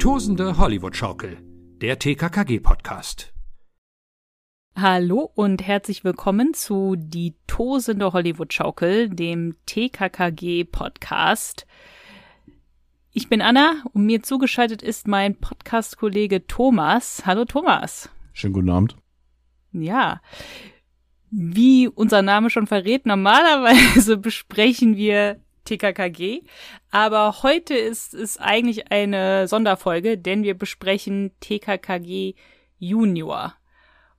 Die tosende Hollywood Schaukel, der TKKG-Podcast. Hallo und herzlich willkommen zu Die tosende Hollywood Schaukel, dem TKKG-Podcast. Ich bin Anna und mir zugeschaltet ist mein Podcast-Kollege Thomas. Hallo Thomas. Schönen guten Abend. Ja, wie unser Name schon verrät, normalerweise besprechen wir TKKG, aber heute ist es eigentlich eine Sonderfolge, denn wir besprechen TKKG Junior.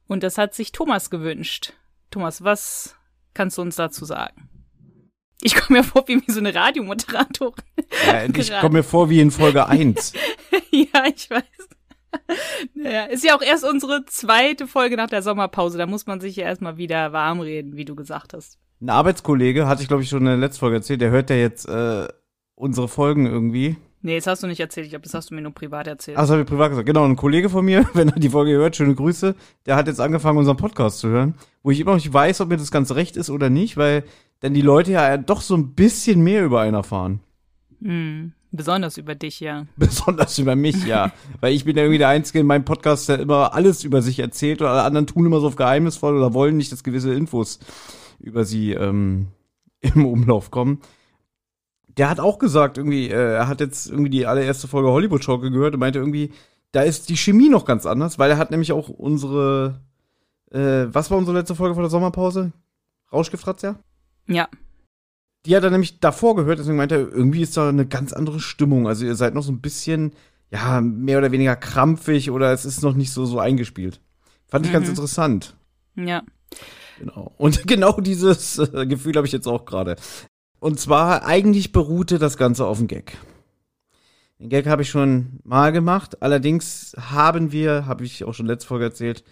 Und das hat sich Thomas gewünscht. Thomas, was kannst du uns dazu sagen? Ich komme mir vor wie so eine Radiomoderatorin. Ja, ich komme mir vor wie in Folge 1. Ja, ich weiß. Naja, ist ja auch erst unsere zweite Folge nach der Sommerpause. Da muss man sich ja erstmal wieder warm reden, wie du gesagt hast. Ein Arbeitskollege, hatte ich glaube ich schon in der letzten Folge erzählt, der hört ja jetzt unsere Folgen irgendwie. Nee, das hast du nicht erzählt, ich glaube, das hast du mir nur privat erzählt. Ach, das habe ich privat gesagt. Genau, ein Kollege von mir, wenn er die Folge hört, schöne Grüße, der hat jetzt angefangen, unseren Podcast zu hören, wo ich immer noch nicht weiß, ob mir das ganz recht ist oder nicht, weil dann die Leute ja doch so ein bisschen mehr über einen erfahren. Mhm. Besonders über dich, ja. Besonders über mich, ja. Weil ich bin ja irgendwie der Einzige in meinem Podcast, der immer alles über sich erzählt und alle anderen tun immer so auf geheimnisvoll oder wollen nicht, dass gewisse Infos über sie im Umlauf kommen. Der hat auch gesagt, irgendwie, er hat jetzt irgendwie die allererste Folge Hollywood Schaukel gehört und meinte irgendwie, da ist die Chemie noch ganz anders, weil er hat nämlich auch unsere, was war unsere letzte Folge vor der Sommerpause? Rauschgift-Razzia? Ja. Die hat er nämlich davor gehört, deswegen meinte er, irgendwie ist da eine ganz andere Stimmung. Also ihr seid noch so ein bisschen, ja, mehr oder weniger krampfig oder es ist noch nicht so eingespielt. Fand ich ganz interessant. Ja. Genau. Und genau dieses Gefühl habe ich jetzt auch gerade. Und zwar, eigentlich beruhte das Ganze auf dem Gag. Den Gag habe ich schon mal gemacht. Allerdings haben wir, habe ich auch schon letzte Folge erzählt,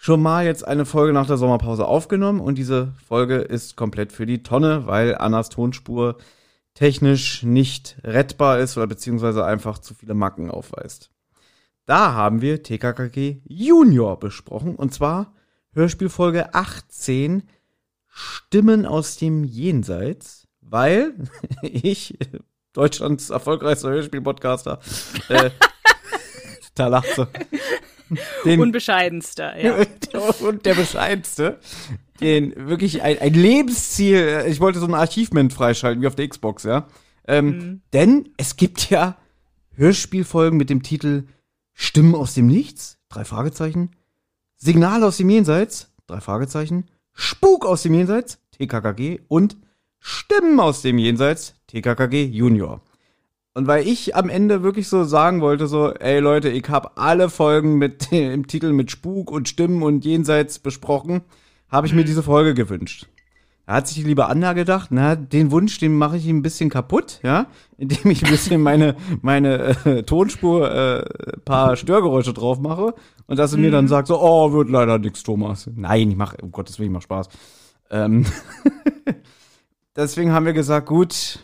schon mal jetzt eine Folge nach der Sommerpause aufgenommen und diese Folge ist komplett für die Tonne, weil Annas Tonspur technisch nicht rettbar ist oder beziehungsweise einfach zu viele Macken aufweist. Da haben wir TKKG Junior besprochen und zwar Hörspielfolge 18 Stimmen aus dem Jenseits, weil ich, Deutschlands erfolgreichster Hörspielpodcaster, da lacht den unbescheidenster, ja. Und der bescheidenste, den wirklich ein Lebensziel, ich wollte so ein Archivment freischalten, wie auf der Xbox, ja. Denn es gibt ja Hörspielfolgen mit dem Titel Stimmen aus dem Nichts, 3 Fragezeichen, Signal aus dem Jenseits, 3 Fragezeichen, Spuk aus dem Jenseits, TKKG und Stimmen aus dem Jenseits, TKKG Junior. Und weil ich am Ende wirklich so sagen wollte, so, ey Leute, ich habe alle Folgen mit im Titel mit Spuk und Stimmen und Jenseits besprochen, habe ich mir diese Folge gewünscht. Da hat sich die liebe Anna gedacht, na, den Wunsch, den mache ich ihm ein bisschen kaputt, ja, indem ich ein bisschen meine Tonspur paar Störgeräusche drauf mache und dass sie mir dann sagt, so, oh, wird leider nix, Thomas. Nein, ich mache, um Gottes Willen, ich mache Spaß. Deswegen haben wir gesagt, gut,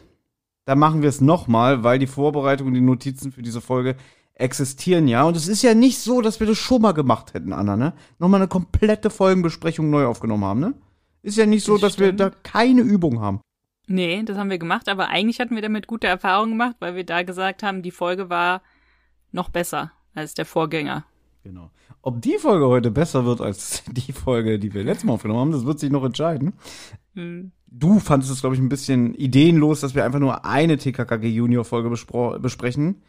da machen wir es nochmal, weil die Vorbereitung und die Notizen für diese Folge existieren ja. Und es ist ja nicht so, dass wir das schon mal gemacht hätten, Anna, ne? Nochmal eine komplette Folgenbesprechung neu aufgenommen haben, ne? Ist ja nicht so, dass wir da keine Übung haben. Nee, das haben wir gemacht, aber eigentlich hatten wir damit gute Erfahrungen gemacht, weil wir da gesagt haben, die Folge war noch besser als der Vorgänger. Genau. Ob die Folge heute besser wird als die Folge, die wir letztes Mal aufgenommen haben, das wird sich noch entscheiden. Hm. Du fandest es, glaube ich, ein bisschen ideenlos, dass wir einfach nur eine TKKG-Junior-Folge besprechen.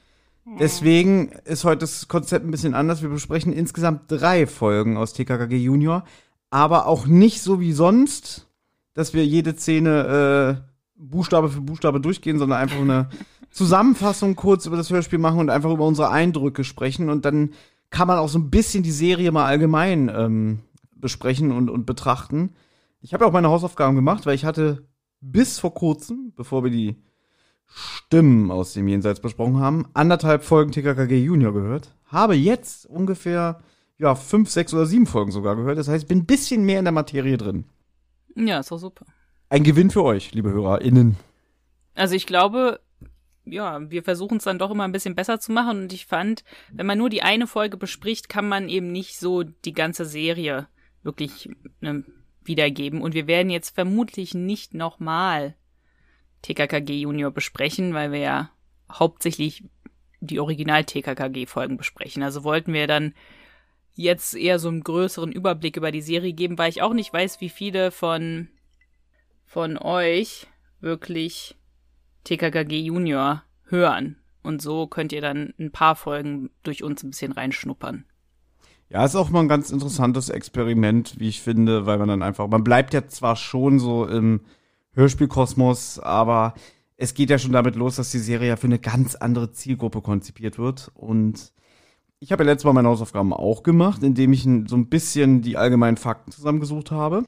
Deswegen ist heute das Konzept ein bisschen anders. Wir besprechen insgesamt 3 Folgen aus TKKG Junior, aber auch nicht so wie sonst, dass wir jede Szene Buchstabe für Buchstabe durchgehen, sondern einfach eine Zusammenfassung kurz über das Hörspiel machen und einfach über unsere Eindrücke sprechen. Und dann kann man auch so ein bisschen die Serie mal allgemein besprechen und betrachten. Ich habe ja auch meine Hausaufgaben gemacht, weil ich hatte bis vor kurzem, bevor wir die Stimmen aus dem Jenseits besprochen haben, anderthalb Folgen TKKG Junior gehört. Habe jetzt ungefähr, ja, 5, 6 oder 7 Folgen sogar gehört. Das heißt, ich bin ein bisschen mehr in der Materie drin. Ja, ist doch super. Ein Gewinn für euch, liebe HörerInnen. Also ich glaube, ja, wir versuchen es dann doch immer ein bisschen besser zu machen. Und ich fand, wenn man nur die eine Folge bespricht, kann man eben nicht so die ganze Serie wirklich wiedergeben. Und wir werden jetzt vermutlich nicht nochmal TKKG Junior besprechen, weil wir ja hauptsächlich die Original-TKKG-Folgen besprechen. Also wollten wir dann jetzt eher so einen größeren Überblick über die Serie geben, weil ich auch nicht weiß, wie viele von euch wirklich TKKG Junior hören. Und so könnt ihr dann ein paar Folgen durch uns ein bisschen reinschnuppern. Ja, ist auch mal ein ganz interessantes Experiment, wie ich finde, weil man dann einfach, man bleibt ja zwar schon so im Hörspielkosmos, aber es geht ja schon damit los, dass die Serie ja für eine ganz andere Zielgruppe konzipiert wird. Und ich habe ja letztes Mal meine Hausaufgaben auch gemacht, indem ich so ein bisschen die allgemeinen Fakten zusammengesucht habe.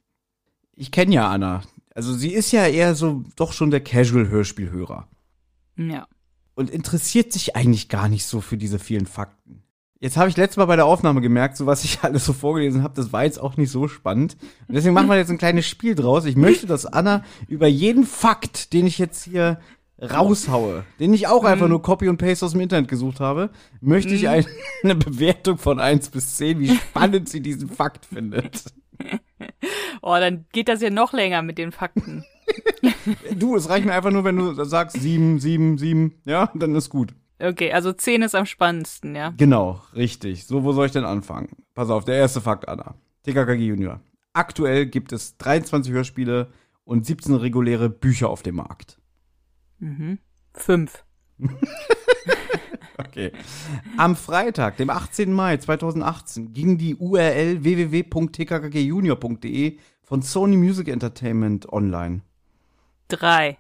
Ich kenne ja Anna. Also sie ist ja eher so doch schon der Casual-Hörspielhörer. Ja. Und interessiert sich eigentlich gar nicht so für diese vielen Fakten. Jetzt habe ich letztes Mal bei der Aufnahme gemerkt, so was ich alles so vorgelesen habe, das war jetzt auch nicht so spannend. Und deswegen machen wir jetzt ein kleines Spiel draus. Ich möchte, dass Anna über jeden Fakt, den ich jetzt hier raushaue, den ich auch einfach nur Copy und Paste aus dem Internet gesucht habe, möchte ich eine Bewertung von 1 bis 10, wie spannend sie diesen Fakt findet. Oh, dann geht das ja noch länger mit den Fakten. Du, es reicht mir einfach nur, wenn du sagst 7, ja, dann ist gut. Okay, also 10 ist am spannendsten, ja? Genau, richtig. So, wo soll ich denn anfangen? Pass auf, der erste Fakt, Anna. TKKG Junior. Aktuell gibt es 23 Hörspiele und 17 reguläre Bücher auf dem Markt. 5. Okay. Am Freitag, dem 18. Mai 2018, ging die URL www.tkkgjunior.de von Sony Music Entertainment online. 3.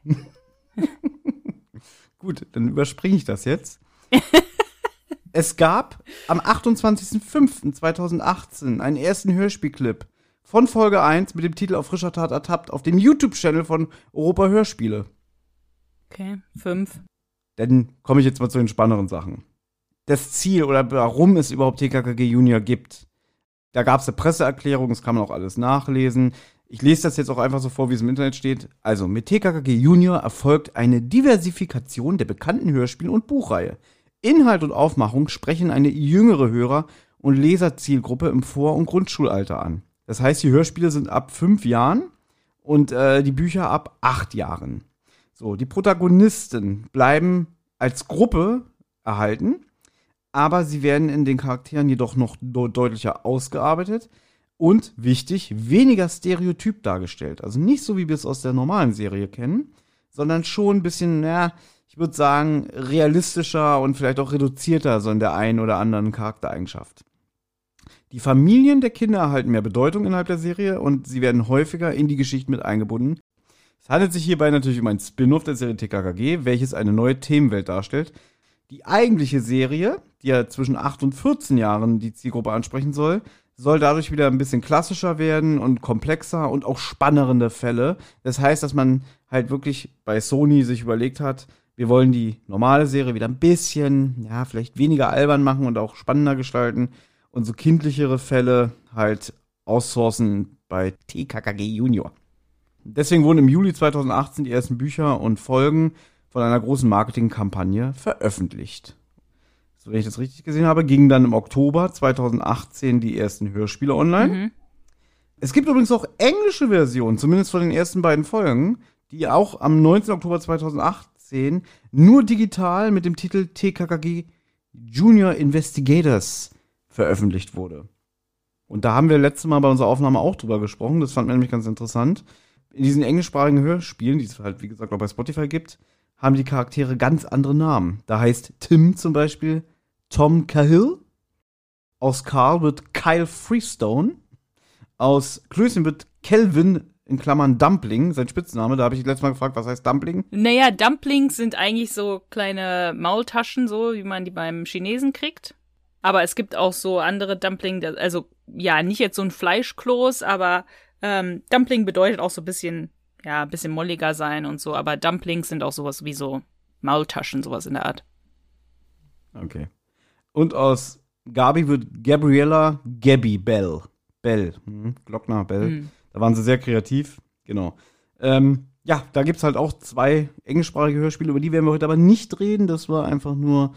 Gut, dann überspringe ich das jetzt. Es gab am 28.05.2018 einen ersten Hörspielclip von Folge 1 mit dem Titel Auf frischer Tat ertappt auf dem YouTube-Channel von Europa Hörspiele. Okay, 5. Dann komme ich jetzt mal zu den spannenderen Sachen. Das Ziel oder warum es überhaupt TKKG Junior gibt. Da gab es eine Presseerklärung, das kann man auch alles nachlesen. Ich lese das jetzt auch einfach so vor, wie es im Internet steht. Also, mit TKKG Junior erfolgt eine Diversifikation der bekannten Hörspiele und Buchreihe. Inhalt und Aufmachung sprechen eine jüngere Hörer- und Leserzielgruppe im Vor- und Grundschulalter an. Das heißt, die Hörspiele sind ab 5 Jahren und die Bücher ab 8 Jahren. So, die Protagonisten bleiben als Gruppe erhalten, aber sie werden in den Charakteren jedoch noch deutlicher ausgearbeitet. Und, wichtig, weniger stereotyp dargestellt. Also nicht so, wie wir es aus der normalen Serie kennen, sondern schon ein bisschen, naja, ich würde sagen, realistischer und vielleicht auch reduzierter so in der einen oder anderen Charaktereigenschaft. Die Familien der Kinder erhalten mehr Bedeutung innerhalb der Serie und sie werden häufiger in die Geschichten mit eingebunden. Es handelt sich hierbei natürlich um ein Spin-off der Serie TKKG, welches eine neue Themenwelt darstellt. Die eigentliche Serie, die ja zwischen 8 und 14 Jahren die Zielgruppe ansprechen soll dadurch wieder ein bisschen klassischer werden und komplexer und auch spannende Fälle. Das heißt, dass man halt wirklich bei Sony sich überlegt hat, wir wollen die normale Serie wieder ein bisschen, ja, vielleicht weniger albern machen und auch spannender gestalten und so kindlichere Fälle halt outsourcen bei TKKG Junior. Deswegen wurden im Juli 2018 die ersten Bücher und Folgen von einer großen Marketingkampagne veröffentlicht. Wenn ich das richtig gesehen habe, gingen dann im Oktober 2018 die ersten Hörspiele online. Es gibt übrigens auch englische Versionen, zumindest von den ersten beiden Folgen, die auch am 19. Oktober 2018 nur digital mit dem Titel TKKG Junior Investigators veröffentlicht wurde. Und da haben wir letztes Mal bei unserer Aufnahme auch drüber gesprochen, das fand man nämlich ganz interessant. In diesen englischsprachigen Hörspielen, die es halt wie gesagt auch bei Spotify gibt, haben die Charaktere ganz andere Namen. Da heißt Tim zum Beispiel Tom Cahill. Aus Carl wird Kyle Freestone. Aus Klößchen wird Kelvin, in Klammern Dumpling, sein Spitzname. Da habe ich letztes Mal gefragt, was heißt Dumpling? Naja, Dumplings sind eigentlich so kleine Maultaschen, so wie man die beim Chinesen kriegt. Aber es gibt auch so andere Dumpling, also ja, nicht jetzt so ein Fleischkloß, aber Dumpling bedeutet auch so ein bisschen, ja, ein bisschen molliger sein und so. Aber Dumplings sind auch sowas wie so Maultaschen, sowas in der Art. Okay. Und aus Gabi wird Gabriella Gabby Bell. Glockner Bell. Da waren sie sehr kreativ. Genau. Ja, da gibt's halt auch 2 englischsprachige Hörspiele. Über die werden wir heute aber nicht reden. Das war einfach nur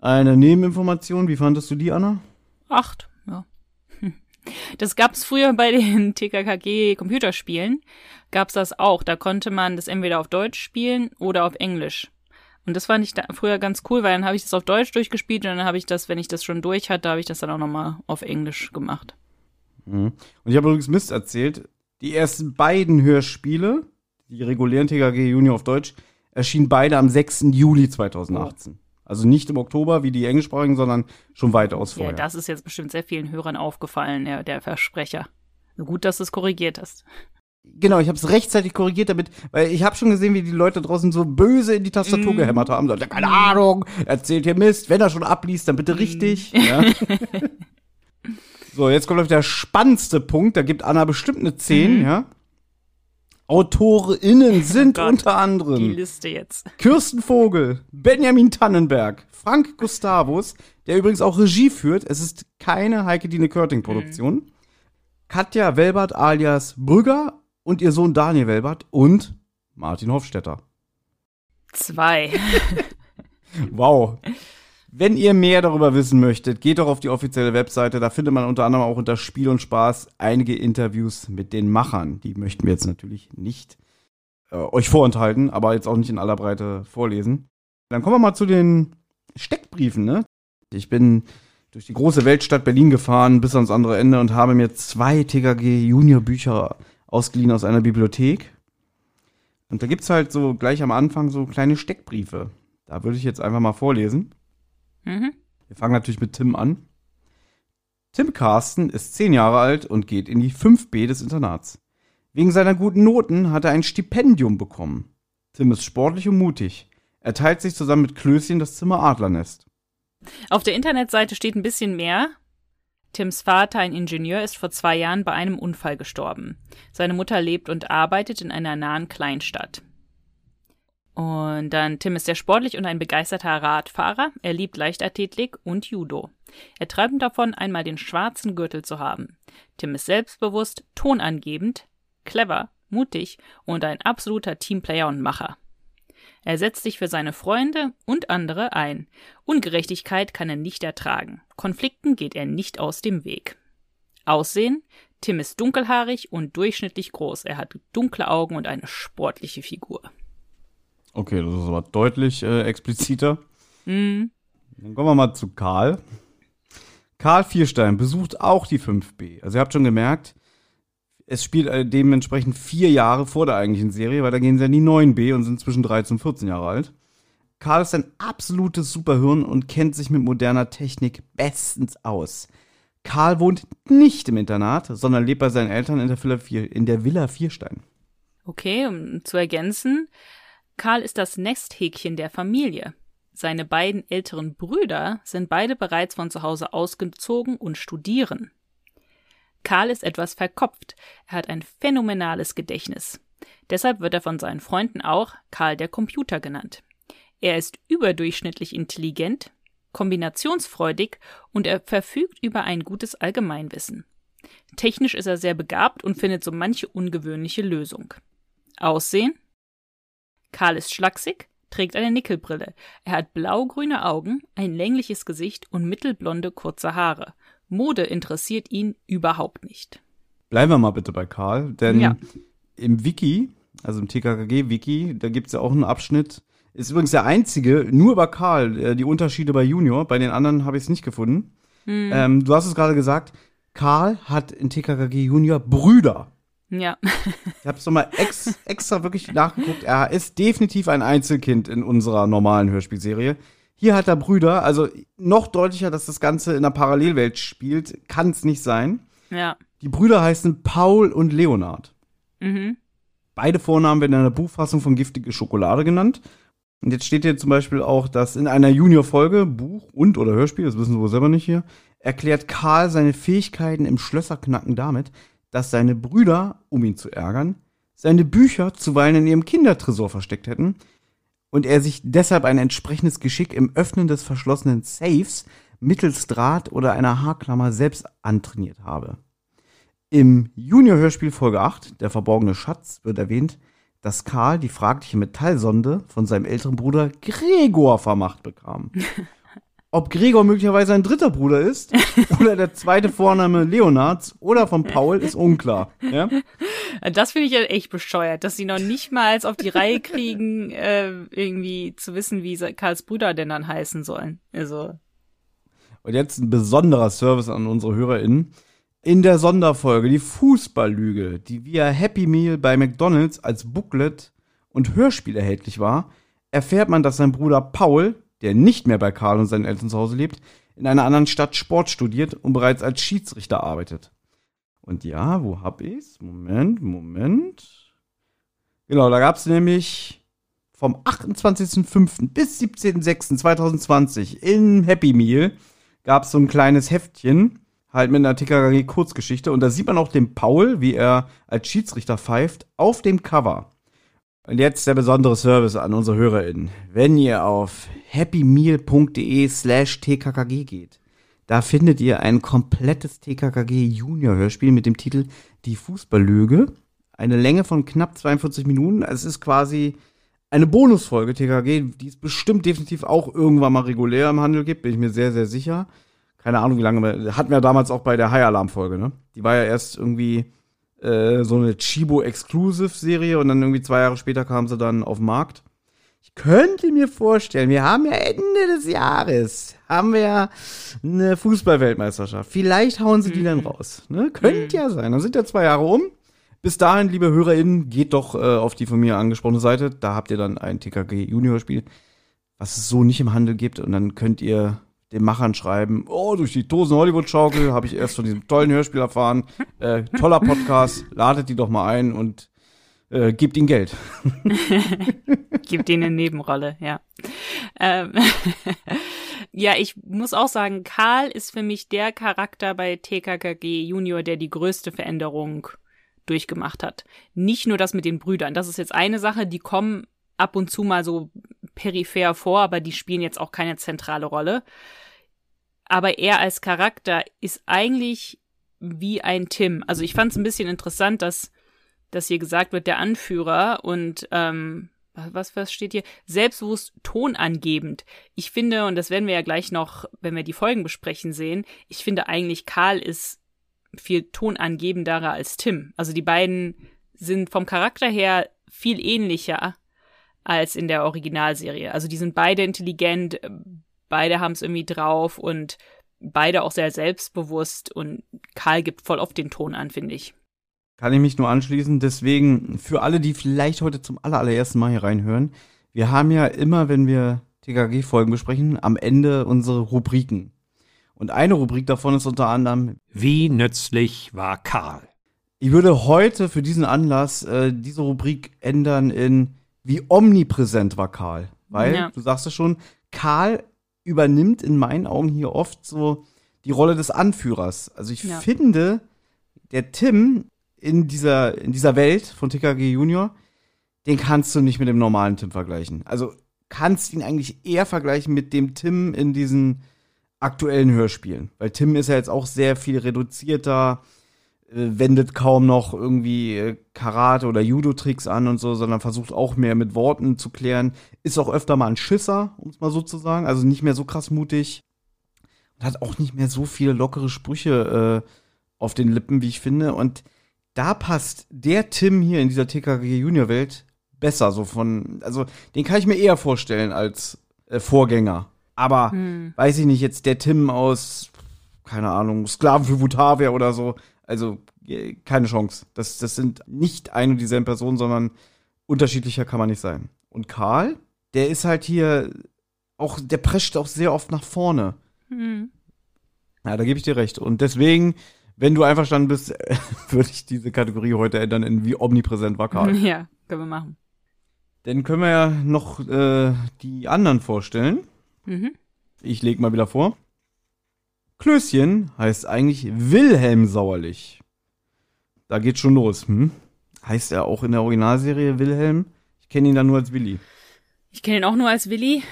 eine Nebeninformation. Wie fandest du die, Anna? 8, ja. Das gab's früher bei den TKKG-Computerspielen, gab's das auch. Da konnte man das entweder auf Deutsch spielen oder auf Englisch. Und das fand ich früher ganz cool, weil dann habe ich das auf Deutsch durchgespielt und dann habe ich das, wenn ich das schon durch hatte, habe ich das dann auch nochmal auf Englisch gemacht. Mhm. Und ich habe übrigens Mist erzählt. Die ersten beiden Hörspiele, die regulären TKKG Junior auf Deutsch, erschienen beide am 6. Juli 2018. Also nicht im Oktober wie die englischsprachigen, sondern schon weitaus vorher. Ja, das ist jetzt bestimmt sehr vielen Hörern aufgefallen, der Versprecher. Gut, dass du es korrigiert hast. Genau, ich habe es rechtzeitig korrigiert damit, weil ich habe schon gesehen, wie die Leute draußen so böse in die Tastatur gehämmert haben. So, keine Ahnung, erzählt hier Mist, wenn er schon abliest, dann bitte richtig. Ja. So, jetzt kommt der spannendste Punkt, da gibt Anna bestimmt eine 10, ja. AutorInnen sind unter anderem die Liste jetzt. Kirsten Vogel, Benjamin Tannenberg, Frank Gustavus, der übrigens auch Regie führt. Es ist keine Heike-Dine-Körting-Produktion. Katja Welbert alias Brügger und ihr Sohn Daniel Welbert und Martin Hofstetter. 2. Wow. Wenn ihr mehr darüber wissen möchtet, geht doch auf die offizielle Webseite. Da findet man unter anderem auch unter Spiel und Spaß einige Interviews mit den Machern. Die möchten wir jetzt natürlich nicht euch vorenthalten, aber jetzt auch nicht in aller Breite vorlesen. Dann kommen wir mal zu den Steckbriefen, ne? Ich bin durch die große Weltstadt Berlin gefahren bis ans andere Ende und habe mir 2 TKKG Junior Bücher ausgeliehen aus einer Bibliothek. Und da gibt's halt so gleich am Anfang so kleine Steckbriefe. Da würde ich jetzt einfach mal vorlesen. Wir fangen natürlich mit Tim an. Tim Carsten ist 10 Jahre alt und geht in die 5B des Internats. Wegen seiner guten Noten hat er ein Stipendium bekommen. Tim ist sportlich und mutig. Er teilt sich zusammen mit Klößchen das Zimmer Adlernest. Auf der Internetseite steht ein bisschen mehr. Tims Vater, ein Ingenieur, ist vor 2 Jahren bei einem Unfall gestorben. Seine Mutter lebt und arbeitet in einer nahen Kleinstadt. Und dann, Tim ist sehr sportlich und ein begeisterter Radfahrer. Er liebt Leichtathletik und Judo. Er träumt davon, einmal den schwarzen Gürtel zu haben. Tim ist selbstbewusst, tonangebend, clever, mutig und ein absoluter Teamplayer und Macher. Er setzt sich für seine Freunde und andere ein. Ungerechtigkeit kann er nicht ertragen. Konflikten geht er nicht aus dem Weg. Aussehen? Tim ist dunkelhaarig und durchschnittlich groß. Er hat dunkle Augen und eine sportliche Figur. Okay, das ist aber deutlich expliziter. Dann kommen wir mal zu Karl. Karl Vierstein besucht auch die 5B. Also ihr habt schon gemerkt, es spielt dementsprechend 4 Jahre vor der eigentlichen Serie, weil da gehen sie in die 9B und sind zwischen 13 und 14 Jahre alt. Karl ist ein absolutes Superhirn und kennt sich mit moderner Technik bestens aus. Karl wohnt nicht im Internat, sondern lebt bei seinen Eltern in der Villa Vierstein. Okay, um zu ergänzen, Karl ist das Nesthäkchen der Familie. Seine beiden älteren Brüder sind beide bereits von zu Hause ausgezogen und studieren. Karl ist etwas verkopft. Er hat ein phänomenales Gedächtnis. Deshalb wird er von seinen Freunden auch Karl der Computer genannt. Er ist überdurchschnittlich intelligent, kombinationsfreudig und er verfügt über ein gutes Allgemeinwissen. Technisch ist er sehr begabt und findet so manche ungewöhnliche Lösung. Aussehen? Karl ist schlaksig, trägt eine Nickelbrille. Er hat blaugrüne Augen, ein längliches Gesicht und mittelblonde, kurze Haare. Mode interessiert ihn überhaupt nicht. Bleiben wir mal bitte bei Karl, denn im Wiki, also im TKKG-Wiki, da gibt es ja auch einen Abschnitt. Ist übrigens der einzige, nur über Karl, die Unterschiede bei Junior. Bei den anderen habe ich es nicht gefunden. Du hast es gerade gesagt, Karl hat in TKKG Junior Brüder. Ja. Ich habe es nochmal extra wirklich nachgeguckt. Er ist definitiv ein Einzelkind in unserer normalen Hörspielserie. Hier hat er Brüder, also noch deutlicher, dass das Ganze in einer Parallelwelt spielt, kann es nicht sein. Ja. Die Brüder heißen Paul und Leonard. Beide Vornamen werden in der Buchfassung von Giftige Schokolade genannt. Und jetzt steht hier zum Beispiel auch, dass in einer Junior-Folge, Buch und oder Hörspiel, das wissen wir wohl selber nicht hier, erklärt Karl seine Fähigkeiten im Schlösserknacken damit, dass seine Brüder, um ihn zu ärgern, seine Bücher zuweilen in ihrem Kindertresor versteckt hätten und er sich deshalb ein entsprechendes Geschick im Öffnen des verschlossenen Safes mittels Draht oder einer Haarklammer selbst antrainiert habe. Im Junior-Hörspiel Folge 8, der verborgene Schatz, wird erwähnt, dass Karl die fragliche Metallsonde von seinem älteren Bruder Gregor vermacht bekam. Ob Gregor möglicherweise ein dritter Bruder ist oder der zweite Vorname Leonards oder von Paul, ist unklar. Ja? Das finde ich ja echt bescheuert, dass sie noch nicht mal auf die Reihe kriegen, irgendwie zu wissen, wie Karls Brüder denn dann heißen sollen. Also. Und jetzt ein besonderer Service an unsere HörerInnen. In der Sonderfolge, die Fußballlüge, die via Happy Meal bei McDonald's als Booklet und Hörspiel erhältlich war, erfährt man, dass sein Bruder Paul, der nicht mehr bei Karl und seinen Eltern zu Hause lebt, in einer anderen Stadt Sport studiert und bereits als Schiedsrichter arbeitet. Und ja, wo hab ich's? Moment. Genau, da gab's nämlich vom 28.05. bis 17.06.2020 im Happy Meal gab's so ein kleines Heftchen, halt mit einer TKKG-Kurzgeschichte. Und da sieht man auch den Paul, wie er als Schiedsrichter pfeift, auf dem Cover. Und jetzt der besondere Service an unsere HörerInnen. Wenn ihr auf happymeal.de/tkkg geht, da findet ihr ein komplettes TKKG Junior Hörspiel mit dem Titel Die Fußballlüge. Eine Länge von knapp 42 Minuten. Es ist quasi eine Bonusfolge TKKG, die es bestimmt definitiv auch irgendwann mal regulär im Handel gibt. Bin ich mir sehr, sehr sicher. Keine Ahnung, wie lange. Hatten wir damals auch bei der High-Alarm-Folge, ne? Die war ja erst irgendwie so eine Chibo-Exclusive-Serie und dann irgendwie 2 Jahre später kam sie dann auf den Markt. Ich könnte mir vorstellen, wir haben ja Ende des Jahres, haben wir ja eine Fußball-Weltmeisterschaft. Vielleicht hauen sie die dann raus. Ne? Könnte ja sein. Dann sind ja 2 Jahre um. Bis dahin, liebe HörerInnen, geht doch auf die von mir angesprochene Seite. Da habt ihr dann ein TKG-Junior-Spiel, was es so nicht im Handel gibt. Und dann könnt ihr den Machern schreiben, oh, durch die Dosen Hollywood Schaukel habe ich erst von diesem tollen Hörspiel erfahren. Toller Podcast, ladet die doch mal ein und gebt ihnen Geld. Gebt ihnen eine Nebenrolle, ja. Ja, ich muss auch sagen, Karl ist für mich der Charakter bei TKKG Junior, der die größte Veränderung durchgemacht hat. Nicht nur das mit den Brüdern, das ist jetzt eine Sache, die kommen ab und zu mal so peripher vor, aber die spielen jetzt auch keine zentrale Rolle. Aber er als Charakter ist eigentlich wie ein Tim. Also ich fand es ein bisschen interessant, dass hier gesagt wird, der Anführer und was steht hier? Selbstbewusst tonangebend. Ich finde, und das werden wir ja gleich noch, wenn wir die Folgen besprechen, sehen, ich finde eigentlich, Karl ist viel tonangebenderer als Tim. Also die beiden sind vom Charakter her viel ähnlicher als in der Originalserie. Also die sind beide intelligent, beide haben es irgendwie drauf und beide auch sehr selbstbewusst und Karl gibt voll oft den Ton an, finde ich. Kann ich mich nur anschließen. Deswegen, für alle, die vielleicht heute zum allerersten Mal hier reinhören, wir haben ja immer, wenn wir TKG-Folgen besprechen, am Ende unsere Rubriken. Und eine Rubrik davon ist unter anderem Wie nützlich war Karl? Ich würde heute für diesen Anlass diese Rubrik ändern in Wie omnipräsent war Karl? Weil, ja, du sagst es schon, Karl übernimmt in meinen Augen hier oft so die Rolle des Anführers. Also ich finde, der Tim in dieser Welt von TKG Junior, den kannst du nicht mit dem normalen Tim vergleichen. Also kannst ihn eigentlich eher vergleichen mit dem Tim in diesen aktuellen Hörspielen. Weil Tim ist ja jetzt auch sehr viel reduzierter, wendet kaum noch irgendwie Karate- oder Judo-Tricks an und so, sondern versucht auch mehr mit Worten zu klären. Ist auch öfter mal ein Schisser, um es mal so zu sagen. Also nicht mehr so krass mutig. Und hat auch nicht mehr so viele lockere Sprüche auf den Lippen, wie ich finde. Und da passt der Tim hier in dieser TKG-Junior-Welt besser. Also den kann ich mir eher vorstellen als Vorgänger. Aber weiß ich nicht, jetzt der Tim aus, keine Ahnung, Sklaven für Vutavia oder so, also keine Chance. Das sind nicht eine und dieselben Personen, sondern unterschiedlicher kann man nicht sein. Und Karl, der ist halt hier auch, der prescht auch sehr oft nach vorne. Mhm. Ja, da gebe ich dir recht. Und deswegen, wenn du einverstanden bist, würde ich diese Kategorie heute ändern in Wie omnipräsent war Karl? Ja, können wir machen. Dann können wir ja noch die anderen vorstellen. Mhm. Ich lege mal wieder vor. Klößchen heißt eigentlich Wilhelm Sauerlich. Da geht's schon los. Heißt er auch in der Originalserie Wilhelm? Ich kenne ihn dann nur als Willi. Ich kenne ihn auch nur als Willi.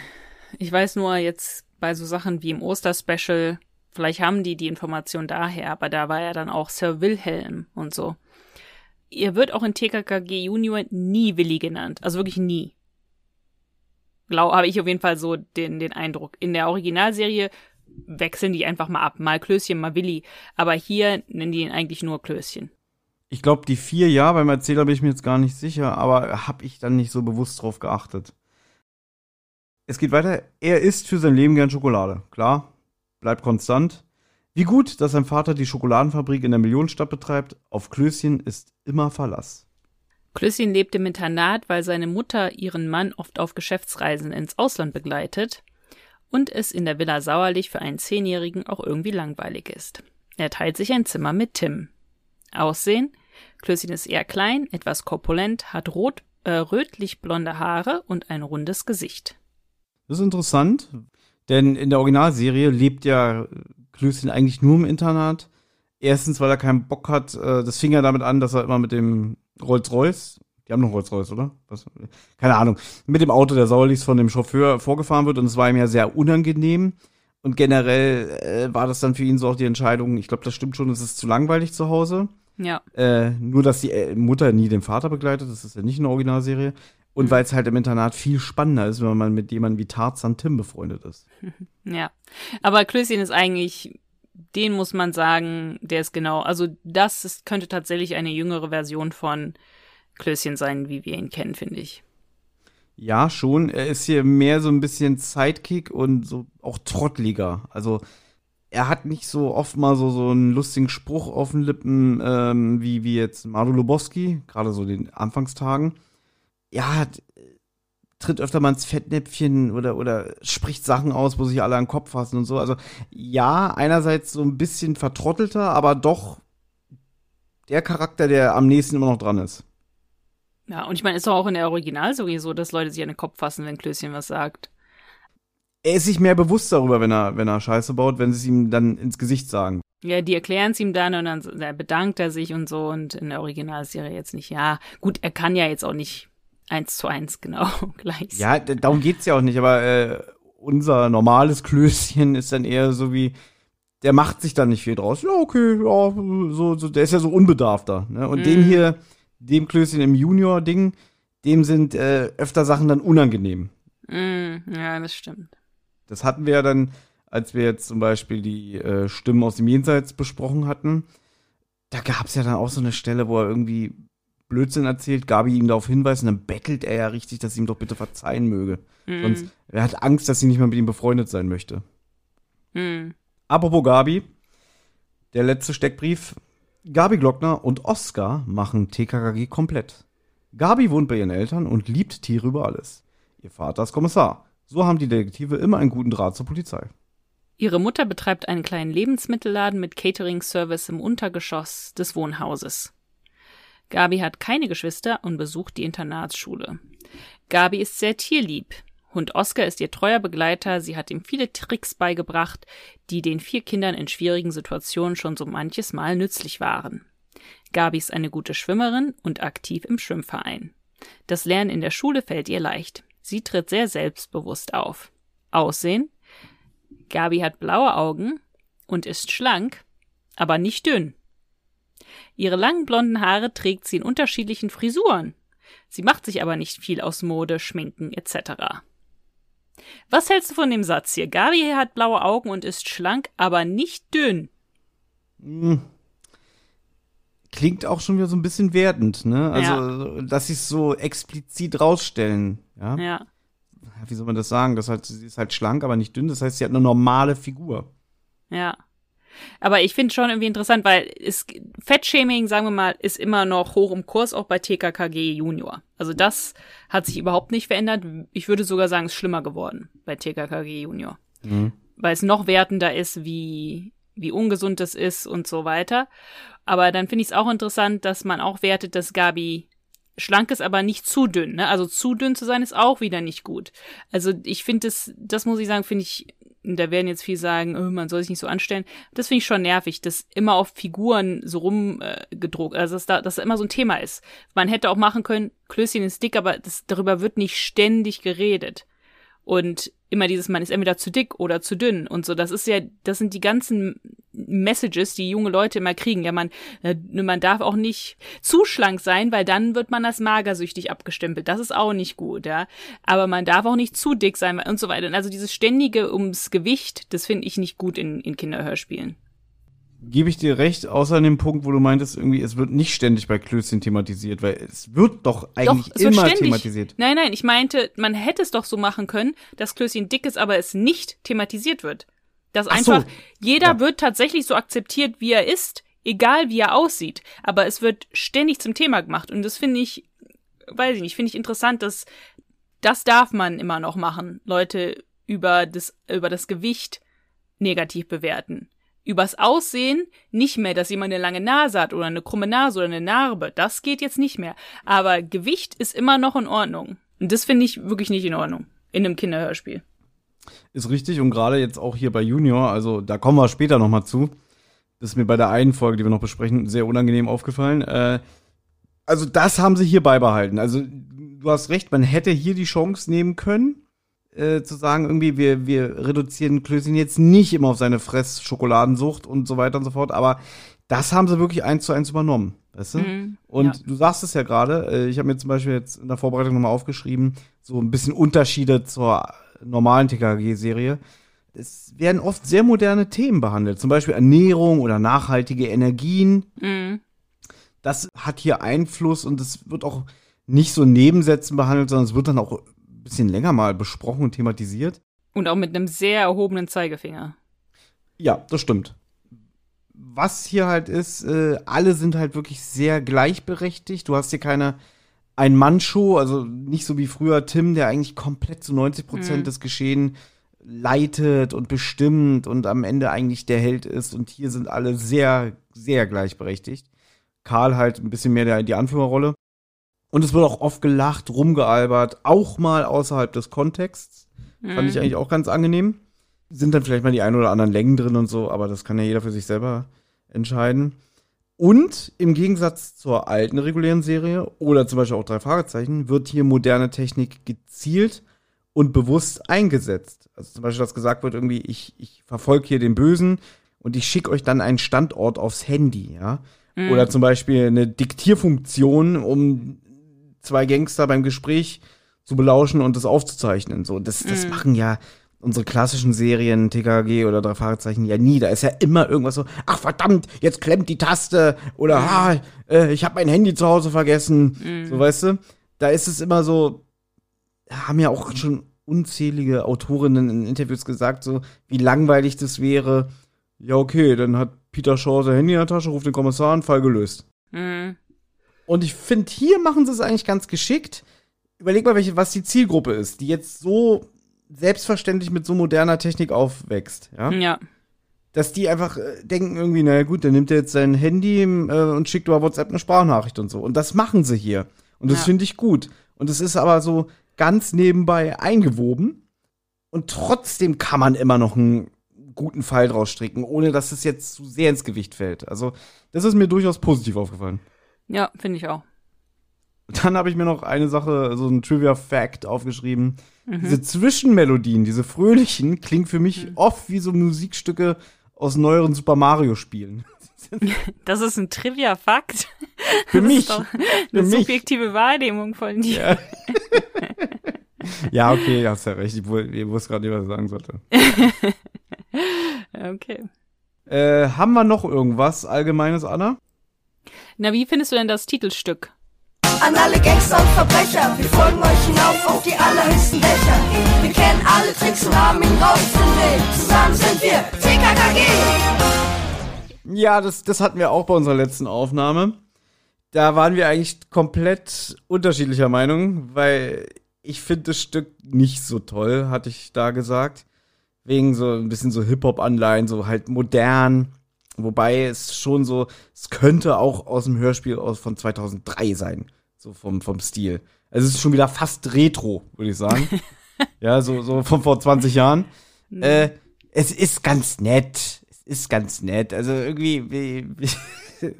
Ich weiß nur jetzt bei so Sachen wie im Osterspecial, vielleicht haben die Information daher, aber da war ja dann auch Sir Wilhelm und so. Er wird auch in TKKG Junior nie Willi genannt. Also wirklich nie. Habe ich auf jeden Fall so den Eindruck. In der Originalserie wechseln die einfach mal ab. Mal Klößchen, mal Willi. Aber hier nennen die ihn eigentlich nur Klößchen. ich glaube, die 4 ja, beim Erzähler bin ich mir jetzt gar nicht sicher, aber habe ich dann nicht so bewusst drauf geachtet. Es geht weiter. Er isst für sein Leben gern Schokolade. Klar, bleibt konstant. Wie gut, dass sein Vater die Schokoladenfabrik in der Millionenstadt betreibt. Auf Klößchen ist immer Verlass. Klößchen lebt im Internat, weil seine Mutter ihren Mann oft auf Geschäftsreisen ins Ausland begleitet und es in der Villa Sauerlich für einen 10-Jährigen auch irgendwie langweilig ist. Er teilt sich ein Zimmer mit Tim. Aussehen? Klößchen ist eher klein, etwas korpulent, hat rötlich-blonde Haare und ein rundes Gesicht. Das ist interessant, denn in der Originalserie lebt ja Klößchen eigentlich nur im Internat. Erstens, weil er keinen Bock hat, das fing ja damit an, dass er immer mit dem Rolls-Royce, die haben noch Rolls-Royce, oder? Was? Keine Ahnung, mit dem Auto der Sauerlichs von dem Chauffeur vorgefahren wird und es war ihm ja sehr unangenehm und generell war das dann für ihn so auch die Entscheidung, ich glaube, das stimmt schon, es ist zu langweilig zu Hause. Ja. Nur, dass die Mutter nie den Vater begleitet, das ist ja nicht in der Originalserie. Und weil es halt im Internat viel spannender ist, wenn man mit jemandem wie Tarzan Tim befreundet ist. Ja, aber Klößchen ist eigentlich, den muss man sagen, der ist genau, also das ist, könnte tatsächlich eine jüngere Version von Klößchen sein, wie wir ihn kennen, finde ich. Ja, schon. Er ist hier mehr so ein bisschen Sidekick und so auch trottliger. Also er hat nicht so oft mal so einen lustigen Spruch auf den Lippen, wie jetzt Madu Lubowski, gerade so in den Anfangstagen. Ja, tritt öfter mal ins Fettnäpfchen oder spricht Sachen aus, wo sich alle an den Kopf fassen und so. Also ja, einerseits so ein bisschen vertrottelter, aber doch der Charakter, der am nächsten immer noch dran ist. Ja, und ich meine, ist doch auch in der Originalserie so, dass Leute sich an den Kopf fassen, wenn Klößchen was sagt. Er ist sich mehr bewusst darüber, wenn er Scheiße baut, wenn sie es ihm dann ins Gesicht sagen. Ja, die erklären es ihm dann und dann bedankt er sich und so. Und in der Originalserie jetzt nicht. Ja, gut, er kann ja jetzt auch nicht 1:1 genau gleich. Ja, darum geht's ja auch nicht, aber unser normales Klößchen ist dann eher so wie, der macht sich dann nicht viel draus. Ja, okay, ja, so, der ist ja so unbedarfter. Ne? Und dem hier, dem Klößchen im Junior-Ding, dem sind öfter Sachen dann unangenehm. Ja, das stimmt. Das hatten wir ja dann, als wir jetzt zum Beispiel die Stimmen aus dem Jenseits besprochen hatten, da gab's ja dann auch so eine Stelle, wo er irgendwie Blödsinn erzählt, Gabi ihm darauf hinweist und dann bettelt er ja richtig, dass sie ihm doch bitte verzeihen möge. Sonst, er hat Angst, dass sie nicht mehr mit ihm befreundet sein möchte. Apropos Gabi, der letzte Steckbrief. Gabi Glockner und Oskar machen TKKG komplett. Gabi wohnt bei ihren Eltern und liebt Tiere über alles. Ihr Vater ist Kommissar. So haben die Detektive immer einen guten Draht zur Polizei. Ihre Mutter betreibt einen kleinen Lebensmittelladen mit Catering-Service im Untergeschoss des Wohnhauses. Gabi hat keine Geschwister und besucht die Internatsschule. Gabi ist sehr tierlieb. Hund Oskar ist ihr treuer Begleiter. Sie hat ihm viele Tricks beigebracht, die den 4 Kindern in schwierigen Situationen schon so manches Mal nützlich waren. Gabi ist eine gute Schwimmerin und aktiv im Schwimmverein. Das Lernen in der Schule fällt ihr leicht. Sie tritt sehr selbstbewusst auf. Aussehen? Gabi hat blaue Augen und ist schlank, aber nicht dünn. Ihre langen blonden Haare trägt sie in unterschiedlichen Frisuren. Sie macht sich aber nicht viel aus Mode, Schminken etc. Was hältst du von dem Satz hier? Gabi hat blaue Augen und ist schlank, aber nicht dünn. Klingt auch schon wieder so ein bisschen wertend, ne? Also, ja, dass sie es so explizit rausstellen. Ja? Ja. Wie soll man das sagen? Das heißt, sie ist halt schlank, aber nicht dünn. Das heißt, sie hat eine normale Figur. Ja. Aber ich finde schon irgendwie interessant, weil Fettshaming, sagen wir mal, ist immer noch hoch im Kurs, auch bei TKKG Junior. Also das hat sich überhaupt nicht verändert. Ich würde sogar sagen, es ist schlimmer geworden bei TKKG Junior. Weil es noch wertender ist, wie ungesund das ist und so weiter. Aber dann finde ich es auch interessant, dass man auch wertet, dass Gabi schlank ist, aber nicht zu dünn. Ne? Also zu dünn zu sein ist auch wieder nicht gut. Also ich finde das muss ich sagen, finde ich, da werden jetzt viele sagen, man soll sich nicht so anstellen. Das finde ich schon nervig, dass immer auf Figuren so rumgedruckt, also dass da immer so ein Thema ist. Man hätte auch machen können, Klößchen ist dick, aber darüber wird nicht ständig geredet. Und immer dieses, man ist entweder zu dick oder zu dünn und so. Das ist ja, das sind die ganzen Messages, die junge Leute immer kriegen. Ja, man darf auch nicht zu schlank sein, weil dann wird man als magersüchtig abgestempelt. Das ist auch nicht gut, ja. Aber man darf auch nicht zu dick sein und so weiter. Also dieses ständige ums Gewicht, das finde ich nicht gut in Kinderhörspielen. gebe ich dir recht, außer an dem Punkt, wo du meintest, irgendwie, es wird nicht ständig bei Klößchen thematisiert, weil es wird doch eigentlich immer thematisiert. Nein, ich meinte, man hätte es doch so machen können, dass Klößchen dick ist, aber es nicht thematisiert wird. Dass einfach jeder wird tatsächlich so akzeptiert, wie er ist, egal wie er aussieht, aber es wird ständig zum Thema gemacht und das finde ich, weiß ich nicht, finde ich interessant, dass das darf man immer noch machen, Leute über das Gewicht negativ bewerten. Übers Aussehen nicht mehr, dass jemand eine lange Nase hat oder eine krumme Nase oder eine Narbe, das geht jetzt nicht mehr, aber Gewicht ist immer noch in Ordnung und das finde ich wirklich nicht in Ordnung in einem Kinderhörspiel. Ist richtig und gerade jetzt auch hier bei Junior, also da kommen wir später nochmal zu. Das ist mir bei der einen Folge, die wir noch besprechen, sehr unangenehm aufgefallen. Also das haben sie hier beibehalten. Also du hast recht, man hätte hier die Chance nehmen können, zu sagen, irgendwie wir reduzieren Klößchen jetzt nicht immer auf seine Fress-Schokoladensucht und so weiter und so fort. Aber das haben sie wirklich 1:1 übernommen, weißt du? Mhm, und du sagst es ja gerade, ich habe mir zum Beispiel jetzt in der Vorbereitung nochmal aufgeschrieben, so ein bisschen Unterschiede zur normalen TKKG-Serie. Es werden oft sehr moderne Themen behandelt, zum Beispiel Ernährung oder nachhaltige Energien. Mhm. Das hat hier Einfluss und es wird auch nicht so in Nebensätzen behandelt, sondern es wird dann auch ein bisschen länger mal besprochen und thematisiert. Und auch mit einem sehr erhobenen Zeigefinger. Ja, das stimmt. Was hier halt ist, alle sind halt wirklich sehr gleichberechtigt. Du hast hier keine Ein-Mann-Show, also nicht so wie früher Tim, der eigentlich komplett zu 90% des Geschehen leitet und bestimmt und am Ende eigentlich der Held ist. Und hier sind alle sehr, sehr gleichberechtigt. Karl halt ein bisschen mehr die Anführerrolle. Und es wird auch oft gelacht, rumgealbert, auch mal außerhalb des Kontexts. Fand ich eigentlich auch ganz angenehm. Sind dann vielleicht mal die ein oder anderen Längen drin und so, aber das kann ja jeder für sich selber entscheiden. Und im Gegensatz zur alten regulären Serie oder zum Beispiel auch 3 Fragezeichen wird hier moderne Technik gezielt und bewusst eingesetzt. Also zum Beispiel, dass gesagt wird, irgendwie, ich verfolge hier den Bösen und ich schicke euch dann einen Standort aufs Handy, ja. Mhm. Oder zum Beispiel eine Diktierfunktion, um 2 Gangster beim Gespräch zu belauschen und das aufzuzeichnen. So, das machen ja unsere klassischen Serien, TKKG oder 3 Fragezeichen, ja nie. Da ist ja immer irgendwas so, ach verdammt, jetzt klemmt die Taste oder ich habe mein Handy zu Hause vergessen. Mhm. So, weißt du? Da ist es immer so, haben ja auch schon unzählige Autorinnen in Interviews gesagt, so wie langweilig das wäre. Ja, okay, dann hat Peter Shaw sein Handy in der Tasche, ruft den Kommissar an, Fall gelöst. Mhm. Und ich finde, hier machen sie es eigentlich ganz geschickt. Überleg mal, was die Zielgruppe ist, die jetzt so selbstverständlich mit so moderner Technik aufwächst. Ja. Dass die einfach denken irgendwie, naja gut, dann nimmt er jetzt sein Handy und schickt über WhatsApp eine Sprachnachricht und so. Und das machen sie hier. Und das finde ich gut. Und es ist aber so ganz nebenbei eingewoben. Und trotzdem kann man immer noch einen guten Fall draus stricken, ohne dass es jetzt zu sehr ins Gewicht fällt. Also, das ist mir durchaus positiv aufgefallen. Ja, finde ich auch. Dann habe ich mir noch eine Sache, so ein Trivia-Fact aufgeschrieben. Mhm. Diese Zwischenmelodien, diese fröhlichen, klingen für mich oft wie so Musikstücke aus neueren Super Mario-Spielen. Das ist ein Trivia-Fakt. Für mich. Das ist eine subjektive Wahrnehmung von dir. Ja, okay, hast ja recht. Ich wusste gerade nicht, was ich sagen sollte. Okay. Haben wir noch irgendwas Allgemeines, Anna? Na, wie findest du denn das Titelstück? An alle Gangster und Verbrecher, wir folgen euch hinauf auf die allerhöchsten Dächer. Wir kennen alle Tricks und haben ihn raus zum Weg. Zusammen sind wir TKKG. Ja, das hatten wir auch bei unserer letzten Aufnahme. Da waren wir eigentlich komplett unterschiedlicher Meinung, weil ich finde das Stück nicht so toll, hatte ich da gesagt. Wegen so ein bisschen so Hip-Hop-Anleihen, so halt modern. Wobei es schon so, es könnte auch aus dem Hörspiel von 2003 sein. So vom Stil. Also es ist schon wieder fast Retro, würde ich sagen. Ja, so von vor 20 Jahren. Es ist ganz nett. Also irgendwie,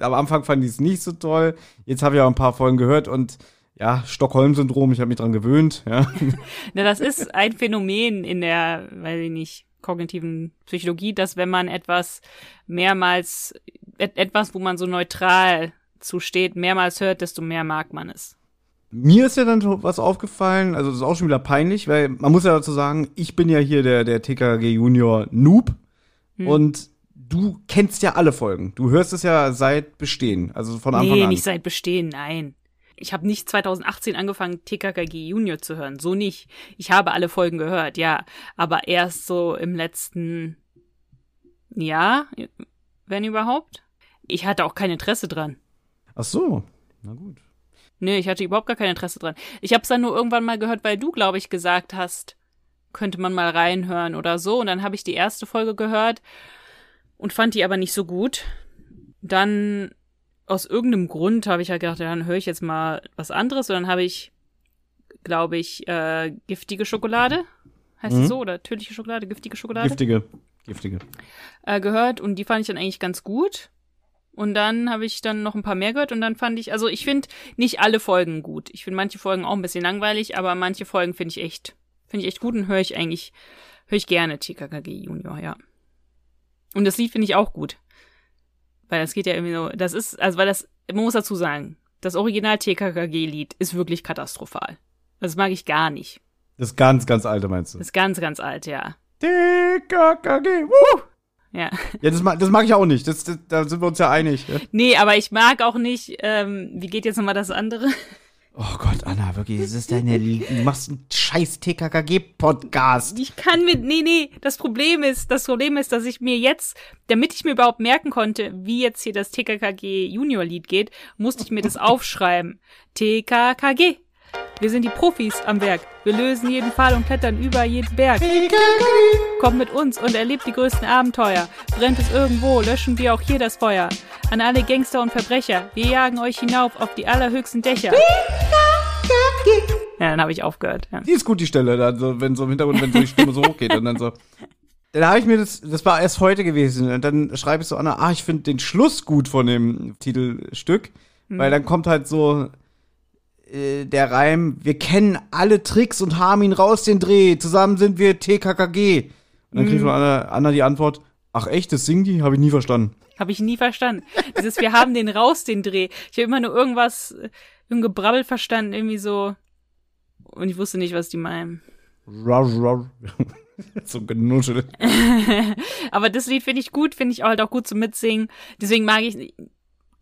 am Anfang fand ich es nicht so toll. Jetzt habe ich auch ein paar Folgen gehört und ja, Stockholm-Syndrom, ich habe mich dran gewöhnt. Ja. Na, das ist ein Phänomen in der, weiß ich nicht, kognitiven Psychologie, dass wenn man etwas, wo man so neutral zusteht, mehrmals hört, desto mehr mag man es. Mir ist ja dann was aufgefallen, also das ist auch schon wieder peinlich, weil man muss ja dazu sagen, ich bin ja hier der TKKG Junior Noob und du kennst ja alle Folgen. Du hörst es ja seit Bestehen, also von Anfang an. Nee, nicht seit Bestehen, nein. Ich habe nicht 2018 angefangen, TKKG Junior zu hören, so nicht. Ich habe alle Folgen gehört, ja, aber erst so im letzten Jahr, wenn überhaupt. Ich hatte auch kein Interesse dran. Ach so, na gut. Nee, ich hatte überhaupt gar kein Interesse dran. Ich habe es dann nur irgendwann mal gehört, weil du, glaube ich, gesagt hast, könnte man mal reinhören oder so. Und dann habe ich die erste Folge gehört und fand die aber nicht so gut. Dann aus irgendeinem Grund habe ich halt gedacht, ja, dann höre ich jetzt mal was anderes. Und dann habe ich, glaube ich, Giftige Schokolade, heißt die so? Oder tödliche Schokolade, Giftige Schokolade? Giftige. Gehört und die fand ich dann eigentlich ganz gut. Und dann habe ich dann noch ein paar mehr gehört und dann fand ich, also ich finde nicht alle Folgen gut. Ich finde manche Folgen auch ein bisschen langweilig, aber manche Folgen finde ich echt gut und höre ich gerne TKKG Junior, ja. Und das Lied finde ich auch gut. Weil das geht ja irgendwie so, das ist, also weil das, man muss dazu sagen, das Original TKKG-Lied ist wirklich katastrophal. Das mag ich gar nicht. Das ganz, ganz alte meinst du? Das ganz, ganz alte, ja. TKKG, wuh! Ja, ja, das mag ich auch nicht. Da sind wir uns ja einig. Ja? Nee, aber ich mag auch nicht, wie geht jetzt nochmal das andere? Oh Gott, Anna, wirklich, das ist du machst einen scheiß TKKG-Podcast. Ich kann mit, nee, das Problem ist, dass ich mir jetzt, damit ich mir überhaupt merken konnte, wie jetzt hier das TKKG-Junior-Lied geht, musste ich mir das aufschreiben. TKKG. Wir sind die Profis am Werk. Wir lösen jeden Fall und klettern über jeden Berg. Kommt mit uns und erlebt die größten Abenteuer. Brennt es irgendwo, löschen wir auch hier das Feuer. An alle Gangster und Verbrecher, wir jagen euch hinauf auf die allerhöchsten Dächer. Ja, dann habe ich aufgehört. Ja. Die ist gut, die Stelle, dann so, wenn so im Hintergrund, wenn so die Stimme so hochgeht und dann so. Dann habe ich mir das war erst heute gewesen, und dann schreibe ich so, Anna, ich finde den Schluss gut von dem Titelstück, weil dann kommt halt so der Reim, wir kennen alle Tricks und haben ihn raus, den Dreh. Zusammen sind wir TKKG. Und dann kriegt Anna die Antwort, ach echt, das singen die? Habe ich nie verstanden. Dieses, wir haben den raus, den Dreh. Ich habe immer nur irgendein Gebrabbel verstanden, irgendwie so. Und ich wusste nicht, was die meinen. So genuschelt. Aber das Lied finde ich gut, finde ich halt auch gut zum Mitsingen. Deswegen mag ich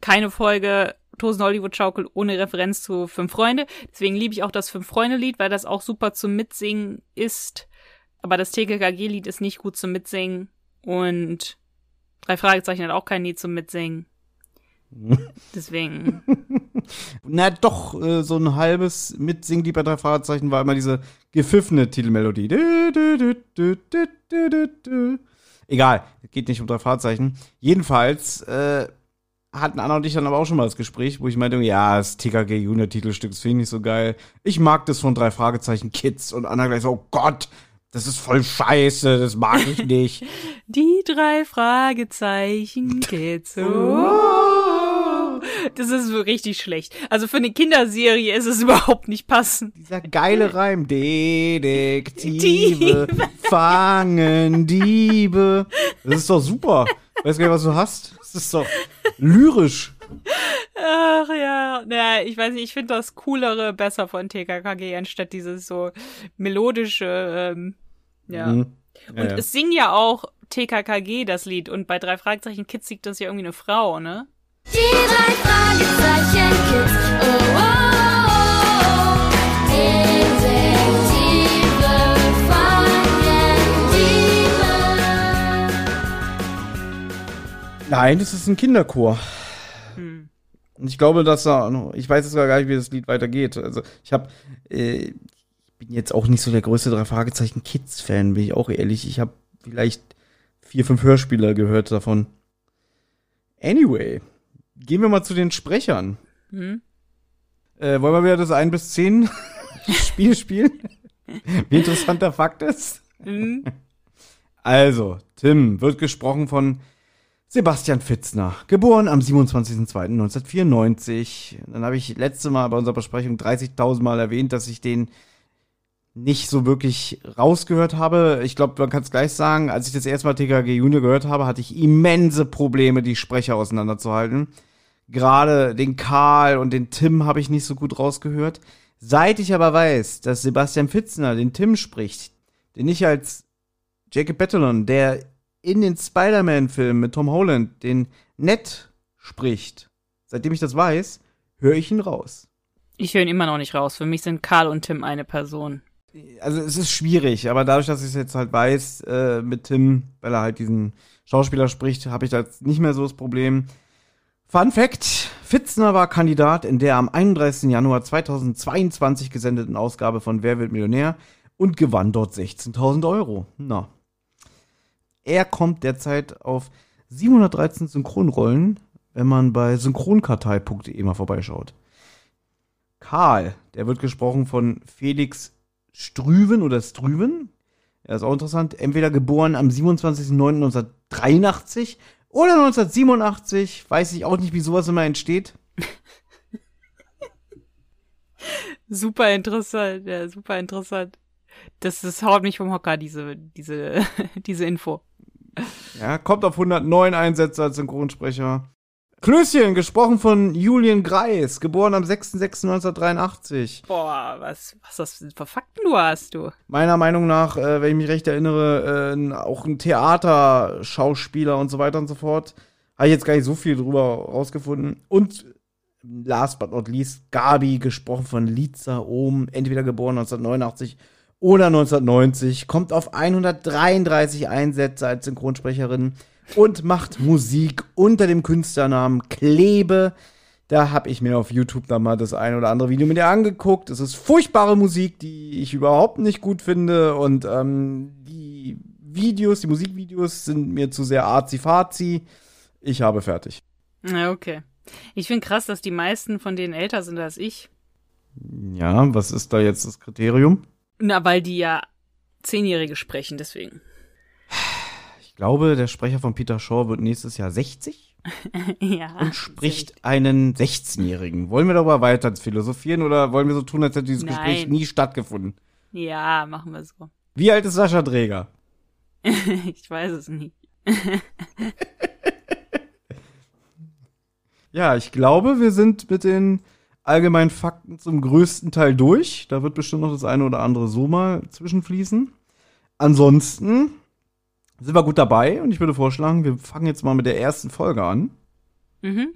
keine Folge Hollywood Schaukel ohne Referenz zu 5 Freunde. Deswegen liebe ich auch das 5-Freunde-Lied, weil das auch super zum Mitsingen ist. Aber das TKKG-Lied ist nicht gut zum Mitsingen. Und 3 Fragezeichen hat auch kein Lied zum Mitsingen. Deswegen. Na doch, so ein halbes Mitsingen-Lied bei 3 Fragezeichen war immer diese gepfiffene Titelmelodie. Egal, geht nicht um 3 Fragezeichen. Jedenfalls, hatten Anna und ich dann aber auch schon mal das Gespräch, wo ich meinte, ja, das TKKG-Junior-Titelstück ist nicht so geil. Ich mag das von 3 Fragezeichen Kids. Und Anna gleich so, oh Gott, das ist voll scheiße, das mag ich nicht. Die 3 Fragezeichen Kids. Oh. Das ist richtig schlecht. Also für eine Kinderserie ist es überhaupt nicht passend. Dieser geile Reim. Detektive fangen Diebe. Das ist doch super. Weiß gar nicht, was du hast. Das ist doch lyrisch. Ach ja. Naja, ich weiß nicht, ich finde das Coolere besser von TKKG, anstatt dieses so melodische, ja. Mhm. Ja. Und ja. Es singt ja auch TKKG das Lied und bei 3 Fragezeichen Kids singt das ja irgendwie eine Frau, ne? Die 3 Fragezeichen Kids, oh, oh. Nein, das ist ein Kinderchor. Und ich glaube, dass da, ich weiß jetzt gar nicht, wie das Lied weitergeht. Also ich bin jetzt auch nicht so der größte 3 Fragezeichen Kids-Fan, bin ich auch ehrlich. Ich habe vielleicht 4, 5 Hörspiele gehört davon. Anyway, gehen wir mal zu den Sprechern. Wollen wir wieder das 1 bis 10 Spiel spielen? Wie interessant der Fakt ist. Also, Tim wird gesprochen von Sebastian Fitzner, geboren am 27.02.1994. Dann habe ich letzte Mal bei unserer Besprechung 30.000 Mal erwähnt, dass ich den nicht so wirklich rausgehört habe. Ich glaube, man kann es gleich sagen, als ich das erste Mal TKKG Junior gehört habe, hatte ich immense Probleme, die Sprecher auseinanderzuhalten. Gerade den Karl und den Tim habe ich nicht so gut rausgehört. Seit ich aber weiß, dass Sebastian Fitzner den Tim spricht, den ich als Jacob Batalon, der in den Spider-Man-Film mit Tom Holland den Ned spricht, seitdem ich das weiß, höre ich ihn raus. Ich höre ihn immer noch nicht raus. Für mich sind Karl und Tim eine Person. Also es ist schwierig, aber dadurch, dass ich es jetzt halt weiß mit Tim, weil er halt diesen Schauspieler spricht, habe ich da jetzt nicht mehr so das Problem. Fun Fact, Fitzner war Kandidat in der am 31. Januar 2022 gesendeten Ausgabe von Wer wird Millionär und gewann dort 16.000 €. Na, er kommt derzeit auf 713 Synchronrollen, wenn man bei synchronkartei.de mal vorbeischaut. Karl, der wird gesprochen von Felix Strüven oder Strüven. Ja, ist auch interessant. Entweder geboren am 27.09.1983 oder 1987. Weiß ich auch nicht, wie sowas immer entsteht. Super interessant, ja, super interessant. Das haut mich vom Hocker, diese Info. Ja, kommt auf 109 Einsätze als Synchronsprecher. Klößchen, gesprochen von Julian Greis, geboren am 6.6.1983. Boah, was das für Fakten du hast, du. Meiner Meinung nach, wenn ich mich recht erinnere, auch ein Theaterschauspieler und so weiter und so fort. Habe ich jetzt gar nicht so viel drüber rausgefunden. Und last but not least, Gabi, gesprochen von Liza Ohm, entweder geboren 1989 oder 1990. Kommt auf 133 Einsätze als Synchronsprecherin. Und macht Musik unter dem Künstlernamen Klebe. Da habe ich mir auf YouTube dann mal das ein oder andere Video mit ihr angeguckt. Es ist furchtbare Musik, die ich überhaupt nicht gut finde. Und die Musikvideos sind mir zu sehr arzi-fazi. Ich habe fertig. Na, okay. Ich finde krass, dass die meisten von denen älter sind als ich. Ja, was ist da jetzt das Kriterium? Na, weil die ja 10-Jährige sprechen, deswegen. Ich glaube, der Sprecher von Peter Shaw wird nächstes Jahr 60 ja, und spricht einen 16-Jährigen. Wollen wir darüber weiter philosophieren oder wollen wir so tun, als hätte dieses Gespräch nie stattgefunden? Ja, machen wir so. Wie alt ist Sascha Dräger? Ich weiß es nicht. Ja, ich glaube, wir sind mit den allgemeinen Fakten zum größten Teil durch. Da wird bestimmt noch das eine oder andere so mal zwischenfließen. Ansonsten sind wir gut dabei und ich würde vorschlagen, wir fangen jetzt mal mit der ersten Folge an. Mhm.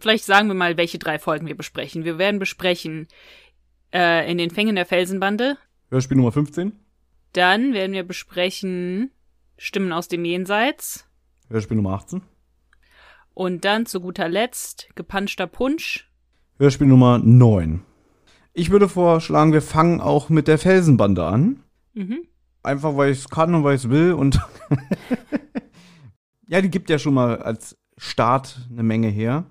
Vielleicht sagen wir mal, welche drei Folgen wir besprechen. Wir werden besprechen In den Fängen der Felsenbande. Hörspiel Nummer 15. Dann werden wir besprechen Stimmen aus dem Jenseits. Hörspiel Nummer 18. Und dann zu guter Letzt Gepanschter Punsch. Hörspiel Nummer 9. Ich würde vorschlagen, wir fangen auch mit der Felsenbande an. Mhm. Einfach, weil ich es kann und weil ich es will. Und ja, die gibt ja schon mal als Start eine Menge her.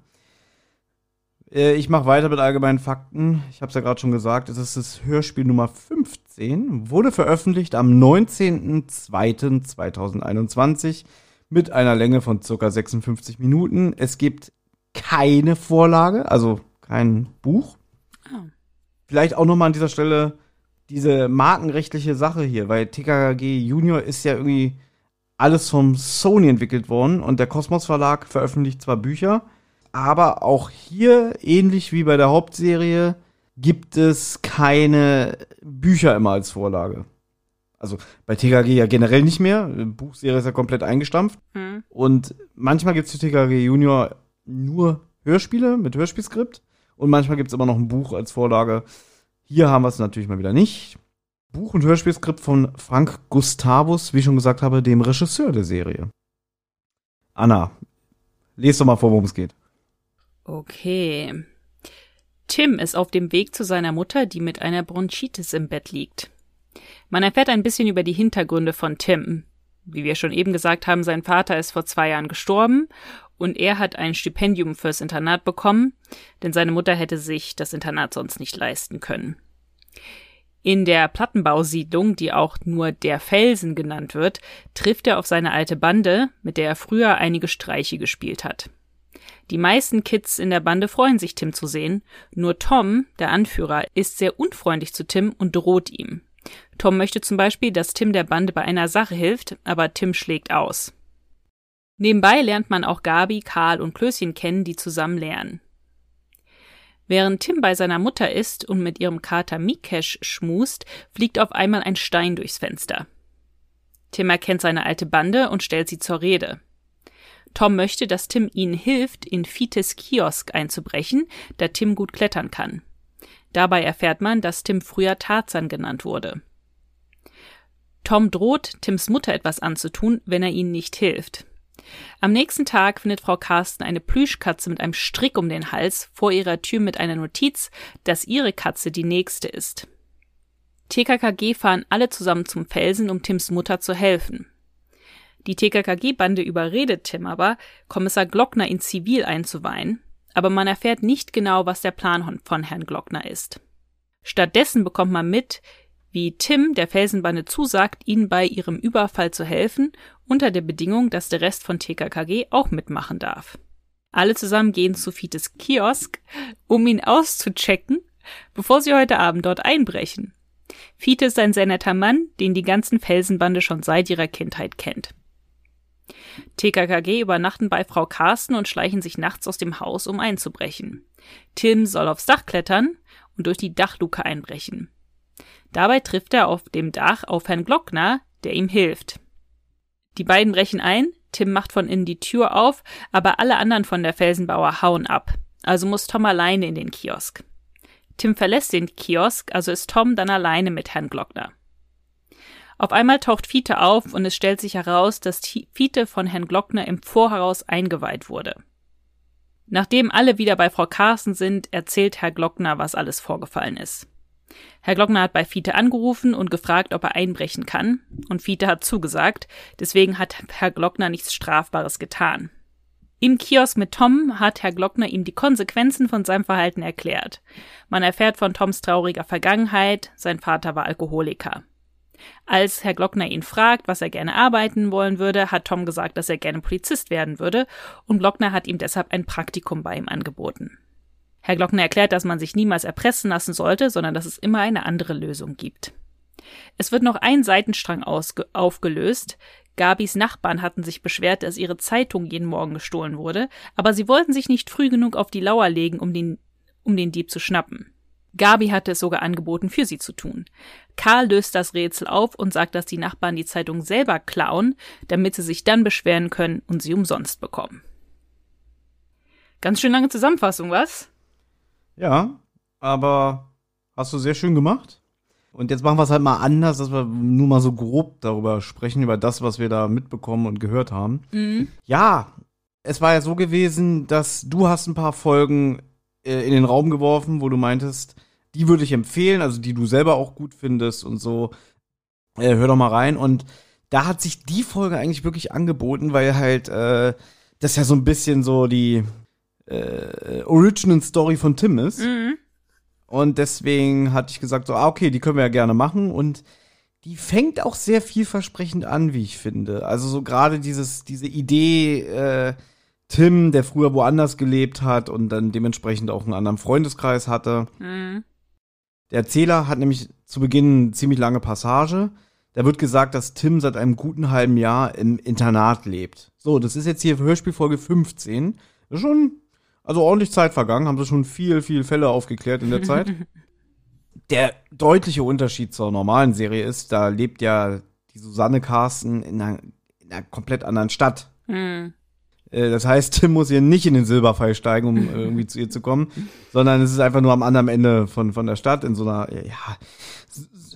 Ich mache weiter mit allgemeinen Fakten. Ich habe es ja gerade schon gesagt, es ist das Hörspiel Nummer 15. Wurde veröffentlicht am 19.02.2021 mit einer Länge von ca. 56 Minuten. Es gibt keine Vorlage, also kein Buch. Oh. Vielleicht auch nochmal an dieser Stelle diese markenrechtliche Sache hier, weil TKKG Junior ist ja irgendwie alles vom Sony entwickelt worden und der Kosmos Verlag veröffentlicht zwar Bücher, aber auch hier, ähnlich wie bei der Hauptserie, gibt es keine Bücher immer als Vorlage. Also bei TKKG ja generell nicht mehr, die Buchserie ist ja komplett eingestampft und manchmal gibt es für TKKG Junior nur Hörspiele mit Hörspielskript und manchmal gibt es immer noch ein Buch als Vorlage. Hier haben wir es natürlich mal wieder nicht. Buch- und Hörspielskript von Frank Gustavus, wie ich schon gesagt habe, dem Regisseur der Serie. Anna, lest doch mal vor, worum es geht. Okay. Tim ist auf dem Weg zu seiner Mutter, die mit einer Bronchitis im Bett liegt. Man erfährt ein bisschen über die Hintergründe von Tim. Wie wir schon eben gesagt haben, sein Vater ist vor 2 Jahren gestorben und er hat ein Stipendium fürs Internat bekommen, denn seine Mutter hätte sich das Internat sonst nicht leisten können. In der Plattenbausiedlung, die auch nur der Felsen genannt wird, trifft er auf seine alte Bande, mit der er früher einige Streiche gespielt hat. Die meisten Kids in der Bande freuen sich, Tim zu sehen, nur Tom, der Anführer, ist sehr unfreundlich zu Tim und droht ihm. Tom möchte zum Beispiel, dass Tim der Bande bei einer Sache hilft, aber Tim schlägt aus. Nebenbei lernt man auch Gabi, Karl und Klößchen kennen, die zusammen lernen. Während Tim bei seiner Mutter ist und mit ihrem Kater Mikesh schmust, fliegt auf einmal ein Stein durchs Fenster. Tim erkennt seine alte Bande und stellt sie zur Rede. Tom möchte, dass Tim ihnen hilft, in Fites Kiosk einzubrechen, da Tim gut klettern kann. Dabei erfährt man, dass Tim früher Tarzan genannt wurde. Tom droht, Tims Mutter etwas anzutun, wenn er ihnen nicht hilft. Am nächsten Tag findet Frau Carsten eine Plüschkatze mit einem Strick um den Hals vor ihrer Tür mit einer Notiz, dass ihre Katze die nächste ist. TKKG fahren alle zusammen zum Felsen, um Tims Mutter zu helfen. Die TKKG-Bande überredet Tim aber, Kommissar Glockner in Zivil einzuweihen, aber man erfährt nicht genau, was der Plan von Herrn Glockner ist. Stattdessen bekommt man mit, wie Tim der Felsenbande zusagt, ihnen bei ihrem Überfall zu helfen, unter der Bedingung, dass der Rest von TKKG auch mitmachen darf. Alle zusammen gehen zu Fites Kiosk, um ihn auszuchecken, bevor sie heute Abend dort einbrechen. Fiete ist ein sehr netter Mann, den die ganzen Felsenbande schon seit ihrer Kindheit kennt. TKKG übernachten bei Frau Carsten und schleichen sich nachts aus dem Haus, um einzubrechen. Tim soll aufs Dach klettern und durch die Dachluke einbrechen. Dabei trifft er auf dem Dach auf Herrn Glockner, der ihm hilft. Die beiden brechen ein, Tim macht von innen die Tür auf, aber alle anderen von der Felsenbauer hauen ab, also muss Tom alleine in den Kiosk. Tim verlässt den Kiosk, also ist Tom dann alleine mit Herrn Glockner. Auf einmal taucht Fiete auf und es stellt sich heraus, dass Fiete von Herrn Glockner im Voraus eingeweiht wurde. Nachdem alle wieder bei Frau Carsten sind, erzählt Herr Glockner, was alles vorgefallen ist. Herr Glockner hat bei Fiete angerufen und gefragt, ob er einbrechen kann, und Fiete hat zugesagt, deswegen hat Herr Glockner nichts Strafbares getan. Im Kiosk mit Tom hat Herr Glockner ihm die Konsequenzen von seinem Verhalten erklärt. Man erfährt von Toms trauriger Vergangenheit, sein Vater war Alkoholiker. Als Herr Glockner ihn fragt, was er gerne arbeiten wollen würde, hat Tom gesagt, dass er gerne Polizist werden würde, und Glockner hat ihm deshalb ein Praktikum bei ihm angeboten. Herr Glockner erklärt, dass man sich niemals erpressen lassen sollte, sondern dass es immer eine andere Lösung gibt. Es wird noch ein Seitenstrang aufgelöst. Gabis Nachbarn hatten sich beschwert, dass ihre Zeitung jeden Morgen gestohlen wurde, aber sie wollten sich nicht früh genug auf die Lauer legen, um den Dieb zu schnappen. Gabi hatte es sogar angeboten, für sie zu tun. Karl löst das Rätsel auf und sagt, dass die Nachbarn die Zeitung selber klauen, damit sie sich dann beschweren können und sie umsonst bekommen. Ganz schön lange Zusammenfassung, was? Ja, aber hast du sehr schön gemacht. Und jetzt machen wir es halt mal anders, dass wir nur mal so grob darüber sprechen, über das, was wir da mitbekommen und gehört haben. Mhm. Ja, es war ja so gewesen, dass du hast ein paar Folgen in den Raum geworfen, wo du meintest, die würde ich empfehlen, also die du selber auch gut findest und so. Hör doch mal rein. Und da hat sich die Folge eigentlich wirklich angeboten, weil halt das ja so ein bisschen so die Original Story von Tim ist. Mhm. Und deswegen hatte ich gesagt, so, okay, die können wir ja gerne machen. Und die fängt auch sehr vielversprechend an, wie ich finde. Also so gerade diese Idee, Tim, der früher woanders gelebt hat und dann dementsprechend auch einen anderen Freundeskreis hatte. Mhm. Der Erzähler hat nämlich zu Beginn eine ziemlich lange Passage. Da wird gesagt, dass Tim seit einem guten halben Jahr im Internat lebt. So, das ist jetzt hier Hörspielfolge 15. Das ist schon, also ordentlich Zeit vergangen, haben sie schon viel Fälle aufgeklärt in der Zeit. Der deutliche Unterschied zur normalen Serie ist, da lebt ja die Susanne Carsten in einer komplett anderen Stadt. Mhm. Das heißt, Tim muss hier nicht in den Silberpfeil steigen, um irgendwie zu ihr zu kommen, sondern es ist einfach nur am anderen Ende von der Stadt, in so einer, ja,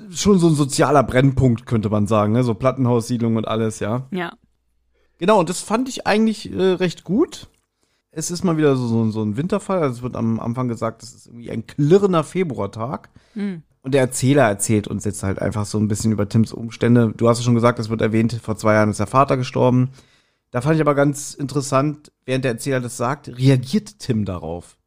schon so ein sozialer Brennpunkt, könnte man sagen, ne? So Plattenhaussiedlung und alles, ja. Ja. Genau, und das fand ich eigentlich recht gut. Es ist mal wieder so ein Winterfall, also es wird am Anfang gesagt, es ist irgendwie ein klirrender Februartag. Mhm. Und der Erzähler erzählt uns jetzt halt einfach so ein bisschen über Tims Umstände. Du hast ja schon gesagt, es wird erwähnt, vor 2 Jahren ist der Vater gestorben. Da fand ich aber ganz interessant, während der Erzähler das sagt, reagiert Tim darauf.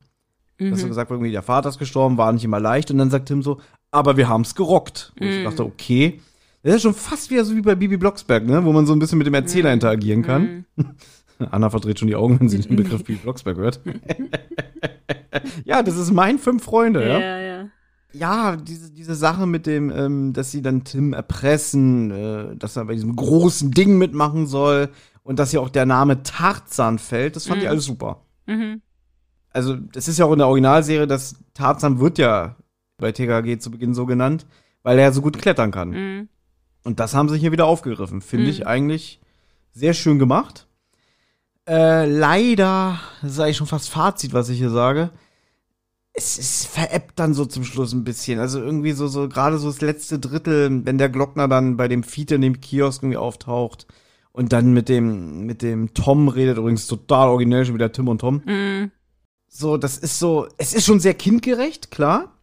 Mhm. Dass er gesagt hat, irgendwie der Vater ist gestorben, war nicht immer leicht. Und dann sagt Tim so, aber wir haben's gerockt. Und ich dachte, okay. Das ist schon fast wieder so wie bei Bibi Blocksberg, ne? Wo man so ein bisschen mit dem Erzähler interagieren kann. Mhm. Anna verdreht schon die Augen, wenn sie den Begriff Bibi Blocksberg hört. Ja, das ist mein 5 Freunde, ja. Ja. Ja, diese Sache mit dem, dass sie dann Tim erpressen, dass er bei diesem großen Ding mitmachen soll. Und dass hier auch der Name Tarzan fällt, das fand ich alles super. Mhm. Also, das ist ja auch in der Originalserie, dass Tarzan wird ja bei TKKG zu Beginn so genannt, weil er ja so gut klettern kann. Mhm. Und das haben sie hier wieder aufgegriffen. Finde ich eigentlich sehr schön gemacht. Leider, das ist eigentlich schon fast Fazit, was ich hier sage, es veräppt dann so zum Schluss ein bisschen. Also irgendwie so gerade so das letzte Drittel, wenn der Glockner dann bei dem Feed in dem Kiosk irgendwie auftaucht und dann mit dem Tom redet, übrigens total originell schon wieder Tim und Tom. Mhm. So, das ist so, es ist schon sehr kindgerecht, klar,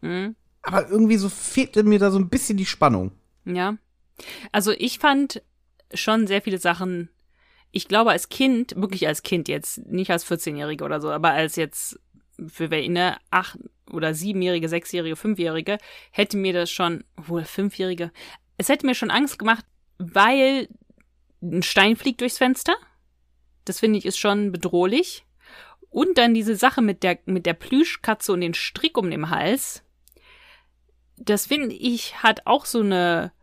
aber irgendwie so fehlte mir da so ein bisschen die Spannung. Ja, also ich fand schon sehr viele Sachen, ich glaube als Kind, wirklich als Kind jetzt, nicht als 14-Jährige oder so, aber als jetzt, für wer inne, 8- oder 7-Jährige, 6-Jährige, 5-Jährige, hätte mir das schon, wohl 5-Jährige, es hätte mir schon Angst gemacht, weil ein Stein fliegt durchs Fenster. Das finde ich ist schon bedrohlich. Und dann diese Sache mit der Plüschkatze und den Strick um den Hals. Das finde ich hat auch so eine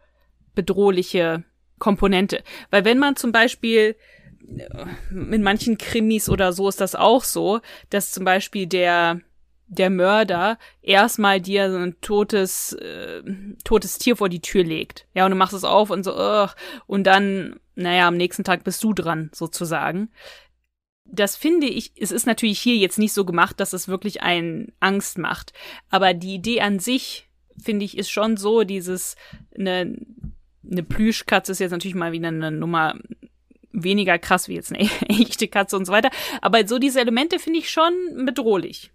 bedrohliche Komponente. Weil wenn man zum Beispiel mit manchen Krimis oder so ist das auch so, dass zum Beispiel der Mörder erstmal dir so ein totes Tier vor die Tür legt. Ja, und du machst es auf und so, und dann, naja, am nächsten Tag bist du dran, sozusagen. Das finde ich, es ist natürlich hier jetzt nicht so gemacht, dass es wirklich einen Angst macht. Aber die Idee an sich, finde ich, ist schon so, dieses, eine Plüschkatze ist jetzt natürlich mal wieder eine Nummer weniger krass wie jetzt eine echte Katze und so weiter. Aber so diese Elemente finde ich schon bedrohlich.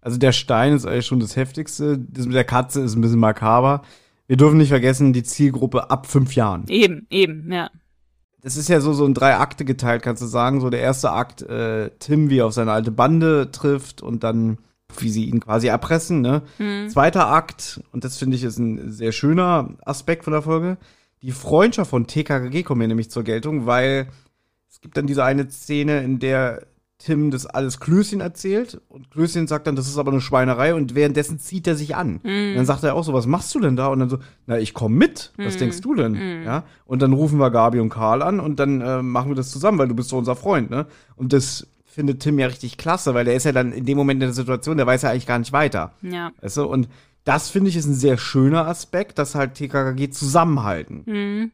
Also der Stein ist eigentlich schon das Heftigste. Das mit der Katze ist ein bisschen makaber. Wir dürfen nicht vergessen, die Zielgruppe ab 5 Jahren. Eben, ja. Das ist ja so in 3 Akte geteilt, kannst du sagen. So der erste Akt, Tim, wie er auf seine alte Bande trifft und dann, wie sie ihn quasi erpressen, ne? Mhm. Zweiter Akt, und das finde ich ist ein sehr schöner Aspekt von der Folge, die Freundschaft von TKKG kommt mir nämlich zur Geltung, weil es gibt dann diese eine Szene, in der Tim das alles Klößchen erzählt und Klößchen sagt dann, das ist aber eine Schweinerei und währenddessen zieht er sich an. Mhm. Dann sagt er auch so, was machst du denn da? Und dann so, na, ich komm mit, was denkst du denn? Mhm. Ja? Und dann rufen wir Gabi und Karl an und dann machen wir das zusammen, weil du bist so unser Freund, ne? Und das findet Tim ja richtig klasse, weil der ist ja dann in dem Moment in der Situation, der weiß ja eigentlich gar nicht weiter. Ja. Weißt du? Und das, finde ich, ist ein sehr schöner Aspekt, dass halt TKKG zusammenhalten. Mhm.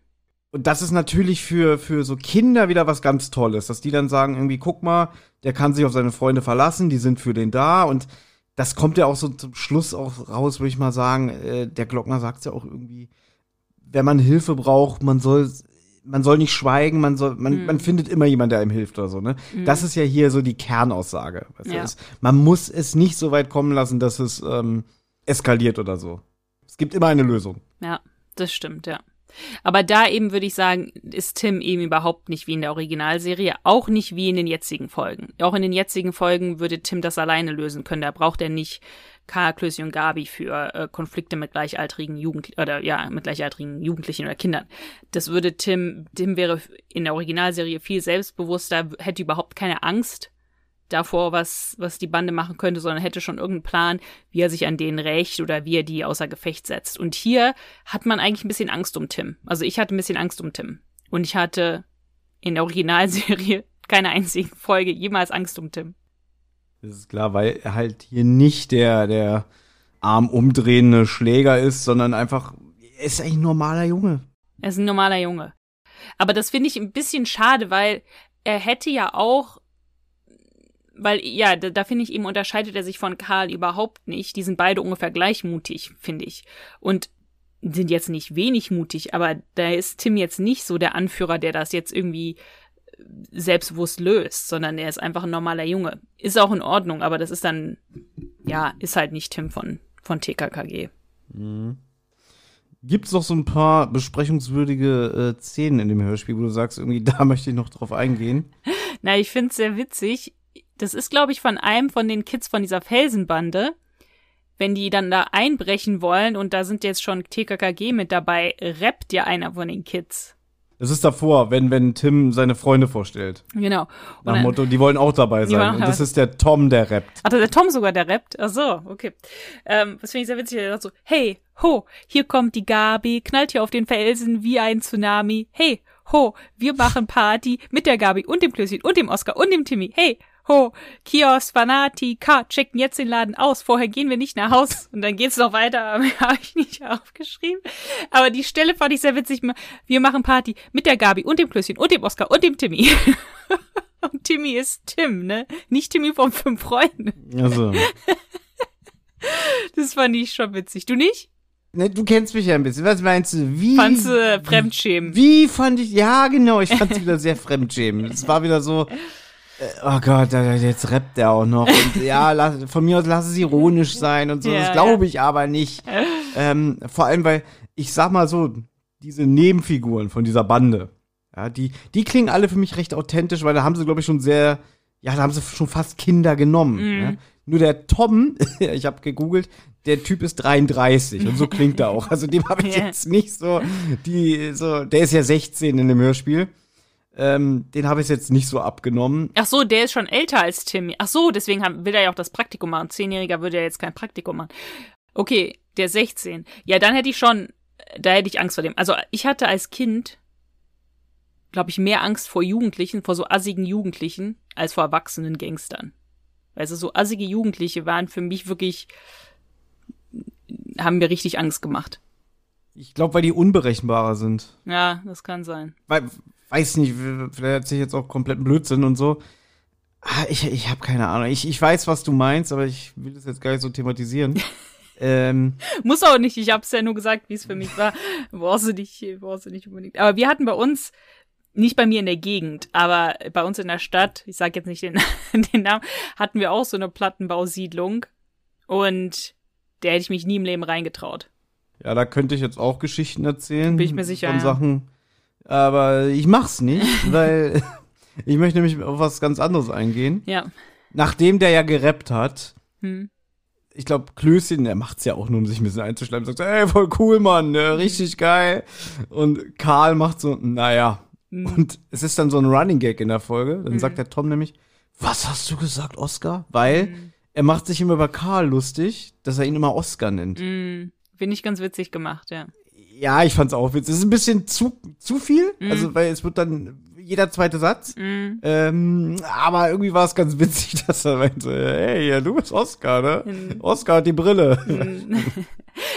Und das ist natürlich für so Kinder wieder was ganz Tolles, dass die dann sagen, irgendwie, guck mal, der kann sich auf seine Freunde verlassen, die sind für den da. Und das kommt ja auch so zum Schluss auch raus, würde ich mal sagen. Der Glockner sagt ja auch irgendwie, wenn man Hilfe braucht, man soll nicht schweigen, man findet immer jemanden, der einem hilft oder so, ne? Mhm. Das ist ja hier so die Kernaussage. Weißt ja. Man muss es nicht so weit kommen lassen, dass es eskaliert oder so. Es gibt immer eine Lösung. Ja, das stimmt, ja. Aber da eben würde ich sagen, ist Tim eben überhaupt nicht wie in der Originalserie, auch nicht wie in den jetzigen Folgen. Auch in den jetzigen Folgen würde Tim das alleine lösen können. Da braucht er nicht Karl, Klößchen und Gabi für Konflikte mit gleichaltrigen Jugendlichen oder Kindern. Das würde Tim wäre in der Originalserie viel selbstbewusster, hätte überhaupt keine Angst davor, was die Bande machen könnte, sondern hätte schon irgendeinen Plan, wie er sich an denen rächt oder wie er die außer Gefecht setzt. Und hier hat man eigentlich ein bisschen Angst um Tim. Also ich hatte ein bisschen Angst um Tim. Und ich hatte in der Originalserie keine einzige Folge jemals Angst um Tim. Das ist klar, weil er halt hier nicht der armumdrehende Schläger ist, sondern einfach, er ist eigentlich ein normaler Junge. Er ist ein normaler Junge. Aber das finde ich ein bisschen schade, weil er hätte ja auch, weil, ja, da finde ich eben, unterscheidet er sich von Karl überhaupt nicht. Die sind beide ungefähr gleich mutig, finde ich. Und sind jetzt nicht wenig mutig, aber da ist Tim jetzt nicht so der Anführer, der das jetzt irgendwie selbstbewusst löst, sondern er ist einfach ein normaler Junge. Ist auch in Ordnung, aber das ist dann, ja, ist halt nicht Tim von TKKG. Mhm. Gibt's noch so ein paar besprechungswürdige Szenen in dem Hörspiel, wo du sagst, irgendwie, da möchte ich noch drauf eingehen? Na, ich finde es sehr witzig. Das ist, glaube ich, von einem von den Kids von dieser Felsenbande, wenn die dann da einbrechen wollen und da sind jetzt schon TKKG mit dabei, rappt ja einer von den Kids. Das ist davor, wenn Tim seine Freunde vorstellt. Genau. Nach dem Motto, die wollen auch dabei sein. Und das ist der Tom, der rappt. Ach, der Tom sogar, der rappt? Ach so, okay. Das finde ich sehr witzig. Der sagt so, hey, ho, hier kommt die Gabi, knallt hier auf den Felsen wie ein Tsunami. Hey, ho, wir machen Party mit der Gabi und dem Klößchen und dem Oscar und dem Timmy. Hey, ho, Kiosk, Fanatika, checken jetzt den Laden aus, vorher gehen wir nicht nach Haus. Und dann geht's noch weiter, habe ich nicht aufgeschrieben. Aber die Stelle fand ich sehr witzig. Wir machen Party mit der Gabi und dem Klößchen und dem Oskar und dem Timmy. Und Timmy ist Tim, ne? Nicht Timmy von Fünf Freunden. Also. Das fand ich schon witzig. Du nicht? Ne, du kennst mich ja ein bisschen. Was meinst du? Wie fandst du fremdschämen? Wie fand ich? Ja, genau. Ich fand's wieder sehr fremdschämen. Es war wieder so. Oh Gott, jetzt rappt er auch noch. Und ja, von mir aus lass es ironisch sein und so. Ja, das glaube ich aber nicht. Vor allem, weil ich sag mal so, diese Nebenfiguren von dieser Bande, ja, die klingen alle für mich recht authentisch, weil da haben sie, glaube ich, schon sehr, ja, da haben sie schon fast Kinder genommen. Mhm. Ja. Nur der Tom, ich habe gegoogelt, der Typ ist 33 und so klingt er auch. Also dem habe ich jetzt nicht so, der ist ja 16 in dem Hörspiel. Den habe ich jetzt nicht so abgenommen. Ach so, der ist schon älter als Timmy. Ach so, deswegen will er ja auch das Praktikum machen. 10-Jähriger würde ja jetzt kein Praktikum machen. Okay, der 16. Ja, dann hätte ich schon, da hätte ich Angst vor dem. Also ich hatte als Kind, glaube ich, mehr Angst vor Jugendlichen, vor so assigen Jugendlichen, als vor erwachsenen Gangstern. Also so assige Jugendliche waren für mich wirklich, haben mir richtig Angst gemacht. Ich glaube, weil die unberechenbarer sind. Ja, das kann sein. Weil, weiß nicht, vielleicht erzähle ich jetzt auch kompletten Blödsinn und so. Ich habe keine Ahnung. Ich weiß, was du meinst, aber ich will das jetzt gar nicht so thematisieren. Muss auch nicht. Ich habe es ja nur gesagt, wie es für mich war. Brauchst du nicht unbedingt. Aber wir hatten bei uns, nicht bei mir in der Gegend, aber bei uns in der Stadt, ich sage jetzt nicht den Namen, hatten wir auch so eine Plattenbausiedlung. Und da hätte ich mich nie im Leben reingetraut. Ja, da könnte ich jetzt auch Geschichten erzählen. Bin ich mir sicher, von Sachen. Aber ich mach's nicht, weil ich möchte nämlich auf was ganz anderes eingehen. Ja. Nachdem der ja gerappt hat, ich glaube, Klößchen, der macht's ja auch nur, um sich ein bisschen einzuschleimen, sagt, ey, voll cool, Mann, richtig geil. Und Karl macht so, naja. Und es ist dann so ein Running Gag in der Folge. Dann sagt der Tom nämlich, was hast du gesagt, Oscar? Weil er macht sich immer über Karl lustig, dass er ihn immer Oscar nennt. Finde ich ganz witzig gemacht, ja. Ja, ich fand's auch witzig. Es ist ein bisschen zu viel, also weil es wird dann jeder zweite Satz. Aber irgendwie war es ganz witzig, dass er meinte, hey, ja, du bist Oscar, ne? Oscar hat die Brille.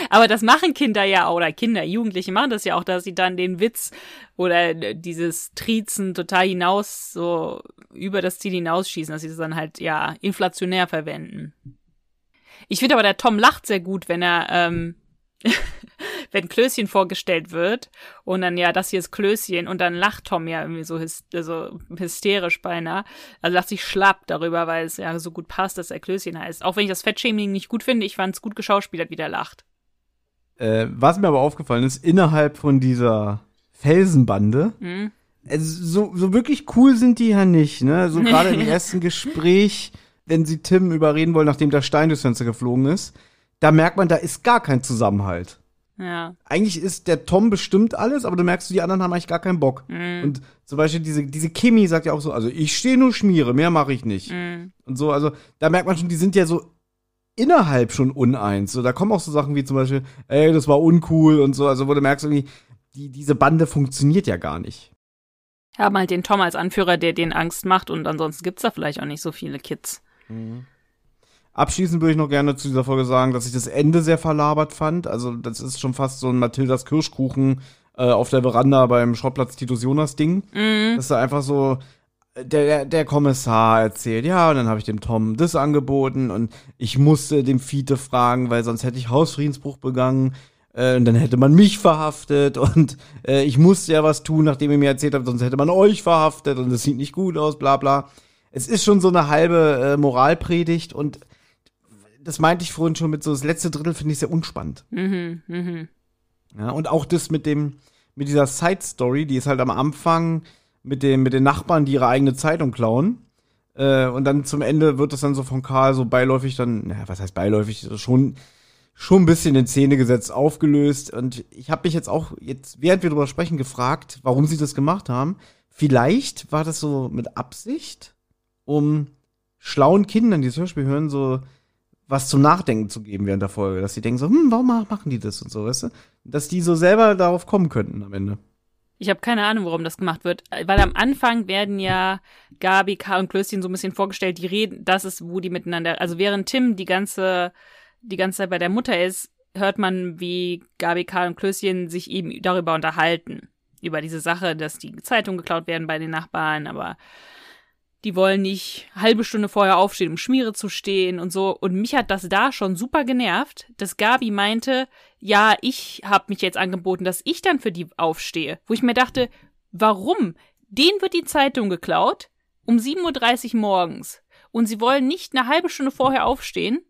Aber das machen Kinder ja, oder Kinder, Jugendliche machen das ja auch, dass sie dann den Witz oder dieses Triezen total hinaus, so über das Ziel hinausschießen, dass sie das dann halt, ja, inflationär verwenden. Ich finde aber, der Tom lacht sehr gut, wenn er, wenn Klößchen vorgestellt wird und dann, ja, das hier ist Klößchen und dann lacht Tom ja irgendwie so hysterisch beinahe. Also lacht sich schlapp darüber, weil es ja so gut passt, dass er Klößchen heißt. Auch wenn ich das Fettshaming nicht gut finde, ich fand es gut geschauspielert, wie der lacht. Was mir aber aufgefallen ist, innerhalb von dieser Felsenbande, so wirklich cool sind die ja nicht, ne? So gerade im ersten Gespräch, wenn sie Tim überreden wollen, nachdem der Stein durchs Fenster geflogen ist, da merkt man, da ist gar kein Zusammenhalt. Ja. Eigentlich ist der Tom bestimmt alles, aber du merkst, die anderen haben eigentlich gar keinen Bock. Und zum Beispiel diese Kimi sagt ja auch so, also ich stehe nur schmiere, mehr mache ich nicht. Und so, also da merkt man schon, die sind ja so innerhalb schon uneins. So, da kommen auch so Sachen wie zum Beispiel, ey, das war uncool und so, also wo du merkst irgendwie, diese Bande funktioniert ja gar nicht. Haben halt den Tom als Anführer, der denen Angst macht und ansonsten gibt's da vielleicht auch nicht so viele Kids. Abschließend würde ich noch gerne zu dieser Folge sagen, dass ich das Ende sehr verlabert fand. Also das ist schon fast so ein Mathildas Kirschkuchen auf der Veranda beim Schrottplatz Titus Jonas Ding. Dass da einfach so der Kommissar erzählt, ja, und dann habe ich dem Tom das angeboten und ich musste dem Fiete fragen, weil sonst hätte ich Hausfriedensbruch begangen und dann hätte man mich verhaftet und ich musste ja was tun, nachdem ihr mir erzählt habt, sonst hätte man euch verhaftet und das sieht nicht gut aus, bla bla. Es ist schon so eine halbe Moralpredigt und das meinte ich vorhin schon mit so, das letzte Drittel finde ich sehr unspannend. Ja, und auch das mit dieser Side-Story, die ist halt am Anfang mit den Nachbarn, die ihre eigene Zeitung klauen. Und dann zum Ende wird das dann so von Karl so beiläufig dann, naja, was heißt beiläufig, schon ein bisschen in Szene gesetzt, aufgelöst. Und ich habe mich jetzt, während wir drüber sprechen, gefragt, warum sie das gemacht haben. Vielleicht war das so mit Absicht, um schlauen Kindern, die das Hörspiel hören, so was zum Nachdenken zu geben während der Folge. Dass die denken so, warum machen die das und so, weißt du? Dass die so selber darauf kommen könnten am Ende. Ich habe keine Ahnung, warum das gemacht wird, weil am Anfang werden ja Gabi, K. und Klößchen so ein bisschen vorgestellt, die reden, das ist, wo die miteinander, also während Tim die ganze Zeit bei der Mutter ist, hört man, wie Gabi, K. und Klößchen sich eben darüber unterhalten, über diese Sache, dass die Zeitungen geklaut werden bei den Nachbarn, aber die wollen nicht halbe Stunde vorher aufstehen, um Schmiere zu stehen und so. Und mich hat das da schon super genervt, dass Gabi meinte, ja, ich habe mich jetzt angeboten, dass ich dann für die aufstehe. Wo ich mir dachte, warum? Denen wird die Zeitung geklaut um 7.30 Uhr morgens. Und sie wollen nicht eine halbe Stunde vorher aufstehen,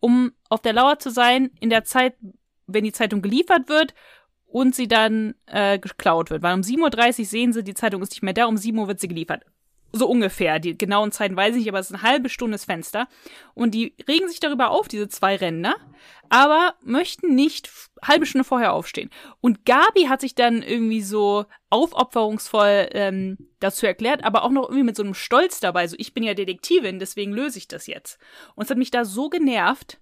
um auf der Lauer zu sein, in der Zeit, wenn die Zeitung geliefert wird und sie dann geklaut wird. Weil um 7.30 Uhr sehen sie, die Zeitung ist nicht mehr da, um 7 Uhr wird sie geliefert. So ungefähr, die genauen Zeiten weiß ich nicht, aber es ist ein halbe Stundes Fenster. Und die regen sich darüber auf, diese zwei Ränder, aber möchten nicht halbe Stunde vorher aufstehen. Und Gabi hat sich dann irgendwie so aufopferungsvoll dazu erklärt, aber auch noch irgendwie mit so einem Stolz dabei. So, ich bin ja Detektivin, deswegen löse ich das jetzt. Und es hat mich da so genervt,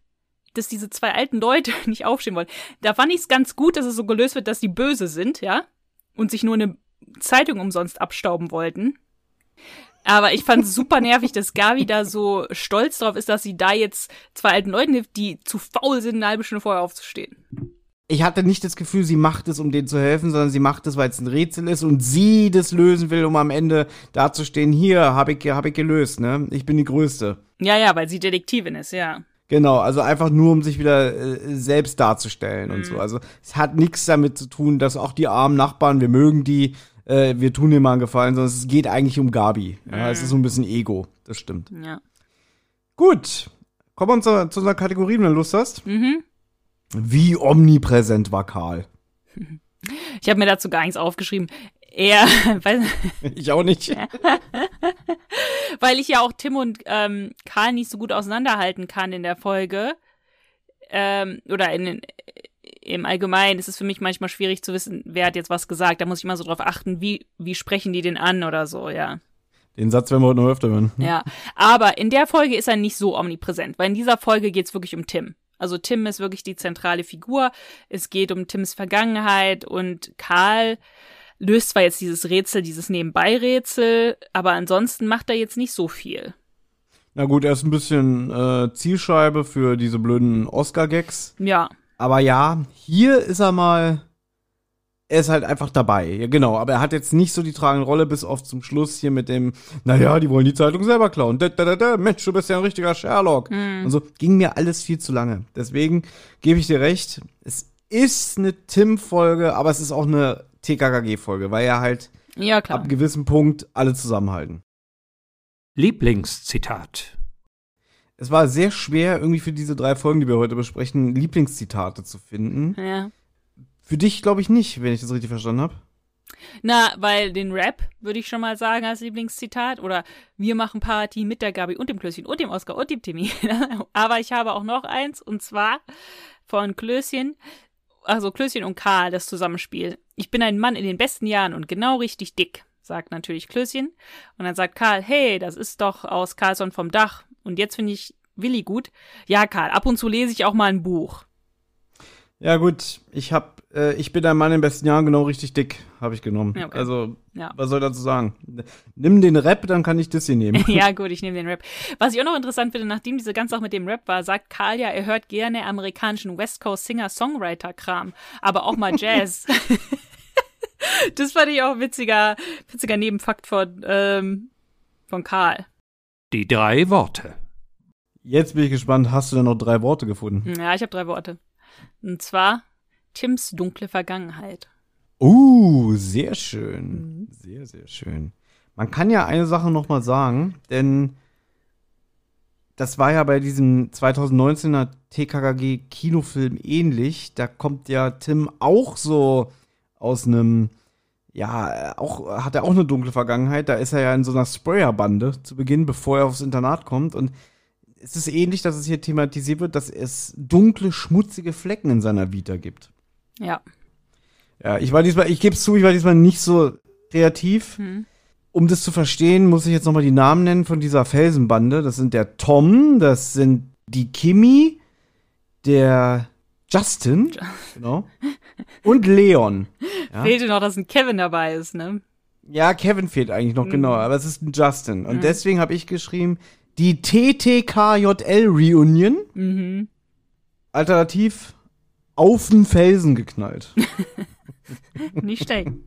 dass diese zwei alten Leute nicht aufstehen wollen. Da fand ich es ganz gut, dass es so gelöst wird, dass die böse sind, ja, und sich nur eine Zeitung umsonst abstauben wollten. Aber ich fand es super nervig, dass Gabi da so stolz drauf ist, dass sie da jetzt zwei alten Leuten hilft, die zu faul sind, eine halbe Stunde vorher aufzustehen. Ich hatte nicht das Gefühl, sie macht es, um denen zu helfen, sondern sie macht es, weil es ein Rätsel ist und sie das lösen will, um am Ende dazustehen, hier, hab ich gelöst, ne? Ich bin die Größte. Ja, weil sie Detektivin ist, ja. Genau, also einfach nur, um sich wieder selbst darzustellen und so. Also es hat nichts damit zu tun, dass auch die armen Nachbarn, wir mögen die, wir tun dir mal einen Gefallen, sondern es geht eigentlich um Gabi. Ja, es ist so ein bisschen Ego, das stimmt. Ja. Gut, kommen wir zu unserer Kategorie, wenn du Lust hast. Mhm. Wie omnipräsent war Karl? Ich habe mir dazu gar nichts aufgeschrieben. Ich auch nicht. Weil ich ja auch Tim und Karl nicht so gut auseinanderhalten kann in der Folge. Oder im Allgemeinen ist es für mich manchmal schwierig zu wissen, wer hat jetzt was gesagt. Da muss ich mal so drauf achten, wie sprechen die den an oder so, ja. Den Satz werden wir heute noch öfter hören. Ja, aber in der Folge ist er nicht so omnipräsent, weil in dieser Folge geht es wirklich um Tim. Also Tim ist wirklich die zentrale Figur. Es geht um Tims Vergangenheit und Karl löst zwar jetzt dieses Rätsel, dieses Nebenbei-Rätsel, aber ansonsten macht er jetzt nicht so viel. Na gut, er ist ein bisschen Zielscheibe für diese blöden Oscar-Gags. Ja. Aber ja, hier ist er mal, er ist halt einfach dabei. Ja, genau, aber er hat jetzt nicht so die tragende Rolle, bis oft zum Schluss hier mit dem, naja, die wollen die Zeitung selber klauen. Mensch, du bist ja ein richtiger Sherlock. Und so ging mir alles viel zu lange. Deswegen gebe ich dir recht, es ist eine Tim-Folge, aber es ist auch eine TKKG-Folge, weil er halt ab einem gewissen Punkt alle zusammenhalten. Lieblingszitat. Es war sehr schwer, irgendwie für diese drei Folgen, die wir heute besprechen, Lieblingszitate zu finden. Ja. Für dich glaube ich nicht, wenn ich das richtig verstanden habe. Na, weil den Rap würde ich schon mal sagen als Lieblingszitat. Oder wir machen Party mit der Gabi und dem Klößchen und dem Oscar und dem Timmy. Aber ich habe auch noch eins, und zwar von Klößchen. Also Klößchen und Karl, das Zusammenspiel. Ich bin ein Mann in den besten Jahren und genau richtig dick, sagt natürlich Klößchen. Und dann sagt Karl, hey, das ist doch aus Carlsson vom Dach. Und jetzt finde ich Willi gut. Ja, Karl, ab und zu lese ich auch mal ein Buch. Ja, gut. Ich bin ein Mann in den besten Jahren genau richtig dick, habe ich genommen. Okay. Also, Was soll dazu sagen? Nimm den Rap, dann kann ich das hier nehmen. Ja, gut, ich nehme den Rap. Was ich auch noch interessant finde, nachdem diese ganze Sache mit dem Rap war, sagt Karl ja, er hört gerne amerikanischen West Coast Singer-Songwriter-Kram, aber auch mal Jazz. Das fand ich auch ein witziger Nebenfakt von Karl. Die drei Worte. Jetzt bin ich gespannt, hast du denn noch drei Worte gefunden? Ja, ich habe drei Worte. Und zwar Tims dunkle Vergangenheit. Sehr schön. Mhm. Sehr, sehr schön. Man kann ja eine Sache nochmal sagen, denn das war ja bei diesem 2019er TKKG-Kinofilm ähnlich. Da kommt ja Tim auch so aus einem... Ja, auch hat er auch eine dunkle Vergangenheit. Da ist er ja in so einer Sprayerbande zu Beginn, bevor er aufs Internat kommt. Und es ist ähnlich, dass es hier thematisiert wird, dass es dunkle, schmutzige Flecken in seiner Vita gibt. Ja. Ja, ich gebe es zu, ich war diesmal nicht so kreativ. Um das zu verstehen, muss ich jetzt nochmal die Namen nennen von dieser Felsenbande. Das sind der Tom, das sind die Kimi, der Justin, genau, und Leon. Ja? Fehlte noch, dass ein Kevin dabei ist, ne? Ja, Kevin fehlt eigentlich noch, genau, aber es ist ein Justin. Und deswegen habe ich geschrieben, die TTKJL-Reunion, alternativ auf den Felsen geknallt. Nicht stecken.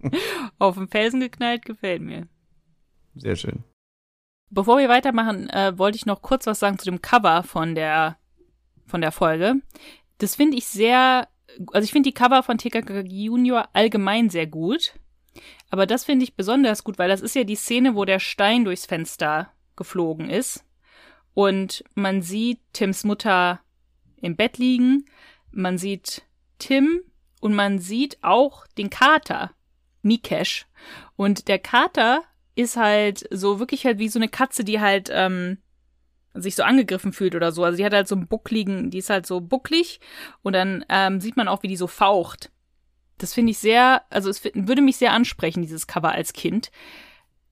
Auf den Felsen geknallt gefällt mir. Sehr schön. Bevor wir weitermachen, wollte ich noch kurz was sagen zu dem Cover von der Folge. Das finde ich sehr, also ich finde die Cover von TKKG Junior allgemein sehr gut. Aber das finde ich besonders gut, weil das ist ja die Szene, wo der Stein durchs Fenster geflogen ist. Und man sieht Tims Mutter im Bett liegen, man sieht Tim und man sieht auch den Kater, Mikesh. Und der Kater ist halt so wirklich halt wie so eine Katze, die halt sich so angegriffen fühlt oder so. Also die hat halt so einen buckligen, die ist halt so bucklig und dann sieht man auch, wie die so faucht. Das finde ich sehr, also es würde mich sehr ansprechen, dieses Cover als Kind.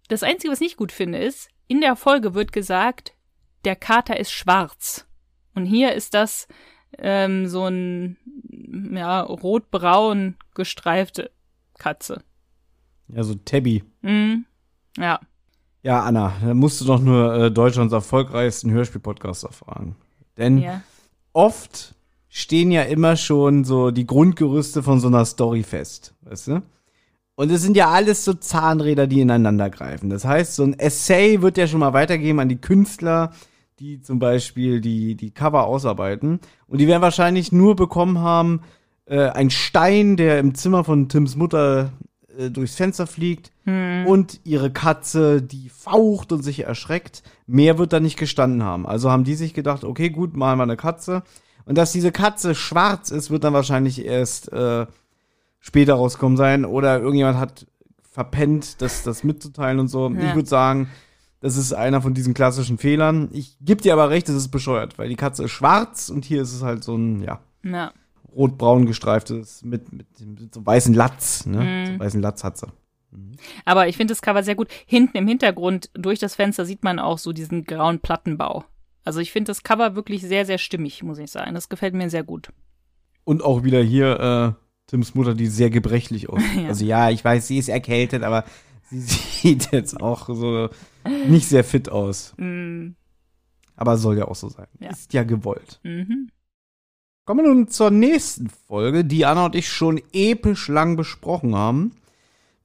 Das Einzige, was ich nicht gut finde, ist, in der Folge wird gesagt, der Kater ist schwarz. Und hier ist das so ein rot-braun gestreifte Katze. Ja, so Tabby. Mhm. Ja. Ja, Anna, da musst du doch nur Deutschlands erfolgreichsten Hörspiel-Podcaster fragen. Denn oft stehen ja immer schon so die Grundgerüste von so einer Story fest, weißt du? Und es sind ja alles so Zahnräder, die ineinander greifen. Das heißt, so ein Essay wird ja schon mal weitergegeben an die Künstler, die zum Beispiel die Cover ausarbeiten. Und die werden wahrscheinlich nur bekommen haben, einen Stein, der im Zimmer von Tims Mutter durchs Fenster fliegt und ihre Katze, die faucht und sich erschreckt. Mehr wird da nicht gestanden haben. Also haben die sich gedacht, okay, gut, malen wir eine Katze. Und dass diese Katze schwarz ist, wird dann wahrscheinlich erst später rauskommen sein. Oder irgendjemand hat verpennt, das mitzuteilen und so. Ja. Ich würde sagen, das ist einer von diesen klassischen Fehlern. Ich gebe dir aber recht, es ist bescheuert, weil die Katze ist schwarz und hier ist es halt so ein, rot-braun gestreiftes mit so einem weißen Latz. Ne? So einen weißen Latz hat sie. Aber ich finde das Cover sehr gut. Hinten im Hintergrund durch das Fenster sieht man auch so diesen grauen Plattenbau. Also ich finde das Cover wirklich sehr, sehr stimmig, muss ich sagen. Das gefällt mir sehr gut. Und auch wieder hier Tims Mutter, die sehr gebrechlich aussieht. Ja. Also ja, ich weiß, sie ist erkältet, aber sie sieht jetzt auch so nicht sehr fit aus. Aber soll ja auch so sein. Ja. Ist ja gewollt. Kommen wir nun zur nächsten Folge, die Anna und ich schon episch lang besprochen haben.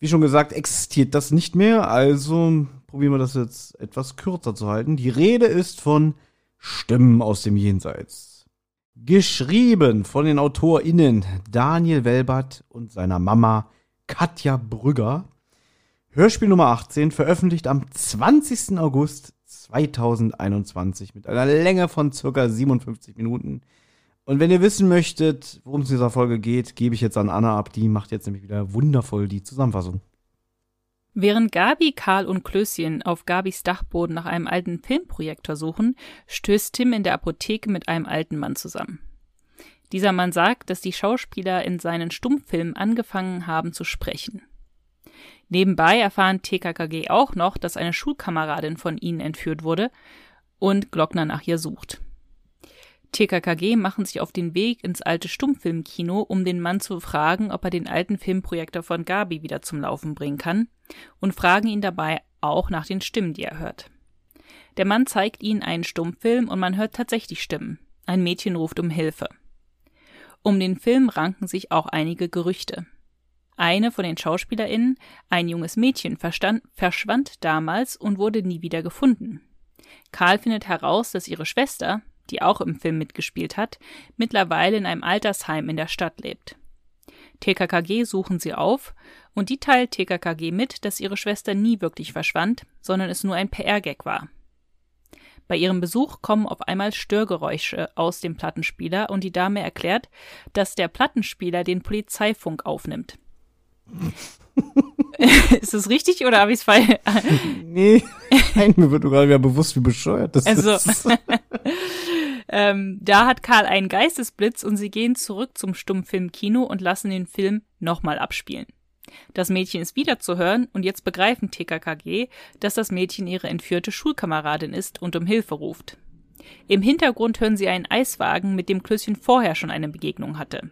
Wie schon gesagt, existiert das nicht mehr, also probieren wir das jetzt etwas kürzer zu halten. Die Rede ist von Stimmen aus dem Jenseits. Geschrieben von den AutorInnen Daniel Welbert und seiner Mama Katja Brügger. Hörspiel Nummer 18, veröffentlicht am 20. August 2021 mit einer Länge von ca. 57 Minuten. Und wenn ihr wissen möchtet, worum es in dieser Folge geht, gebe ich jetzt an Anna ab. Die macht jetzt nämlich wieder wundervoll die Zusammenfassung. Während Gabi, Karl und Klößchen auf Gabis Dachboden nach einem alten Filmprojektor suchen, stößt Tim in der Apotheke mit einem alten Mann zusammen. Dieser Mann sagt, dass die Schauspieler in seinen Stummfilmen angefangen haben zu sprechen. Nebenbei erfahren TKKG auch noch, dass eine Schulkameradin von ihnen entführt wurde und Glockner nach ihr sucht. TKKG machen sich auf den Weg ins alte Stummfilmkino, um den Mann zu fragen, ob er den alten Filmprojektor von Gabi wieder zum Laufen bringen kann, und fragen ihn dabei auch nach den Stimmen, die er hört. Der Mann zeigt ihnen einen Stummfilm und man hört tatsächlich Stimmen. Ein Mädchen ruft um Hilfe. Um den Film ranken sich auch einige Gerüchte. Eine von den SchauspielerInnen, ein junges Mädchen, verschwand damals und wurde nie wieder gefunden. Karl findet heraus, dass ihre Schwester, die auch im Film mitgespielt hat, mittlerweile in einem Altersheim in der Stadt lebt. TKKG suchen sie auf und die teilt TKKG mit, dass ihre Schwester nie wirklich verschwand, sondern es nur ein PR-Gag war. Bei ihrem Besuch kommen auf einmal Störgeräusche aus dem Plattenspieler und die Dame erklärt, dass der Plattenspieler den Polizeifunk aufnimmt. Ist das richtig oder habe ich es falsch? Nee, mir wird gerade wieder bewusst, wie bescheuert das ist. Da hat Karl einen Geistesblitz und sie gehen zurück zum Stummfilmkino und lassen den Film nochmal abspielen. Das Mädchen ist wieder zu hören und jetzt begreifen TKKG, dass das Mädchen ihre entführte Schulkameradin ist und um Hilfe ruft. Im Hintergrund hören sie einen Eiswagen, mit dem Klößchen vorher schon eine Begegnung hatte.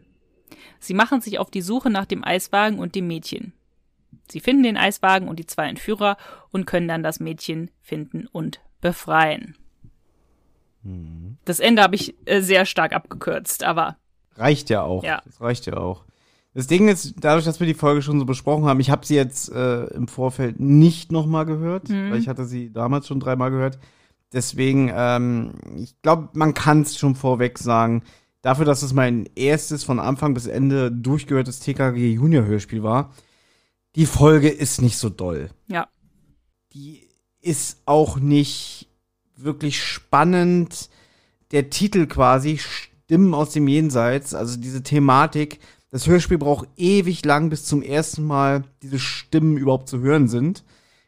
Sie machen sich auf die Suche nach dem Eiswagen und dem Mädchen. Sie finden den Eiswagen und die zwei Entführer und können dann das Mädchen finden und befreien. Mhm. Das Ende habe ich sehr stark abgekürzt, aber... Reicht ja auch. Ja. Das reicht ja auch. Das Ding ist, dadurch, dass wir die Folge schon so besprochen haben, ich habe sie jetzt im Vorfeld nicht nochmal gehört, weil ich hatte sie damals schon 3-mal gehört. Deswegen, ich glaube, man kann es schon vorweg sagen, dafür, dass es mein erstes von Anfang bis Ende durchgehörtes TKKG Junior Hörspiel war, die Folge ist nicht so doll. Ja. Die ist auch nicht wirklich spannend. Der Titel quasi, Stimmen aus dem Jenseits, also diese Thematik, das Hörspiel braucht ewig lang, bis zum ersten Mal diese Stimmen überhaupt zu hören sind.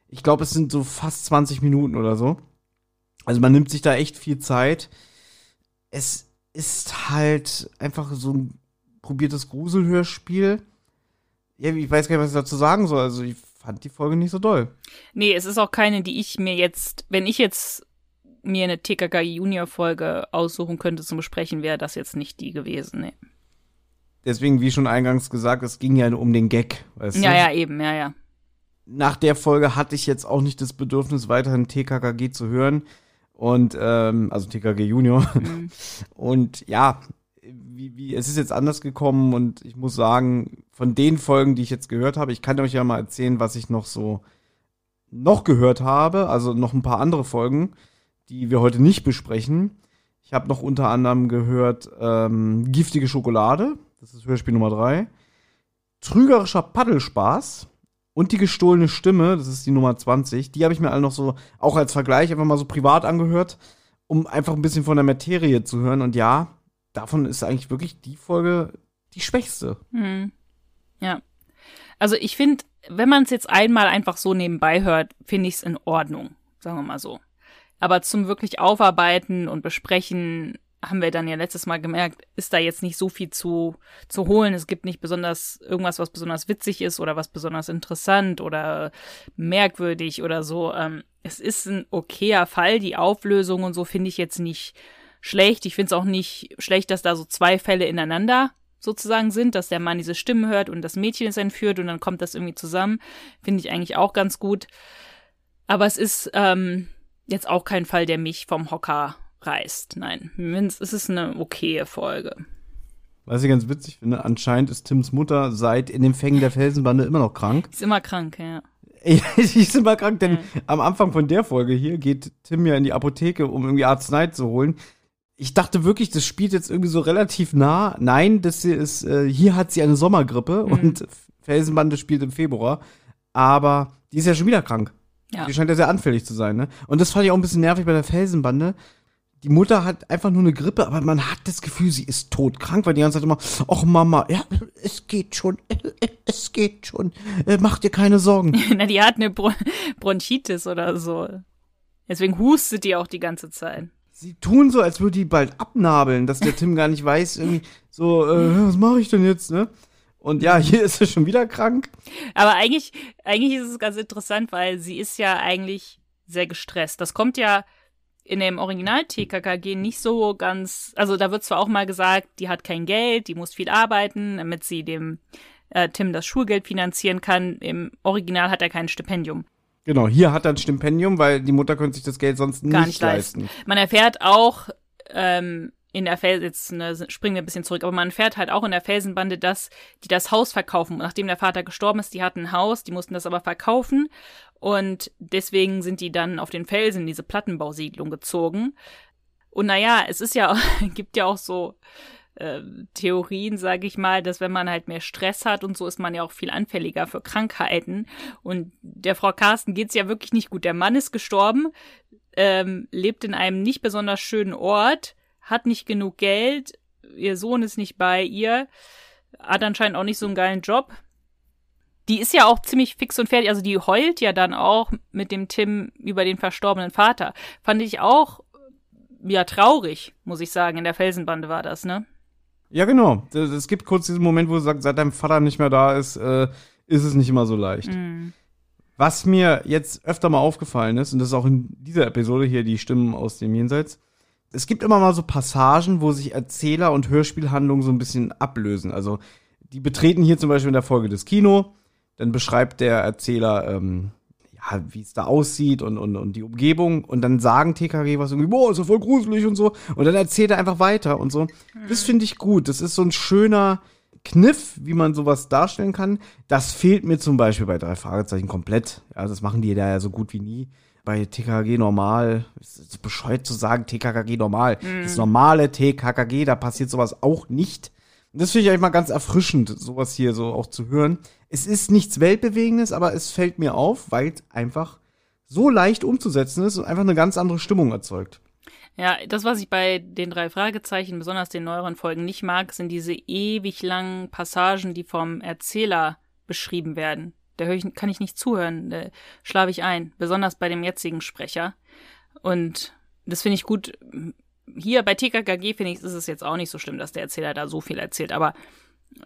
Ich glaube, es sind so fast 20 Minuten oder so. Also man nimmt sich da echt viel Zeit. Es ist halt einfach so ein probiertes Gruselhörspiel. Ja, ich weiß gar nicht, was ich dazu sagen soll. Also ich fand die Folge nicht so doll. Nee, es ist auch keine, die ich mir jetzt, wenn ich jetzt mir eine TKKG-Junior-Folge aussuchen könnte zum Besprechen, wäre das jetzt nicht die gewesen, ne. Deswegen, wie schon eingangs gesagt, es ging ja um den Gag, weißt du? Ja, eben, ja. Nach der Folge hatte ich jetzt auch nicht das Bedürfnis, weiterhin TKKG zu hören. Und, also TKKG Junior. Mhm. Und ja, es ist jetzt anders gekommen und ich muss sagen, von den Folgen, die ich jetzt gehört habe, ich kann euch ja mal erzählen, was ich noch gehört habe, also noch ein paar andere Folgen, die wir heute nicht besprechen. Ich habe noch unter anderem gehört Giftige Schokolade, das ist Hörspiel Nummer 3, Trügerischer Paddelspaß und Die gestohlene Stimme, das ist die Nummer 20. Die habe ich mir alle noch so, auch als Vergleich, einfach mal so privat angehört, um einfach ein bisschen von der Materie zu hören. Und ja, davon ist eigentlich wirklich die Folge die schwächste. Mhm. Ja, also ich finde, wenn man es jetzt einmal einfach so nebenbei hört, finde ich es in Ordnung, sagen wir mal so. Aber zum wirklich Aufarbeiten und Besprechen haben wir dann ja letztes Mal gemerkt, ist da jetzt nicht so viel zu holen. Es gibt nicht besonders irgendwas, was besonders witzig ist oder was besonders interessant oder merkwürdig oder so. Es ist ein okayer Fall. Die Auflösung und so finde ich jetzt nicht schlecht. Ich finde es auch nicht schlecht, dass da so zwei Fälle ineinander sozusagen sind, dass der Mann diese Stimmen hört und das Mädchen ist entführt und dann kommt das irgendwie zusammen. Finde ich eigentlich auch ganz gut. Aber es ist jetzt auch kein Fall, der mich vom Hocker reißt. Nein, es ist eine okaye Folge. Was ich ganz witzig finde, anscheinend ist Tims Mutter seit In den Fängen der Felsenbande immer noch krank. Ist immer krank, ja. Die ist immer krank, denn am Anfang von der Folge hier geht Tim ja in die Apotheke, um irgendwie Arznei zu holen. Ich dachte wirklich, das spielt jetzt irgendwie so relativ nah. Nein, das hier ist, hier hat sie eine Sommergrippe und Felsenbande spielt im Februar. Aber die ist ja schon wieder krank. Ja. Die scheint ja sehr anfällig zu sein, ne? Und das fand ich auch ein bisschen nervig bei der Felsenbande. Die Mutter hat einfach nur eine Grippe, aber man hat das Gefühl, sie ist todkrank, weil die ganze Zeit immer, ach Mama, ja, es geht schon, mach dir keine Sorgen. Na, die hat eine Bronchitis oder so. Deswegen hustet die auch die ganze Zeit. Sie tun so, als würde die bald abnabeln, dass der Tim gar nicht weiß, irgendwie so, was mache ich denn jetzt, ne? Und ja, hier ist sie schon wieder krank. Aber eigentlich ist es ganz interessant, weil sie ist ja eigentlich sehr gestresst. Das kommt ja in dem Original TKKG nicht so ganz, also da wird zwar auch mal gesagt, die hat kein Geld, die muss viel arbeiten, damit sie dem Tim das Schulgeld finanzieren kann. Im Original hat er kein Stipendium. Genau, hier hat er ein Stipendium, weil die Mutter könnte sich das Geld sonst nicht leisten. Man erfährt auch springen wir ein bisschen zurück, aber man erfährt halt auch in der Felsenbande, dass die das Haus verkaufen. Nachdem der Vater gestorben ist, die hatten ein Haus, die mussten das aber verkaufen. Und deswegen sind die dann auf den Felsen in diese Plattenbausiedlung gezogen. Und naja, es ist ja, gibt ja auch so Theorien, sage ich mal, dass wenn man halt mehr Stress hat und so, ist man ja auch viel anfälliger für Krankheiten. Und der Frau Carsten geht's ja wirklich nicht gut. Der Mann ist gestorben, lebt in einem nicht besonders schönen Ort, hat nicht genug Geld, ihr Sohn ist nicht bei ihr, hat anscheinend auch nicht so einen geilen Job. Die ist ja auch ziemlich fix und fertig, also die heult ja dann auch mit dem Tim über den verstorbenen Vater. Fand ich auch, ja, traurig, muss ich sagen. In der Felsenbande war das, ne? Ja, genau. Es gibt kurz diesen Moment, wo du sagst, seit deinem Vater nicht mehr da ist es nicht immer so leicht. Mhm. Was mir jetzt öfter mal aufgefallen ist, und das ist auch in dieser Episode hier, die Stimmen aus dem Jenseits, es gibt immer mal so Passagen, wo sich Erzähler und Hörspielhandlungen so ein bisschen ablösen. Also die betreten hier zum Beispiel in der Folge das Kino. Dann beschreibt der Erzähler, wie es da aussieht und die Umgebung. Und dann sagen TKG was irgendwie, boah, ist ja voll gruselig und so. Und dann erzählt er einfach weiter und so. Das finde ich gut. Das ist so ein schöner Kniff, wie man sowas darstellen kann. Das fehlt mir zum Beispiel bei Drei Fragezeichen komplett. Ja, das machen die da ja so gut wie nie. Bei TKKG normal, es ist bescheuert zu sagen, TKKG normal. Das normale TKKG, da passiert sowas auch nicht. Und das finde ich eigentlich mal ganz erfrischend, sowas hier so auch zu hören. Es ist nichts Weltbewegendes, aber es fällt mir auf, weil es einfach so leicht umzusetzen ist und einfach eine ganz andere Stimmung erzeugt. Ja, das, was ich bei den Drei Fragezeichen, besonders den neueren Folgen, nicht mag, sind diese ewig langen Passagen, die vom Erzähler beschrieben werden. Da kann ich nicht zuhören, da schlafe ich ein, besonders bei dem jetzigen Sprecher. Und das finde ich gut. Hier bei TKKG, finde ich, ist es jetzt auch nicht so schlimm, dass der Erzähler da so viel erzählt, aber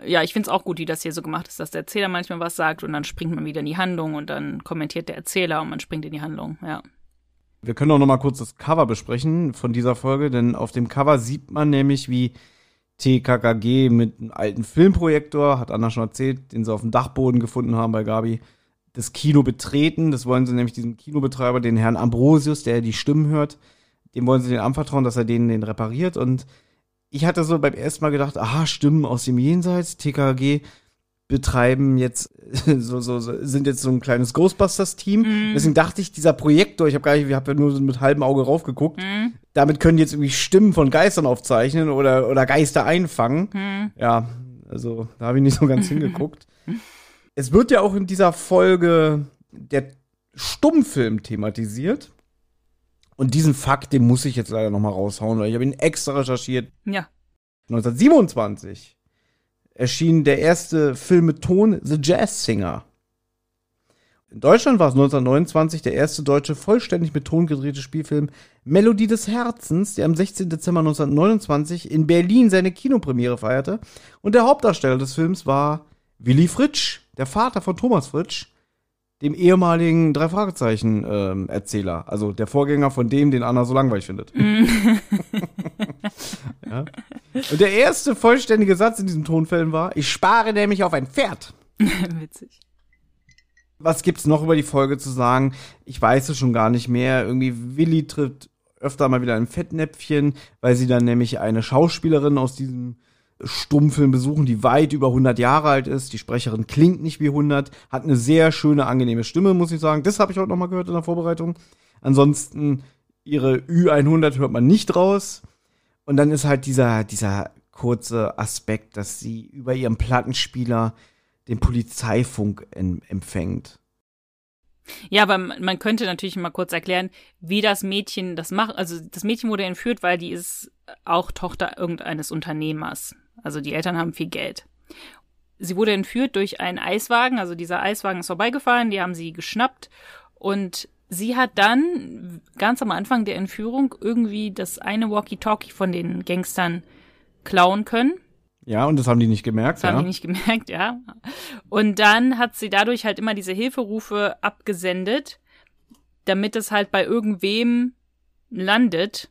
ja, ich finde es auch gut, wie das hier so gemacht ist, dass der Erzähler manchmal was sagt und dann springt man wieder in die Handlung und dann kommentiert der Erzähler und man springt in die Handlung, ja. Wir können auch noch mal kurz das Cover besprechen von dieser Folge, denn auf dem Cover sieht man nämlich, wie TKKG mit einem alten Filmprojektor, hat Anna schon erzählt, den sie auf dem Dachboden gefunden haben bei Gabi, das Kino betreten. Das wollen sie nämlich diesem Kinobetreiber, den Herrn Ambrosius, der die Stimmen hört, dem wollen sie den anvertrauen, dass er den repariert. Und ich hatte so beim ersten Mal gedacht, aha, Stimmen aus dem Jenseits, TKKG betreiben jetzt, sind jetzt so ein kleines Ghostbusters-Team. Deswegen dachte ich, dieser Projektor, ich habe ja nur mit halbem Auge raufgeguckt, damit können die jetzt irgendwie Stimmen von Geistern aufzeichnen oder Geister einfangen. Ja, also da habe ich nicht so ganz hingeguckt. Es wird ja auch in dieser Folge der Stummfilm thematisiert. Und diesen Fakt, den muss ich jetzt leider nochmal raushauen, weil ich habe ihn extra recherchiert. Ja. 1927 erschien der erste Film mit Ton, The Jazz Singer. In Deutschland war es 1929 der erste deutsche vollständig mit Ton gedrehte Spielfilm Melodie des Herzens, der am 16. Dezember 1929 in Berlin seine Kinopremiere feierte. Und der Hauptdarsteller des Films war Willy Fritsch, der Vater von Thomas Fritsch, dem ehemaligen Drei-Fragezeichen-Erzähler. Also der Vorgänger von dem, den Anna so langweilig findet. Ja. Und der erste vollständige Satz in diesem Tonfilm war, ich spare nämlich auf ein Pferd. Witzig. Was gibt's noch über die Folge zu sagen? Ich weiß es schon gar nicht mehr. Irgendwie Willi tritt öfter mal wieder in ein Fettnäpfchen, weil sie dann nämlich eine Schauspielerin aus diesem Stummfilm besuchen, die weit über 100 Jahre alt ist. Die Sprecherin klingt nicht wie 100, hat eine sehr schöne, angenehme Stimme, muss ich sagen. Das habe ich heute nochmal gehört in der Vorbereitung. Ansonsten, ihre Ü100 hört man nicht raus. Und dann ist halt dieser kurze Aspekt, dass sie über ihren Plattenspieler den Polizeifunk empfängt. Ja, aber man könnte natürlich mal kurz erklären, wie das Mädchen das macht. Also das Mädchen wurde entführt, weil die ist auch Tochter irgendeines Unternehmers. Also die Eltern haben viel Geld. Sie wurde entführt durch einen Eiswagen. Also dieser Eiswagen ist vorbeigefahren, die haben sie geschnappt. Und sie hat dann ganz am Anfang der Entführung irgendwie das eine Walkie-Talkie von den Gangstern klauen können. Ja, und das haben die nicht gemerkt. Das haben die nicht gemerkt, ja. Und dann hat sie dadurch halt immer diese Hilferufe abgesendet, damit es halt bei irgendwem landet.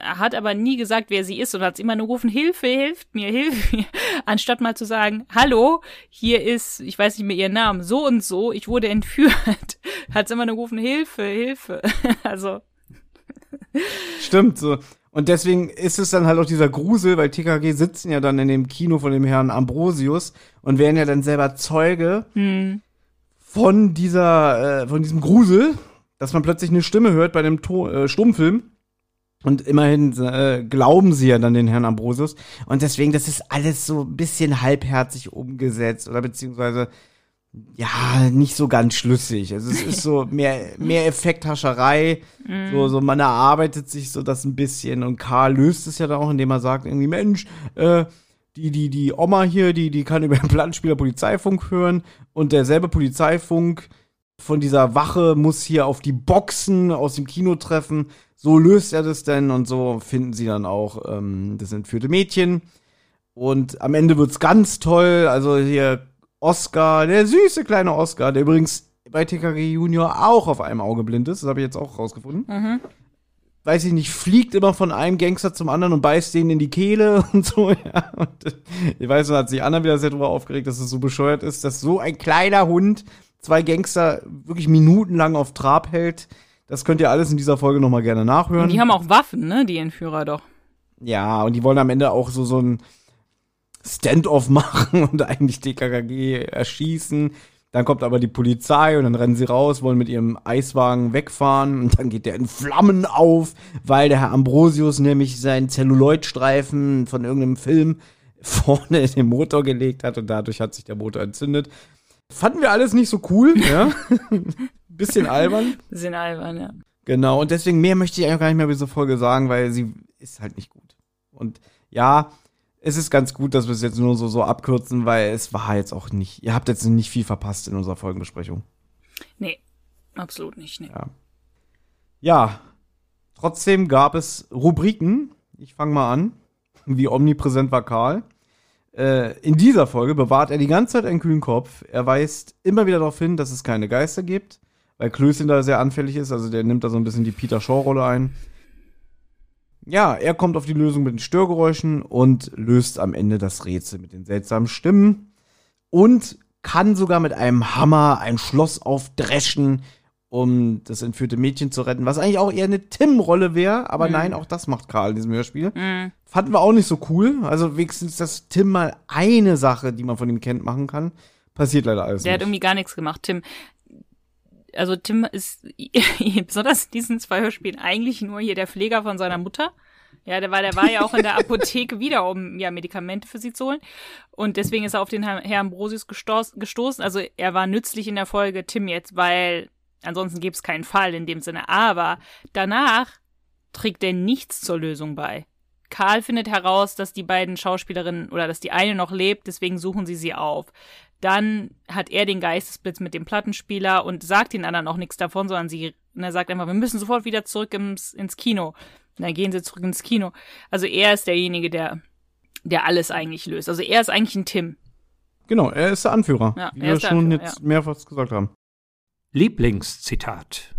Hat aber nie gesagt, wer sie ist und hat immer nur gerufen, Hilfe, hilft mir, anstatt mal zu sagen, hallo, hier ist, ich weiß nicht mehr ihren Namen, so und so, ich wurde entführt. Hat immer nur gerufen, Hilfe. Also. Stimmt, so. Und deswegen ist es dann halt auch dieser Grusel, weil TKG sitzen ja dann in dem Kino von dem Herrn Ambrosius und werden ja dann selber Zeuge von diesem Grusel, dass man plötzlich eine Stimme hört bei dem Stummfilm. Und immerhin glauben sie ja dann den Herrn Ambrosius. Und deswegen, das ist alles so ein bisschen halbherzig umgesetzt oder beziehungsweise, ja, nicht so ganz schlüssig. Also es ist so mehr Effekthascherei. So man erarbeitet sich so das ein bisschen. Und Karl löst es ja dann auch, indem er sagt irgendwie, Mensch, die Oma hier, die kann über den Plattenspieler Polizeifunk hören. Und derselbe Polizeifunk von dieser Wache muss hier auf die Boxen aus dem Kino treffen. So löst er das denn und so finden sie dann auch das entführte Mädchen. Und am Ende wird's ganz toll. Also hier Oscar, der süße kleine Oscar, der übrigens bei TKG Junior auch auf einem Auge blind ist. Das habe ich jetzt auch rausgefunden. weiß ich nicht, fliegt immer von einem Gangster zum anderen und beißt denen in die Kehle und so, ja. Und ich weiß, da hat sich Anna wieder sehr drüber aufgeregt, dass es so bescheuert ist, dass so ein kleiner Hund zwei Gangster wirklich minutenlang auf Trab hält. Das könnt ihr alles in dieser Folge nochmal gerne nachhören. Und die haben auch Waffen, ne, die Entführer doch. Ja, und die wollen am Ende auch so ein Stand-off machen und eigentlich TKKG erschießen. Dann kommt aber die Polizei und dann rennen sie raus, wollen mit ihrem Eiswagen wegfahren und dann geht der in Flammen auf, weil der Herr Ambrosius nämlich seinen Zelluloidstreifen von irgendeinem Film vorne in den Motor gelegt hat und dadurch hat sich der Motor entzündet. Fanden wir alles nicht so cool, ja? Bisschen albern. Bisschen albern, ja. Genau, und deswegen mehr möchte ich eigentlich gar nicht mehr über diese Folge sagen, weil sie ist halt nicht gut. Und ja, es ist ganz gut, dass wir es jetzt nur so abkürzen, weil es war jetzt auch nicht, ihr habt jetzt nicht viel verpasst in unserer Folgenbesprechung. Nee, absolut nicht, nee. Ja, trotzdem gab es Rubriken. Ich fange mal an. Wie omnipräsent war Karl. In dieser Folge bewahrt er die ganze Zeit einen kühlen Kopf. Er weist immer wieder darauf hin, dass es keine Geister gibt, weil Klößchen da sehr anfällig ist. Also der nimmt da so ein bisschen die Peter-Shaw-Rolle ein. Ja, er kommt auf die Lösung mit den Störgeräuschen und löst am Ende das Rätsel mit den seltsamen Stimmen und kann sogar mit einem Hammer ein Schloss aufdreschen, um das entführte Mädchen zu retten, was eigentlich auch eher eine Tim-Rolle wäre, aber nein, auch das macht Karl in diesem Hörspiel. Fanden wir auch nicht so cool, also wenigstens, dass Tim mal eine Sache, die man von ihm kennt, machen kann, passiert leider alles nicht. Der hat irgendwie gar nichts gemacht, Tim. Also Tim ist besonders in diesen zwei Hörspielen eigentlich nur hier der Pfleger von seiner Mutter. Ja, der war ja auch in der Apotheke wieder, um ja Medikamente für sie zu holen. Und deswegen ist er auf den Herrn Ambrosius gestoßen. Also er war nützlich in der Folge Tim jetzt, weil ansonsten gäbe es keinen Fall in dem Sinne. Aber danach trägt er nichts zur Lösung bei. Karl findet heraus, dass die beiden Schauspielerinnen oder dass die eine noch lebt, deswegen suchen sie auf. Dann hat er den Geistesblitz mit dem Plattenspieler und sagt den anderen auch nichts davon, sondern er sagt einfach, wir müssen sofort wieder zurück ins Kino. Und dann gehen sie zurück ins Kino. Also er ist derjenige, der alles eigentlich löst. Also er ist eigentlich ein Tim. Genau, er ist der Anführer, ja, wie wir schon Anführer, jetzt mehrfach gesagt haben. Lieblingszitat.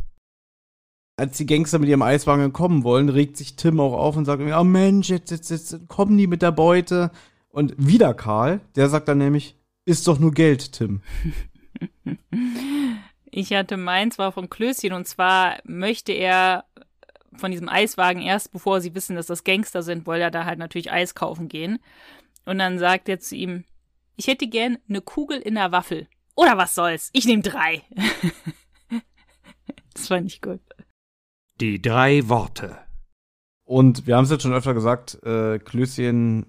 Als die Gangster mit ihrem Eiswagen kommen wollen, regt sich Tim auch auf und sagt, oh Mensch, jetzt kommen die mit der Beute. Und wieder Karl, der sagt dann nämlich, ist doch nur Geld, Tim. Ich hatte meins, war von Klößchen, und zwar möchte er von diesem Eiswagen erst, bevor sie wissen, dass das Gangster sind, wollte er da halt natürlich Eis kaufen gehen. Und dann sagt er zu ihm, ich hätte gern eine Kugel in der Waffel. Oder was soll's, ich nehme 3. Das war nicht gut. Die 3 Worte. Und wir haben es jetzt schon öfter gesagt, Klößchen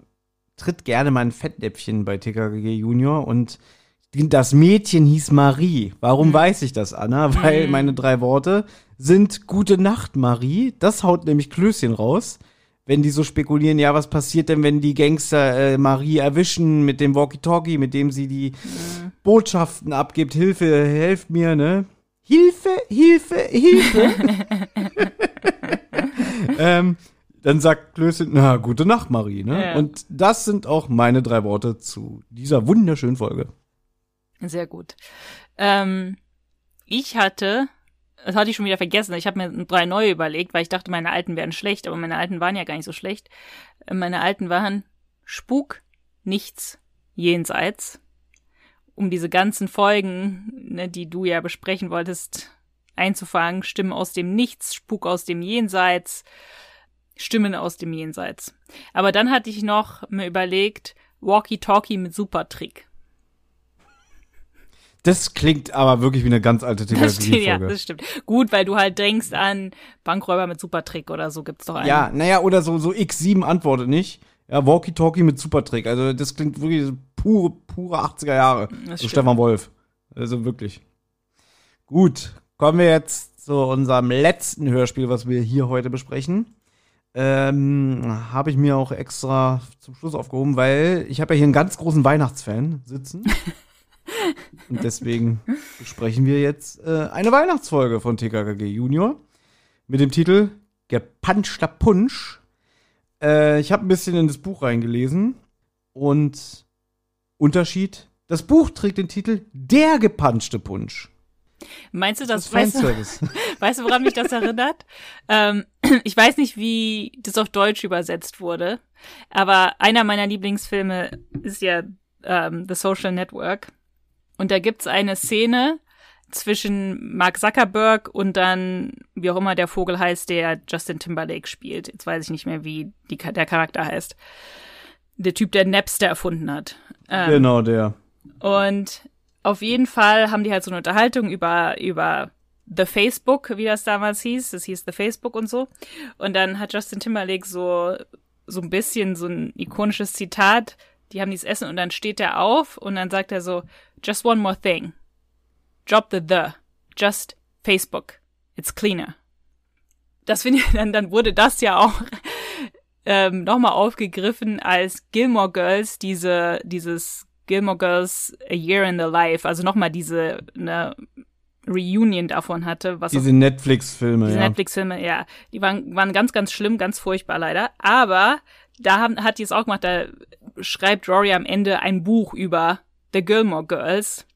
tritt gerne mal ein Fettnäpfchen bei TKKG Junior und das Mädchen hieß Marie. Warum weiß ich das, Anna? Weil meine 3 Worte sind Gute Nacht, Marie. Das haut nämlich Klößchen raus, wenn die so spekulieren, ja, was passiert denn, wenn die Gangster Marie erwischen mit dem Walkie-Talkie, mit dem sie die Botschaften abgibt. Hilfe, helft mir, ne? Hilfe, Hilfe, Hilfe. Dann sagt Klößchen, na, gute Nacht, Marie, ne? Ja. Und das sind auch meine 3 Worte zu dieser wunderschönen Folge. Sehr gut. Das hatte ich schon wieder vergessen, ich habe mir 3 neue überlegt, weil ich dachte, meine alten wären schlecht, aber meine alten waren ja gar nicht so schlecht. Meine alten waren Spuk, Nichts, Jenseits. Um diese ganzen Folgen, ne, die du ja besprechen wolltest, einzufangen, Stimmen aus dem Nichts, Spuk aus dem Jenseits, Stimmen aus dem Jenseits. Aber dann hatte ich noch mir überlegt, Walkie-Talkie mit Supertrick. Das klingt aber wirklich wie eine ganz alte TKKG-Folge. Ja, das stimmt. Gut, weil du halt denkst an Bankräuber mit Supertrick oder so, gibt's doch einen. Ja, naja, oder so X7 antwortet nicht. Ja, Walkie-Talkie mit Supertrick. Also das klingt wirklich pure 80er Jahre. Das so Stefan Wolf. Also wirklich. Gut, kommen wir jetzt zu unserem letzten Hörspiel, was wir hier heute besprechen. Habe ich mir auch extra zum Schluss aufgehoben, weil ich habe ja hier einen ganz großen Weihnachtsfan sitzen. Und deswegen besprechen wir jetzt eine Weihnachtsfolge von TKKG Junior mit dem Titel Gepanschter Punsch. Ich habe ein bisschen in das Buch reingelesen und Unterschied, das Buch trägt den Titel Der gepanschte Punsch. Meinst du, das weißt du, woran mich das erinnert? Ich weiß nicht, wie das auf Deutsch übersetzt wurde, aber einer meiner Lieblingsfilme ist ja The Social Network. Und da gibt's eine Szene zwischen Mark Zuckerberg und dann, wie auch immer der Vogel heißt, der Justin Timberlake spielt. Jetzt weiß ich nicht mehr, wie der Charakter heißt. Der Typ, der Napster erfunden hat. Genau, der. Und auf jeden Fall haben die halt so eine Unterhaltung über The Facebook, wie das damals hieß. Das hieß The Facebook und so. Und dann hat Justin Timberlake so ein bisschen so ein ikonisches Zitat. Die haben dieses Essen und dann steht er auf und dann sagt er so, just one more thing. Drop the. Just Facebook. It's cleaner. Das finde ich, dann wurde das ja auch nochmal aufgegriffen, als Gilmore Girls dieses Gilmore Girls A Year in the Life, also nochmal diese eine Reunion davon hatte. Was diese Netflix-Filme, diese ja. Netflix-Filme, ja. Die waren ganz, ganz schlimm, ganz furchtbar leider. Aber da hat die es auch gemacht, da schreibt Rory am Ende ein Buch über The Gilmore Girls.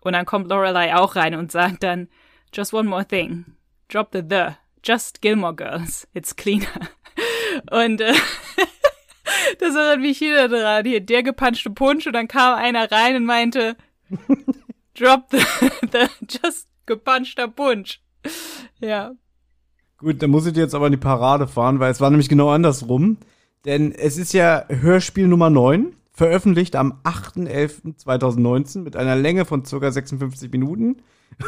Und dann kommt Lorelei auch rein und sagt dann, just one more thing. Drop the. Just Gilmore Girls. It's cleaner. Und das erinnert mich wieder dran. Hier, der gepanschte Punsch. Und dann kam einer rein und meinte, drop the just gepanschter Punsch. Ja. Gut, dann muss ich jetzt aber in die Parade fahren, weil es war nämlich genau andersrum. Denn es ist ja Hörspiel Nummer 9, veröffentlicht am 8.11.2019 mit einer Länge von ca. 56 Minuten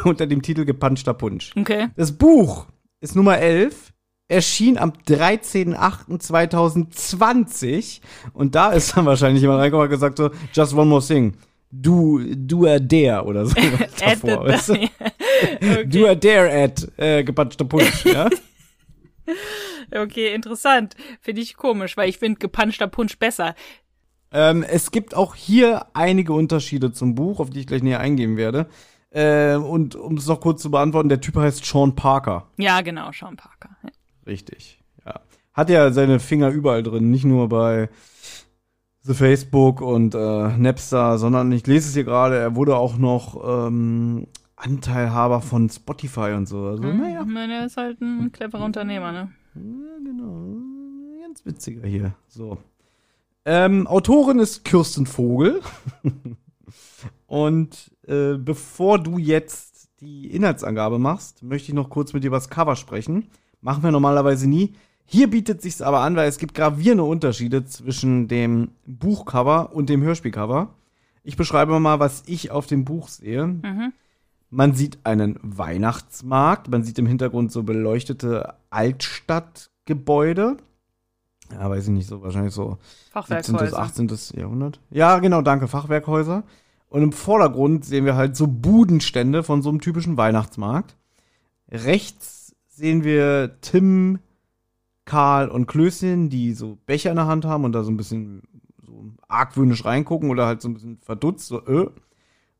unter dem Titel Gepanschter Punsch. Okay. Das Buch ist Nummer 11. Erschien am 13.08.2020 und da ist dann wahrscheinlich jemand reingekommen und gesagt so, just one more thing, do a dare oder so davor. Weißt du? Okay. Do a dare gepanschter Punsch, ja. Okay, interessant. Finde ich komisch, weil ich finde gepanschter Punsch besser. Es gibt auch hier einige Unterschiede zum Buch, auf die ich gleich näher eingehen werde. Und um es noch kurz zu beantworten, der Typ heißt Sean Parker. Ja, genau, Sean Parker. Ja. Richtig, ja. Hat ja seine Finger überall drin, nicht nur bei The Facebook und Napster, sondern ich lese es hier gerade, er wurde auch noch Anteilhaber von Spotify und so. Also, naja. Er ist halt ein cleverer Unternehmer, ne? Ja, genau. Ganz witziger hier. So. Autorin ist Kirsten Vogel. Und bevor du jetzt die Inhaltsangabe machst, möchte ich noch kurz mit dir über das Cover sprechen. Machen wir normalerweise nie. Hier bietet sich's aber an, weil es gibt gravierende Unterschiede zwischen dem Buchcover und dem Hörspielcover. Ich beschreibe mal, was ich auf dem Buch sehe. Mhm. Man sieht einen Weihnachtsmarkt. Man sieht im Hintergrund so beleuchtete Altstadtgebäude. Ja, weiß ich nicht, so wahrscheinlich so 17. bis 18. Jahrhundert. Ja, genau, danke, Fachwerkhäuser. Und im Vordergrund sehen wir halt so Budenstände von so einem typischen Weihnachtsmarkt. Rechts sehen wir Tim, Karl und Klößchen, die so Becher in der Hand haben und da so ein bisschen so argwöhnisch reingucken oder halt so ein bisschen verdutzt. So,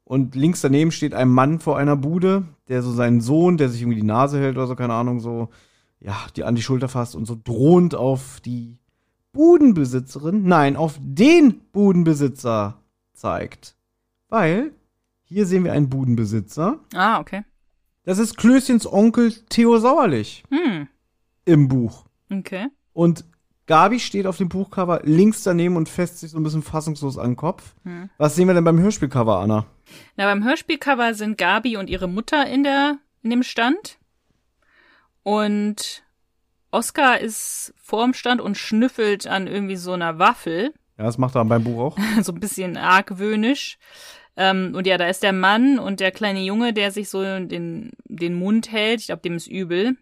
Und links daneben steht ein Mann vor einer Bude, der so seinen Sohn, der sich irgendwie die Nase hält oder so, keine Ahnung, so, ja, die an die Schulter fasst und so drohend auf die Budenbesitzerin, nein, auf den Budenbesitzer zeigt. Weil hier sehen wir einen Budenbesitzer. Ah, okay. Das ist Klößchens Onkel Theo Sauerlich im Buch. Okay. Und Gabi steht auf dem Buchcover links daneben und fässt sich so ein bisschen fassungslos an den Kopf. Hm. Was sehen wir denn beim Hörspielcover, Anna? Na, beim Hörspielcover sind Gabi und ihre Mutter in dem Stand. Und Oskar ist vorm Stand und schnüffelt an irgendwie so einer Waffel. Ja, das macht er beim Buch auch. So ein bisschen argwöhnisch. Und ja, da ist der Mann und der kleine Junge, der sich so den Mund hält. Ich glaube, dem ist übel.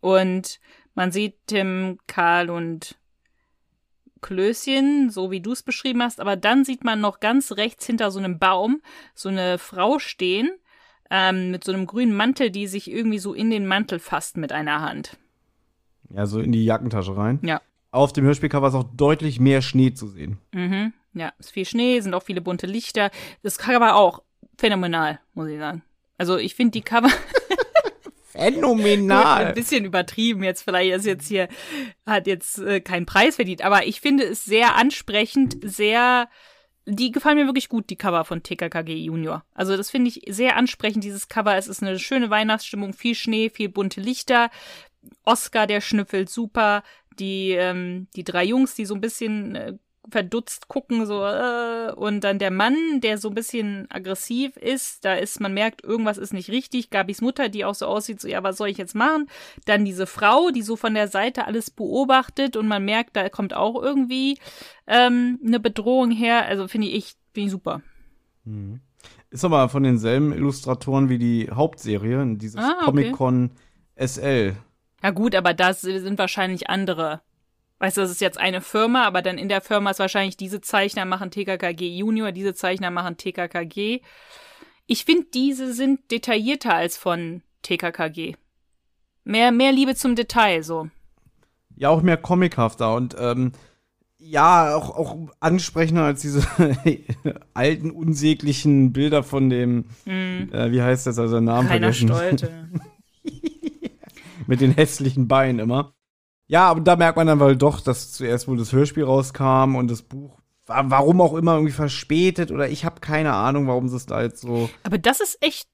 Und man sieht Tim, Karl und Klößchen, so wie du es beschrieben hast. Aber dann sieht man noch ganz rechts hinter so einem Baum so eine Frau stehen mit so einem grünen Mantel, die sich irgendwie so in den Mantel fasst mit einer Hand. Ja, so in die Jackentasche rein. Ja. Auf dem Hörspielcover ist auch deutlich mehr Schnee zu sehen. Mhm. Ja, ist viel Schnee, sind auch viele bunte Lichter. Das Cover auch phänomenal, muss ich sagen. Also ich finde die Cover phänomenal. Ein bisschen übertrieben jetzt, vielleicht ist jetzt hier, hat jetzt keinen Preis verdient, aber ich finde es sehr ansprechend, sehr die gefallen mir wirklich gut, die Cover von TKKG Junior. Also das finde ich sehr ansprechend, dieses Cover. Es ist eine schöne Weihnachtsstimmung, viel Schnee, viel bunte Lichter. Oscar, der schnüffelt, super. Die drei Jungs, die so ein bisschen verdutzt gucken, so und dann der Mann, der so ein bisschen aggressiv ist, man merkt, irgendwas ist nicht richtig. Gabis Mutter, die auch so aussieht, so, ja, was soll ich jetzt machen? Dann diese Frau, die so von der Seite alles beobachtet und man merkt, da kommt auch irgendwie eine Bedrohung her. Also finde ich super. Mhm. Ist aber von denselben Illustratoren wie die Hauptserie, dieses Comic-Con SL. Ja gut, aber das sind wahrscheinlich andere. Weißt du, das ist jetzt eine Firma, aber dann in der Firma ist wahrscheinlich, diese Zeichner machen TKKG Junior, diese Zeichner machen TKKG. Ich finde, diese sind detaillierter als von TKKG. Mehr Liebe zum Detail, so. Ja, auch mehr comichafter und auch ansprechender als diese alten, unsäglichen Bilder von dem, wie heißt das, also den Namen vergessen. Rainer Stolte. Mit den hässlichen Beinen immer. Ja, aber da merkt man dann weil doch, dass zuerst wohl das Hörspiel rauskam und das Buch war, warum auch immer, irgendwie verspätet oder ich habe keine Ahnung, warum sie es da jetzt so... Aber das ist echt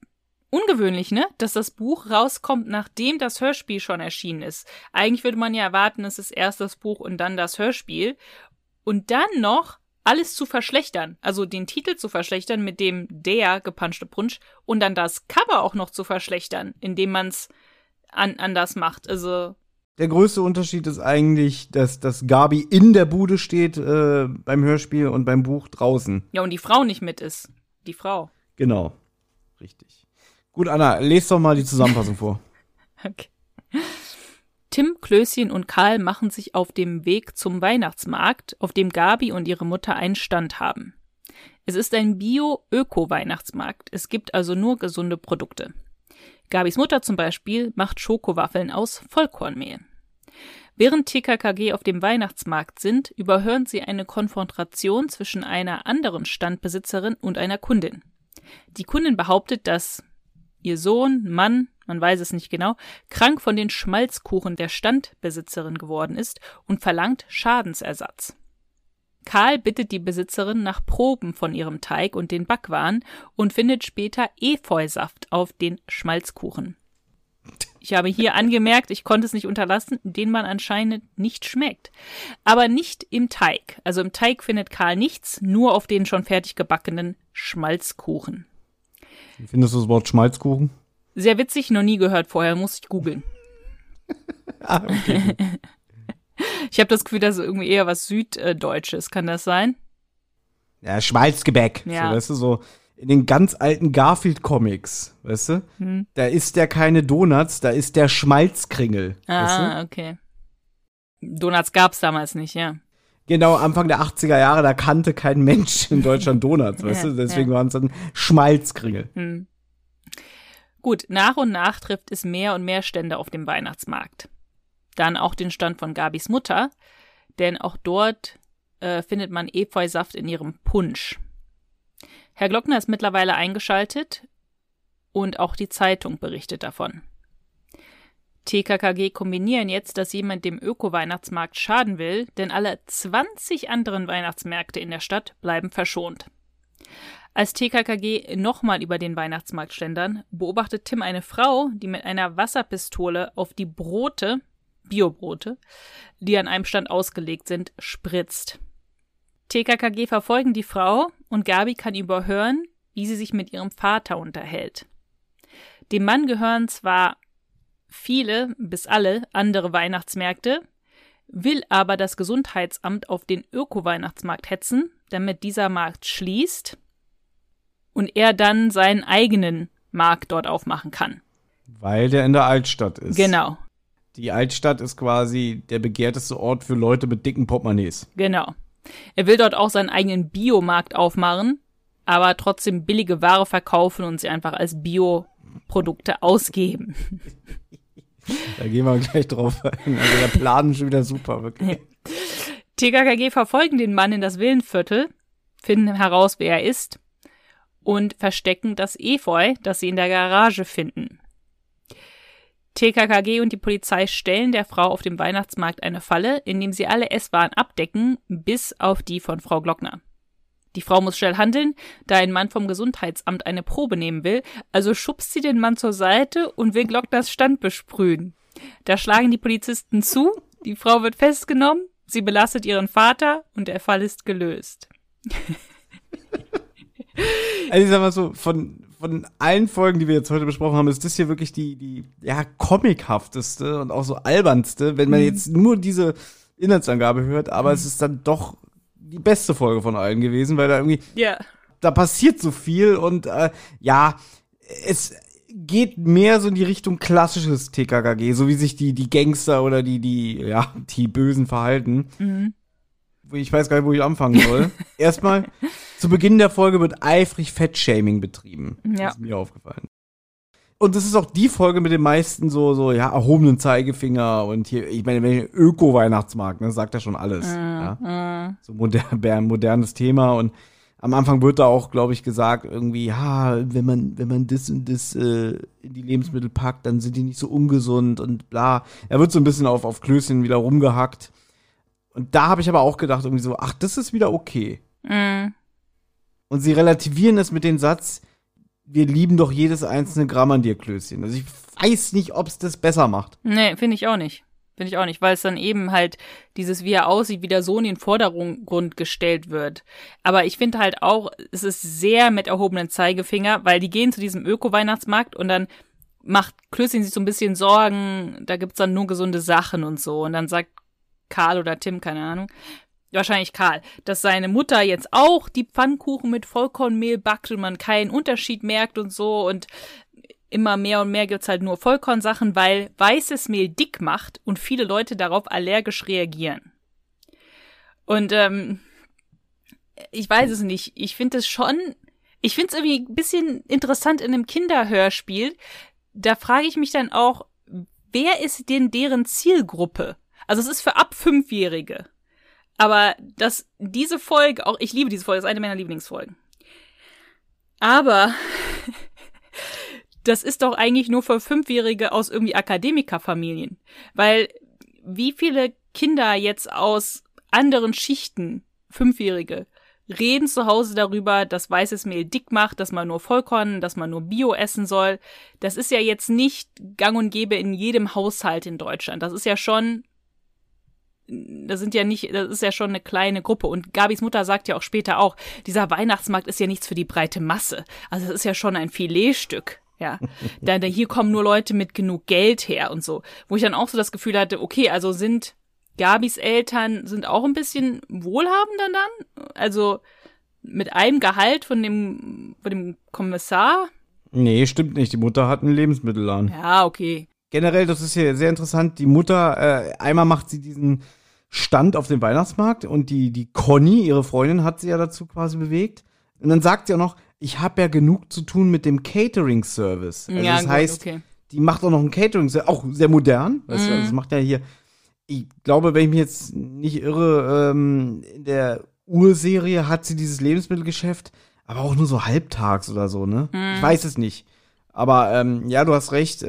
ungewöhnlich, ne? Dass das Buch rauskommt, nachdem das Hörspiel schon erschienen ist. Eigentlich würde man ja erwarten, es ist erst das Buch und dann das Hörspiel und dann noch alles zu verschlechtern, also den Titel zu verschlechtern mit dem der gepanschte Punsch und dann das Cover auch noch zu verschlechtern, indem man es anders macht, also... Der größte Unterschied ist eigentlich, dass Gabi in der Bude steht beim Hörspiel und beim Buch draußen. Ja, und die Frau nicht mit ist. Die Frau. Genau. Richtig. Gut, Anna, lest doch mal die Zusammenfassung vor. Okay. Tim, Klößchen und Karl machen sich auf dem Weg zum Weihnachtsmarkt, auf dem Gabi und ihre Mutter einen Stand haben. Es ist ein Bio-Öko-Weihnachtsmarkt. Es gibt also nur gesunde Produkte. Gabis Mutter zum Beispiel macht Schokowaffeln aus Vollkornmehl. Während TKKG auf dem Weihnachtsmarkt sind, überhören sie eine Konfrontation zwischen einer anderen Standbesitzerin und einer Kundin. Die Kundin behauptet, dass ihr Sohn, Mann, man weiß es nicht genau, krank von den Schmalzkuchen der Standbesitzerin geworden ist und verlangt Schadensersatz. Karl bittet die Besitzerin nach Proben von ihrem Teig und den Backwaren und findet später Efeusaft auf den Schmalzkuchen. Ich habe hier angemerkt, ich konnte es nicht unterlassen, den man anscheinend nicht schmeckt. Aber nicht im Teig. Also im Teig findet Karl nichts, nur auf den schon fertig gebackenen Schmalzkuchen. Wie findest du das Wort Schmalzkuchen? Sehr witzig, noch nie gehört vorher, muss ich googeln. Ah, okay. Ich habe das Gefühl, das ist irgendwie eher was Süddeutsches. Kann das sein? Ja, Schmalzgebäck. Ja. So, weißt du, so in den ganz alten Garfield-Comics, weißt du? Hm. Da isst der keine Donuts, da isst der Schmalzkringel. Ah, weißt du? Okay. Donuts gab's damals nicht, ja. Genau, Anfang der 80er Jahre, da kannte kein Mensch in Deutschland Donuts, weißt du? Deswegen waren es dann Schmalzkringel. Hm. Gut, nach und nach trifft es mehr und mehr Stände auf dem Weihnachtsmarkt. Dann auch den Stand von Gabis Mutter, denn auch dort findet man Efeusaft in ihrem Punsch. Herr Glockner ist mittlerweile eingeschaltet und auch die Zeitung berichtet davon. TKKG kombinieren jetzt, dass jemand dem Öko-Weihnachtsmarkt schaden will, denn alle 20 anderen Weihnachtsmärkte in der Stadt bleiben verschont. Als TKKG nochmal über den Weihnachtsmarkt schlendern, beobachtet Tim eine Frau, die mit einer Wasserpistole auf die Brote, Biobrote, die an einem Stand ausgelegt sind, spritzt. TKKG verfolgen die Frau und Gabi kann überhören, wie sie sich mit ihrem Vater unterhält. Dem Mann gehören zwar viele bis alle andere Weihnachtsmärkte, will aber das Gesundheitsamt auf den Öko-Weihnachtsmarkt hetzen, damit dieser Markt schließt und er dann seinen eigenen Markt dort aufmachen kann. Weil der in der Altstadt ist. Genau. Die Altstadt ist quasi der begehrteste Ort für Leute mit dicken Portemonnaies. Genau. Er will dort auch seinen eigenen Biomarkt aufmachen, aber trotzdem billige Ware verkaufen und sie einfach als Bioprodukte ausgeben. Da gehen wir gleich drauf ein. Also der Plan ist schon wieder super, wirklich. TKKG verfolgen den Mann in das Villenviertel, finden heraus, wer er ist und verstecken das Efeu, das sie in der Garage finden. TKKG und die Polizei stellen der Frau auf dem Weihnachtsmarkt eine Falle, indem sie alle Esswaren abdecken, bis auf die von Frau Glockner. Die Frau muss schnell handeln, da ein Mann vom Gesundheitsamt eine Probe nehmen will, also schubst sie den Mann zur Seite und will Glockners Stand besprühen. Da schlagen die Polizisten zu, die Frau wird festgenommen, sie belastet ihren Vater und der Fall ist gelöst. Also ich sag mal so, von allen Folgen, die wir jetzt heute besprochen haben, ist das hier wirklich die comichafteste und auch so albernste, wenn man jetzt nur diese Inhaltsangabe hört, aber es ist dann doch die beste Folge von allen gewesen, weil da irgendwie, da passiert so viel und es geht mehr so in die Richtung klassisches TKKG, so wie sich die Gangster oder die Bösen verhalten. Mhm. Ich weiß gar nicht, wo ich anfangen soll. Erstmal, zu Beginn der Folge wird eifrig Fettshaming betrieben. Ja. Das ist mir aufgefallen. Und das ist auch die Folge mit den meisten so erhobenen Zeigefinger und hier, ich meine, wenn Öko-Weihnachtsmarkt, ne, sagt ja schon alles. So modernes Thema und am Anfang wird da auch, glaube ich, gesagt, irgendwie, wenn man das und das in die Lebensmittel packt, dann sind die nicht so ungesund und bla. Er wird so ein bisschen auf Klößchen wieder rumgehackt. Und da habe ich aber auch gedacht, irgendwie so, ach, das ist wieder okay. Mhm. Und sie relativieren es mit dem Satz, wir lieben doch jedes einzelne Gramm an dir, Klößchen. Also ich weiß nicht, ob es das besser macht. Nee, finde ich auch nicht. Weil es dann eben halt dieses, wie er aussieht, wieder so in den Vordergrund gestellt wird. Aber ich finde halt auch, es ist sehr mit erhobenen Zeigefinger, weil die gehen zu diesem Öko-Weihnachtsmarkt und dann macht Klößchen sich so ein bisschen Sorgen, da gibt's dann nur gesunde Sachen und so. Und dann sagt Karl oder Tim, keine Ahnung, wahrscheinlich Karl, dass seine Mutter jetzt auch die Pfannkuchen mit Vollkornmehl backt und man keinen Unterschied merkt und so und immer mehr und mehr gibt's halt nur Vollkornsachen, weil weißes Mehl dick macht und viele Leute darauf allergisch reagieren. Und ich weiß es nicht, ich find's irgendwie ein bisschen interessant in einem Kinderhörspiel, da frage ich mich dann auch, wer ist denn deren Zielgruppe? Also es ist für ab 5-Jährige. Aber dass diese Folge, auch ich liebe diese Folge, das ist eine meiner Lieblingsfolgen. Aber das ist doch eigentlich nur für 5-Jährige aus irgendwie Akademikerfamilien. Weil wie viele Kinder jetzt aus anderen Schichten, 5-Jährige, reden zu Hause darüber, dass weißes Mehl dick macht, dass man nur Vollkorn, dass man nur Bio essen soll. Das ist ja jetzt nicht gang und gäbe in jedem Haushalt in Deutschland. Das ist ja schon eine kleine Gruppe. Und Gabis Mutter sagt ja auch später auch, dieser Weihnachtsmarkt ist ja nichts für die breite Masse. Also es ist ja schon ein Filetstück, ja. Hier kommen nur Leute mit genug Geld her und so. Wo ich dann auch so das Gefühl hatte, okay, also sind Gabis Eltern sind auch ein bisschen wohlhabender dann? Also mit einem Gehalt von dem Kommissar? Nee, stimmt nicht. Die Mutter hat einen Lebensmittelladen. Ja, okay. Generell, das ist hier sehr interessant, die Mutter, einmal macht sie diesen Stand auf dem Weihnachtsmarkt und die Conny, ihre Freundin, hat sie ja dazu quasi bewegt. Und dann sagt sie auch noch, ich habe ja genug zu tun mit dem Catering-Service. Also ja, das heißt, okay. Die macht auch noch einen Catering-Service, auch sehr modern. Weißt du, also das macht ja hier, ich glaube, wenn ich mich jetzt nicht irre, in der Urserie hat sie dieses Lebensmittelgeschäft, aber auch nur so halbtags oder so, ne? Mhm. Ich weiß es nicht. Aber ja, du hast recht,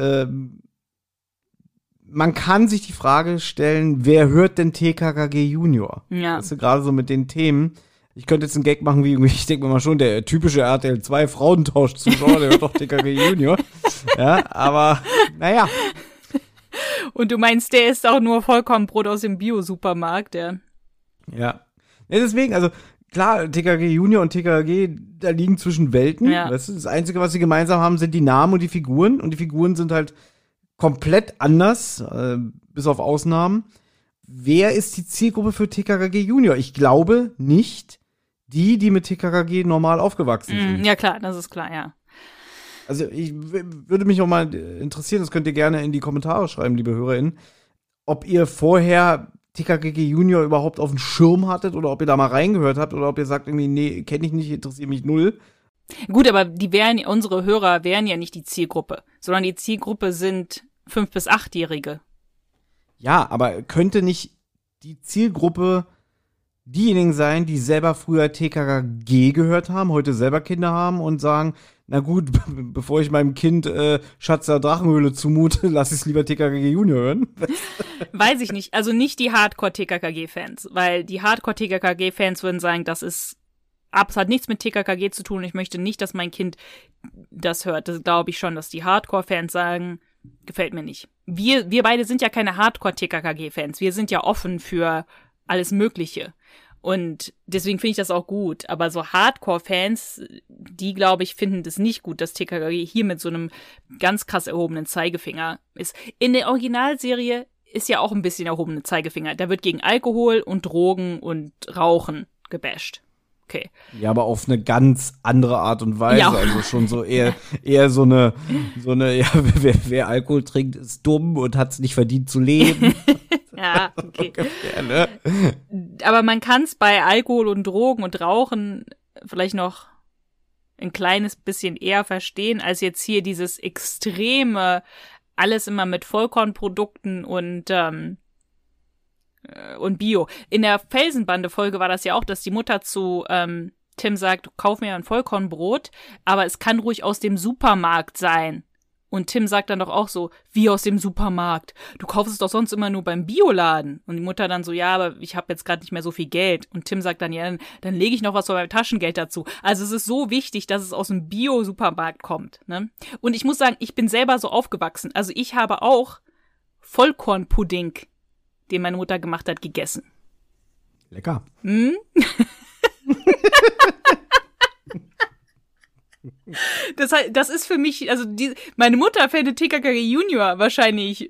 man kann sich die Frage stellen, wer hört denn TKKG Junior? Ja. Weißt du, gerade so mit den Themen. Ich könnte jetzt einen Gag machen, wie ich denke mir mal schon, der typische RTL2-Frauentausch-Zuschauer, der hört doch TKKG Junior. Ja, aber naja. Und du meinst, der isst auch nur Vollkornbrot aus dem Bio-Supermarkt, ja. Ja. Ja, deswegen, also klar, TKKG Junior und TKKG, da liegen zwischen Welten. Ja. Weißt du, das Einzige, was sie gemeinsam haben, sind die Namen und die Figuren. Und die Figuren sind halt komplett anders, bis auf Ausnahmen. Wer ist die Zielgruppe für TKKG Junior? Ich glaube nicht die mit TKKG normal aufgewachsen sind. Ja klar, das ist klar, ja. Also ich würde mich auch mal interessieren, das könnt ihr gerne in die Kommentare schreiben, liebe HörerInnen, ob ihr vorher TKKG Junior überhaupt auf dem Schirm hattet oder ob ihr da mal reingehört habt oder ob ihr sagt irgendwie, nee, kenne ich nicht, interessiert mich null. Gut, aber unsere Hörer wären ja nicht die Zielgruppe, sondern die Zielgruppe sind 5- bis 8-Jährige. Ja, aber könnte nicht die Zielgruppe diejenigen sein, die selber früher TKKG gehört haben, heute selber Kinder haben und sagen, na gut, bevor ich meinem Kind Schatz der Drachenhöhle zumute, lass ich es lieber TKKG Junior hören. Weiß ich nicht, also nicht die Hardcore-TKKG-Fans, weil die Hardcore-TKKG-Fans würden sagen, das ist ab. Es hat nichts mit TKKG zu tun. Ich möchte nicht, dass mein Kind das hört. Das glaube ich schon, dass die Hardcore-Fans sagen, gefällt mir nicht. Wir beide sind ja keine Hardcore-TKKG-Fans. Wir sind ja offen für alles Mögliche. Und deswegen finde ich das auch gut. Aber so Hardcore-Fans, die, glaube ich, finden das nicht gut, dass TKKG hier mit so einem ganz krass erhobenen Zeigefinger ist. In der Originalserie ist ja auch ein bisschen erhobene Zeigefinger. Da wird gegen Alkohol und Drogen und Rauchen gebasht. Okay. Ja, aber auf eine ganz andere Art und Weise. Ja. Also schon so eher so eine, ja, wer Alkohol trinkt, ist dumm und hat es nicht verdient zu leben. Ja, okay. Ungefähr, ne? Aber man kann es bei Alkohol und Drogen und Rauchen vielleicht noch ein kleines bisschen eher verstehen, als jetzt hier dieses extreme, alles immer mit Vollkornprodukten und Bio. In der Felsenbande-Folge war das ja auch, dass die Mutter zu Tim sagt, kauf mir ein Vollkornbrot, aber es kann ruhig aus dem Supermarkt sein. Und Tim sagt dann doch auch so, wie aus dem Supermarkt? Du kaufst es doch sonst immer nur beim Bioladen. Und die Mutter dann so, ja, aber ich habe jetzt gerade nicht mehr so viel Geld. Und Tim sagt dann, ja, dann lege ich noch was von meinem Taschengeld dazu. Also es ist so wichtig, dass es aus dem Bio-Supermarkt kommt. Ne? Und ich muss sagen, ich bin selber so aufgewachsen. Also ich habe auch Vollkornpudding, den meine Mutter gemacht hat, gegessen. Lecker. Hm? Das ist für mich, also meine Mutter fände TKKG Junior wahrscheinlich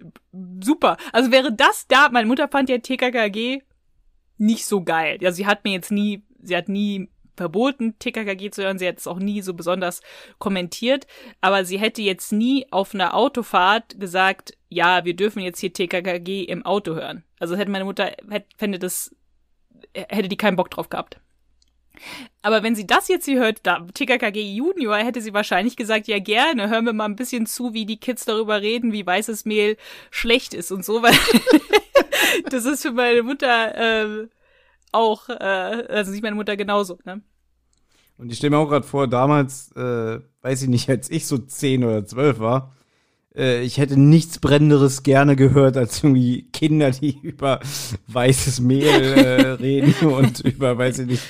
super. Also wäre das da, meine Mutter fand ja TKKG nicht so geil. Also sie hat nie verboten, TKKG zu hören, sie hat es auch nie so besonders kommentiert, aber sie hätte jetzt nie auf einer Autofahrt gesagt, ja, wir dürfen jetzt hier TKKG im Auto hören. Also hätte meine Mutter, hätte die keinen Bock drauf gehabt. Aber wenn sie das jetzt hier hört, da TKKG Junior, hätte sie wahrscheinlich gesagt, ja gerne, hören wir mal ein bisschen zu, wie die Kids darüber reden, wie weißes Mehl schlecht ist und so, weil das ist für meine Mutter auch, also sieht meine Mutter genauso, ne? Und ich stelle mir auch gerade vor, damals, weiß ich nicht, als ich so 10 oder 12 war, ich hätte nichts Brennenderes gerne gehört als irgendwie Kinder, die über weißes Mehl reden und über, weiß ich nicht,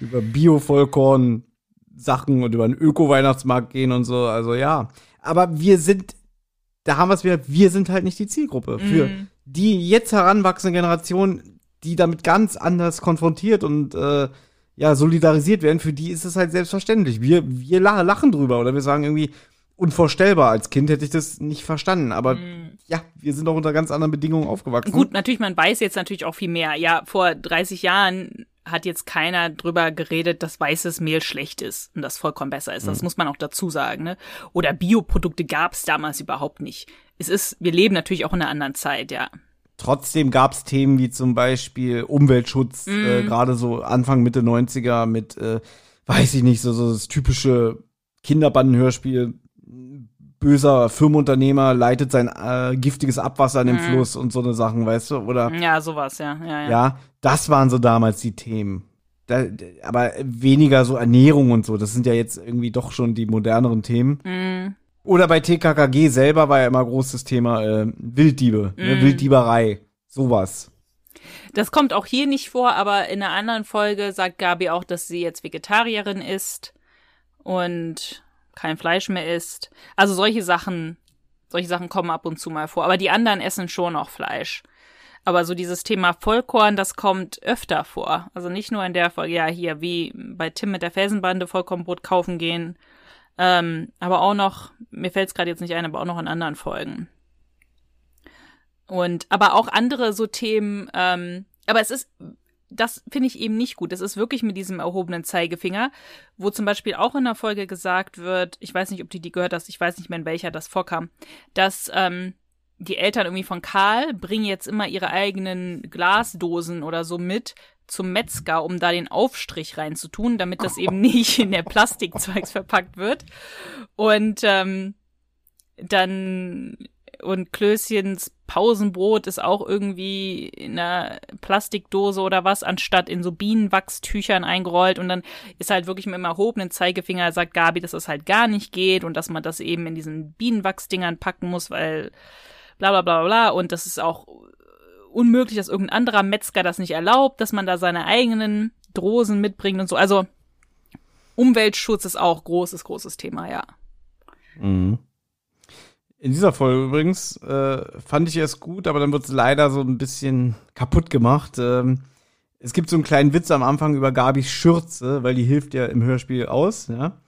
über Bio-Vollkorn-Sachen und über einen Öko-Weihnachtsmarkt gehen und so. Also ja, aber da haben wir es wieder, wir sind halt nicht die Zielgruppe. Für die jetzt heranwachsende Generation, die damit ganz anders konfrontiert und ja solidarisiert werden, für die ist es halt selbstverständlich. Wir lachen drüber oder wir sagen irgendwie, unvorstellbar. Als Kind hätte ich das nicht verstanden. Aber ja, wir sind auch unter ganz anderen Bedingungen aufgewachsen. Gut, natürlich, man weiß jetzt natürlich auch viel mehr. Ja, vor 30 Jahren hat jetzt keiner drüber geredet, dass weißes Mehl schlecht ist und das vollkommen besser ist. Das muss man auch dazu sagen, ne? Oder Bioprodukte gab es damals überhaupt nicht. Wir leben natürlich auch in einer anderen Zeit, ja. Trotzdem gab es Themen wie zum Beispiel Umweltschutz, gerade so Anfang, Mitte 90er mit, weiß ich nicht, so das typische Kinderbandenhörspiel. Böser Firmenunternehmer leitet sein giftiges Abwasser an den Fluss und so eine Sachen, weißt du, oder? Ja, sowas, ja. Ja, das waren so damals die Themen. Aber weniger so Ernährung und so, das sind ja jetzt irgendwie doch schon die moderneren Themen. Oder bei TKKG selber war ja immer großes Thema Wilddiebe, ne? Wilddieberei, sowas. Das kommt auch hier nicht vor, aber in einer anderen Folge sagt Gabi auch, dass sie jetzt Vegetarierin ist und kein Fleisch mehr isst. Also solche Sachen kommen ab und zu mal vor. Aber die anderen essen schon auch Fleisch. Aber so dieses Thema Vollkorn, das kommt öfter vor. Also nicht nur in der Folge, ja hier, wie bei Tim mit der Felsenbande, Vollkornbrot kaufen gehen. Aber auch noch, mir fällt es gerade jetzt nicht ein, aber auch noch in anderen Folgen. Und, aber auch andere so Themen, aber es ist, das finde ich eben nicht gut. Das ist wirklich mit diesem erhobenen Zeigefinger, wo zum Beispiel auch in der Folge gesagt wird, ich weiß nicht, ob du die gehört hast, ich weiß nicht mehr, in welcher das vorkam, dass die Eltern irgendwie von Karl bringen jetzt immer ihre eigenen Glasdosen oder so mit zum Metzger, um da den Aufstrich reinzutun, damit das eben nicht in der Plastikzeugs verpackt wird. Und dann... Und Klößchens Pausenbrot ist auch irgendwie in einer Plastikdose oder was, anstatt in so Bienenwachstüchern eingerollt. Und dann ist halt wirklich mit einem erhobenen Zeigefinger, sagt Gabi, dass das halt gar nicht geht und dass man das eben in diesen Bienenwachsdingern packen muss, weil bla bla bla bla. Und das ist auch unmöglich, dass irgendein anderer Metzger das nicht erlaubt, dass man da seine eigenen Dosen mitbringt und so. Also Umweltschutz ist auch großes, großes Thema, ja. Mhm. In dieser Folge übrigens fand ich es gut, aber dann wird es leider so ein bisschen kaputt gemacht. Es gibt so einen kleinen Witz am Anfang über Gabis Schürze, weil die hilft ja im Hörspiel aus, ja.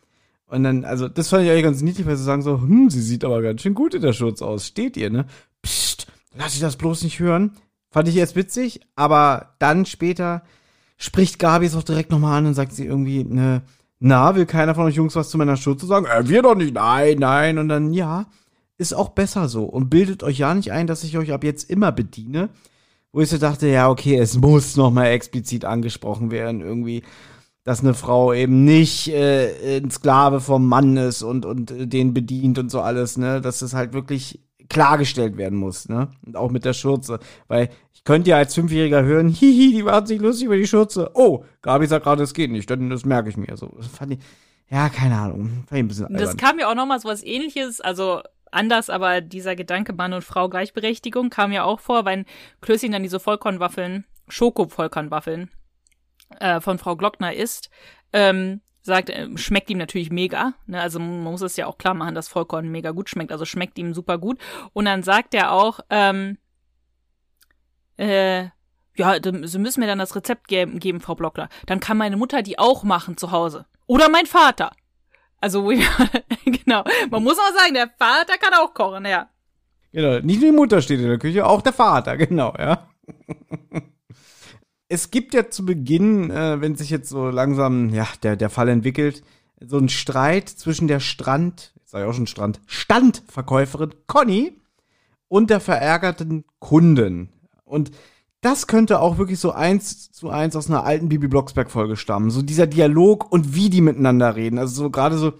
Und dann, also das fand ich eigentlich ganz niedlich, weil sie sagen so, sie sieht aber ganz schön gut in der Schürze aus, steht ihr, ne? Psst, lass ich das bloß nicht hören. Fand ich erst witzig, aber dann später spricht Gabi es auch direkt nochmal an und sagt sie irgendwie, ne, na, will keiner von euch Jungs was zu meiner Schürze sagen? Wir doch nicht, nein, nein. Und dann, ja, ist auch besser so. Und bildet euch ja nicht ein, dass ich euch ab jetzt immer bediene. Wo ich so dachte, ja, okay, es muss nochmal explizit angesprochen werden, irgendwie, dass eine Frau eben nicht ein Sklave vom Mann ist und den bedient und so alles, ne? Dass das halt wirklich klargestellt werden muss, ne? Und auch mit der Schürze. Weil ich könnte ja als Fünfjähriger hören, hihi, die macht sich lustig über die Schürze. Oh, Gabi sagt gerade, es geht nicht, denn das merke ich mir. So, das fand ich, ja, keine Ahnung. Fand ich ein bisschen albern. Das kam ja auch nochmal so was Ähnliches, also anders, aber dieser Gedanke Mann und Frau Gleichberechtigung kam ja auch vor, weil Klößchen dann diese Vollkornwaffeln, Schoko-Vollkornwaffeln von Frau Glockner isst, sagt, schmeckt ihm natürlich mega, ne? Also man muss es ja auch klar machen, dass Vollkorn mega gut schmeckt, also schmeckt ihm super gut. Und dann sagt er auch, ja, Sie müssen mir dann das Rezept geben, Frau Glockner. Dann kann meine Mutter die auch machen zu Hause. Oder mein Vater. Also, genau. Man muss auch sagen, der Vater kann auch kochen, ja. Genau, nicht nur die Mutter steht in der Küche, auch der Vater, genau, ja. Es gibt ja zu Beginn, wenn sich jetzt so langsam, ja, der Fall entwickelt, so einen Streit zwischen der Standverkäuferin Conny und der verärgerten Kundin. Und das könnte auch wirklich so 1:1 aus einer alten Bibi Blocksberg-Folge stammen. So dieser Dialog und wie die miteinander reden. Also so gerade so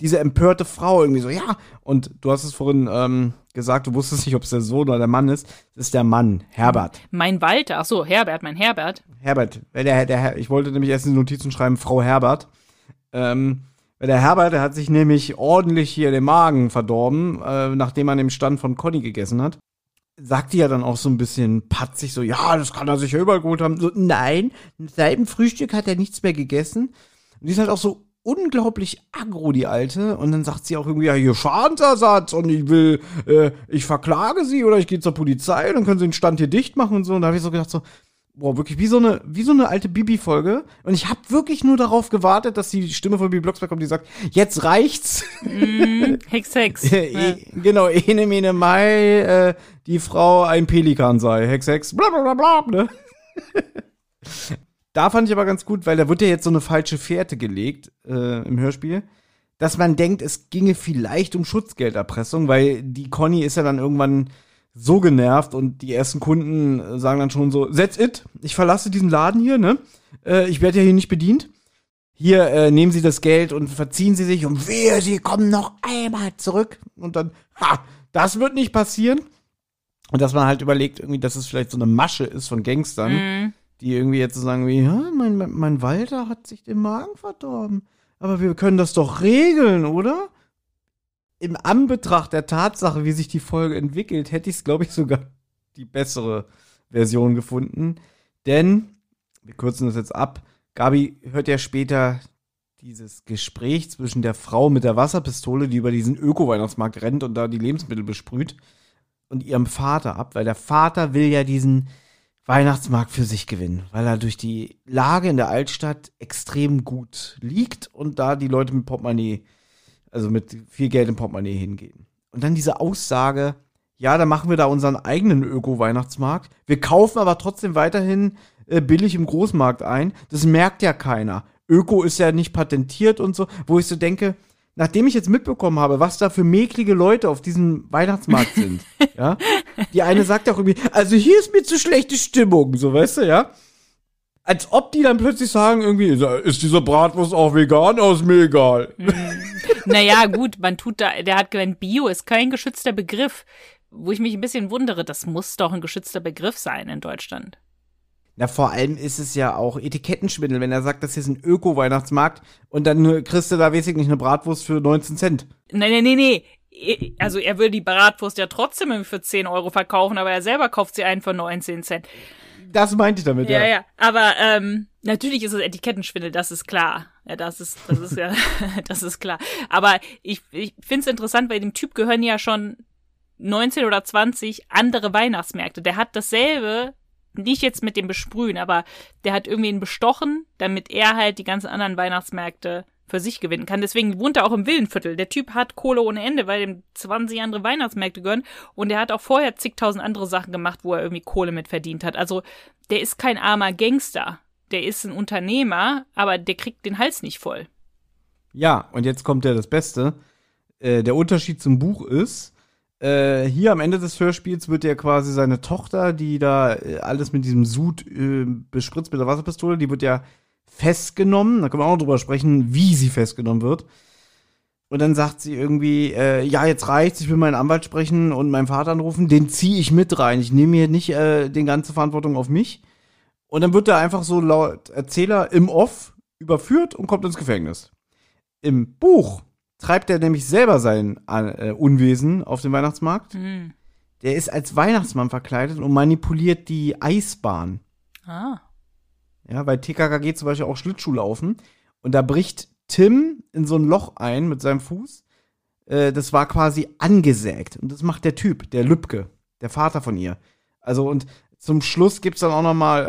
diese empörte Frau irgendwie so, ja. Und du hast es vorhin gesagt, du wusstest nicht, ob es der Sohn oder der Mann ist. Das ist der Mann, Herbert. Mein Walter, ach so, Herbert, mein Herbert. Herbert, weil ich wollte nämlich erst in die Notizen schreiben, Frau Herbert. Weil der Herbert, der hat sich nämlich ordentlich hier den Magen verdorben, nachdem man im Stand von Conny gegessen hat. Sagt die ja dann auch so ein bisschen patzig so, ja, das kann er sich ja überall geholt haben. So, nein, seit dem Frühstück hat er nichts mehr gegessen. Und die ist halt auch so unglaublich aggro, die Alte. Und dann sagt sie auch irgendwie, ja, hier Schadensersatz und ich will, ich verklage sie oder ich gehe zur Polizei, dann können sie den Stand hier dicht machen und so. Und da habe ich so gedacht so, boah, wirklich wie so eine alte Bibi-Folge. Und ich habe wirklich nur darauf gewartet, dass die Stimme von Bibi Blocksberg kommt, die sagt, jetzt reicht's. Hex, Hex. Genau, ene, mene, mai, die Frau ein Pelikan sei. Hex, Hex, bla, bla, bla, bla, ne? Da fand ich aber ganz gut, weil da wird ja jetzt so eine falsche Fährte gelegt im Hörspiel, dass man denkt, es ginge vielleicht um Schutzgelderpressung, weil die Conny ist ja dann irgendwann so genervt und die ersten Kunden sagen dann schon so, that's it, ich verlasse diesen Laden hier, ne? Ich werde ja hier nicht bedient. Hier nehmen Sie das Geld und verziehen Sie sich und wehe, Sie kommen noch einmal zurück. Und dann, ha, das wird nicht passieren. Und dass man halt überlegt, irgendwie, dass es vielleicht so eine Masche ist von Gangstern, die irgendwie jetzt so sagen wie, ja, mein Walter hat sich den Magen verdorben. Aber wir können das doch regeln, oder? Im Anbetracht der Tatsache, wie sich die Folge entwickelt, hätte ich es, glaube ich, sogar die bessere Version gefunden. Denn, wir kürzen das jetzt ab, Gabi hört ja später dieses Gespräch zwischen der Frau mit der Wasserpistole, die über diesen Öko-Weihnachtsmarkt rennt und da die Lebensmittel besprüht, und ihrem Vater ab, weil der Vater will ja diesen Weihnachtsmarkt für sich gewinnen, weil er durch die Lage in der Altstadt extrem gut liegt und da die Leute mit Portemonnaie, also mit viel Geld im Portemonnaie hingehen. Und dann diese Aussage, ja, dann machen wir da unseren eigenen Öko-Weihnachtsmarkt. Wir kaufen aber trotzdem weiterhin billig im Großmarkt ein. Das merkt ja keiner. Öko ist ja nicht patentiert und so. Wo ich so denke, nachdem ich jetzt mitbekommen habe, was da für mäklige Leute auf diesem Weihnachtsmarkt sind. Ja, die eine sagt auch irgendwie, also hier ist mir zu schlechte Stimmung, so, weißt du, ja. Als ob die dann plötzlich sagen, irgendwie, ist dieser Bratwurst auch vegan? Ist mir egal. Naja, gut, man tut da, der hat gemeint, Bio ist kein geschützter Begriff. Wo ich mich ein bisschen wundere, das muss doch ein geschützter Begriff sein in Deutschland. Na, vor allem ist es ja auch Etikettenschwindel, wenn er sagt, das hier ist ein Öko-Weihnachtsmarkt und dann kriegst du da wesentlich eine Bratwurst für 19 Cent. Nee. Also er würde die Bratwurst ja trotzdem für 10 Euro verkaufen, aber er selber kauft sie einen für 19 Cent. Das meinte ich damit, ja. Ja, aber Natürlich ist es Etikettenschwindel, das ist klar. Ja, das ist ja, das ist klar. Aber ich finde es interessant, weil dem Typ gehören ja schon 19 oder 20 andere Weihnachtsmärkte. Der hat dasselbe, nicht jetzt mit dem Besprühen, aber der hat irgendwen bestochen, damit er halt die ganzen anderen Weihnachtsmärkte für sich gewinnen kann. Deswegen wohnt er auch im Villenviertel. Der Typ hat Kohle ohne Ende, weil ihm 20 andere Weihnachtsmärkte gehören. Und er hat auch vorher zigtausend andere Sachen gemacht, wo er irgendwie Kohle mit verdient hat. Also der ist kein armer Gangster. Der ist ein Unternehmer, aber der kriegt den Hals nicht voll. Ja, und jetzt kommt ja das Beste. Der Unterschied zum Buch ist, hier am Ende des Hörspiels wird ja quasi seine Tochter, die da alles mit diesem Sud bespritzt mit der Wasserpistole, die wird ja festgenommen. Da können wir auch noch drüber sprechen, wie sie festgenommen wird. Und dann sagt sie irgendwie, ja, jetzt reicht's, ich will meinen Anwalt sprechen und meinen Vater anrufen, den ziehe ich mit rein. Ich nehme hier nicht die ganze Verantwortung auf mich. Und dann wird er einfach so laut Erzähler im Off überführt und kommt ins Gefängnis. Im Buch treibt er nämlich selber sein Unwesen auf dem Weihnachtsmarkt. Mhm. Der ist als Weihnachtsmann verkleidet und manipuliert die Eisbahn. Ah. Ja, bei TKKG zum Beispiel auch Schlittschuhlaufen. Und da bricht Tim in so ein Loch ein mit seinem Fuß. Das war quasi angesägt. Und das macht der Typ, der Lübke, der Vater von ihr. Also und zum Schluss gibt's dann auch noch mal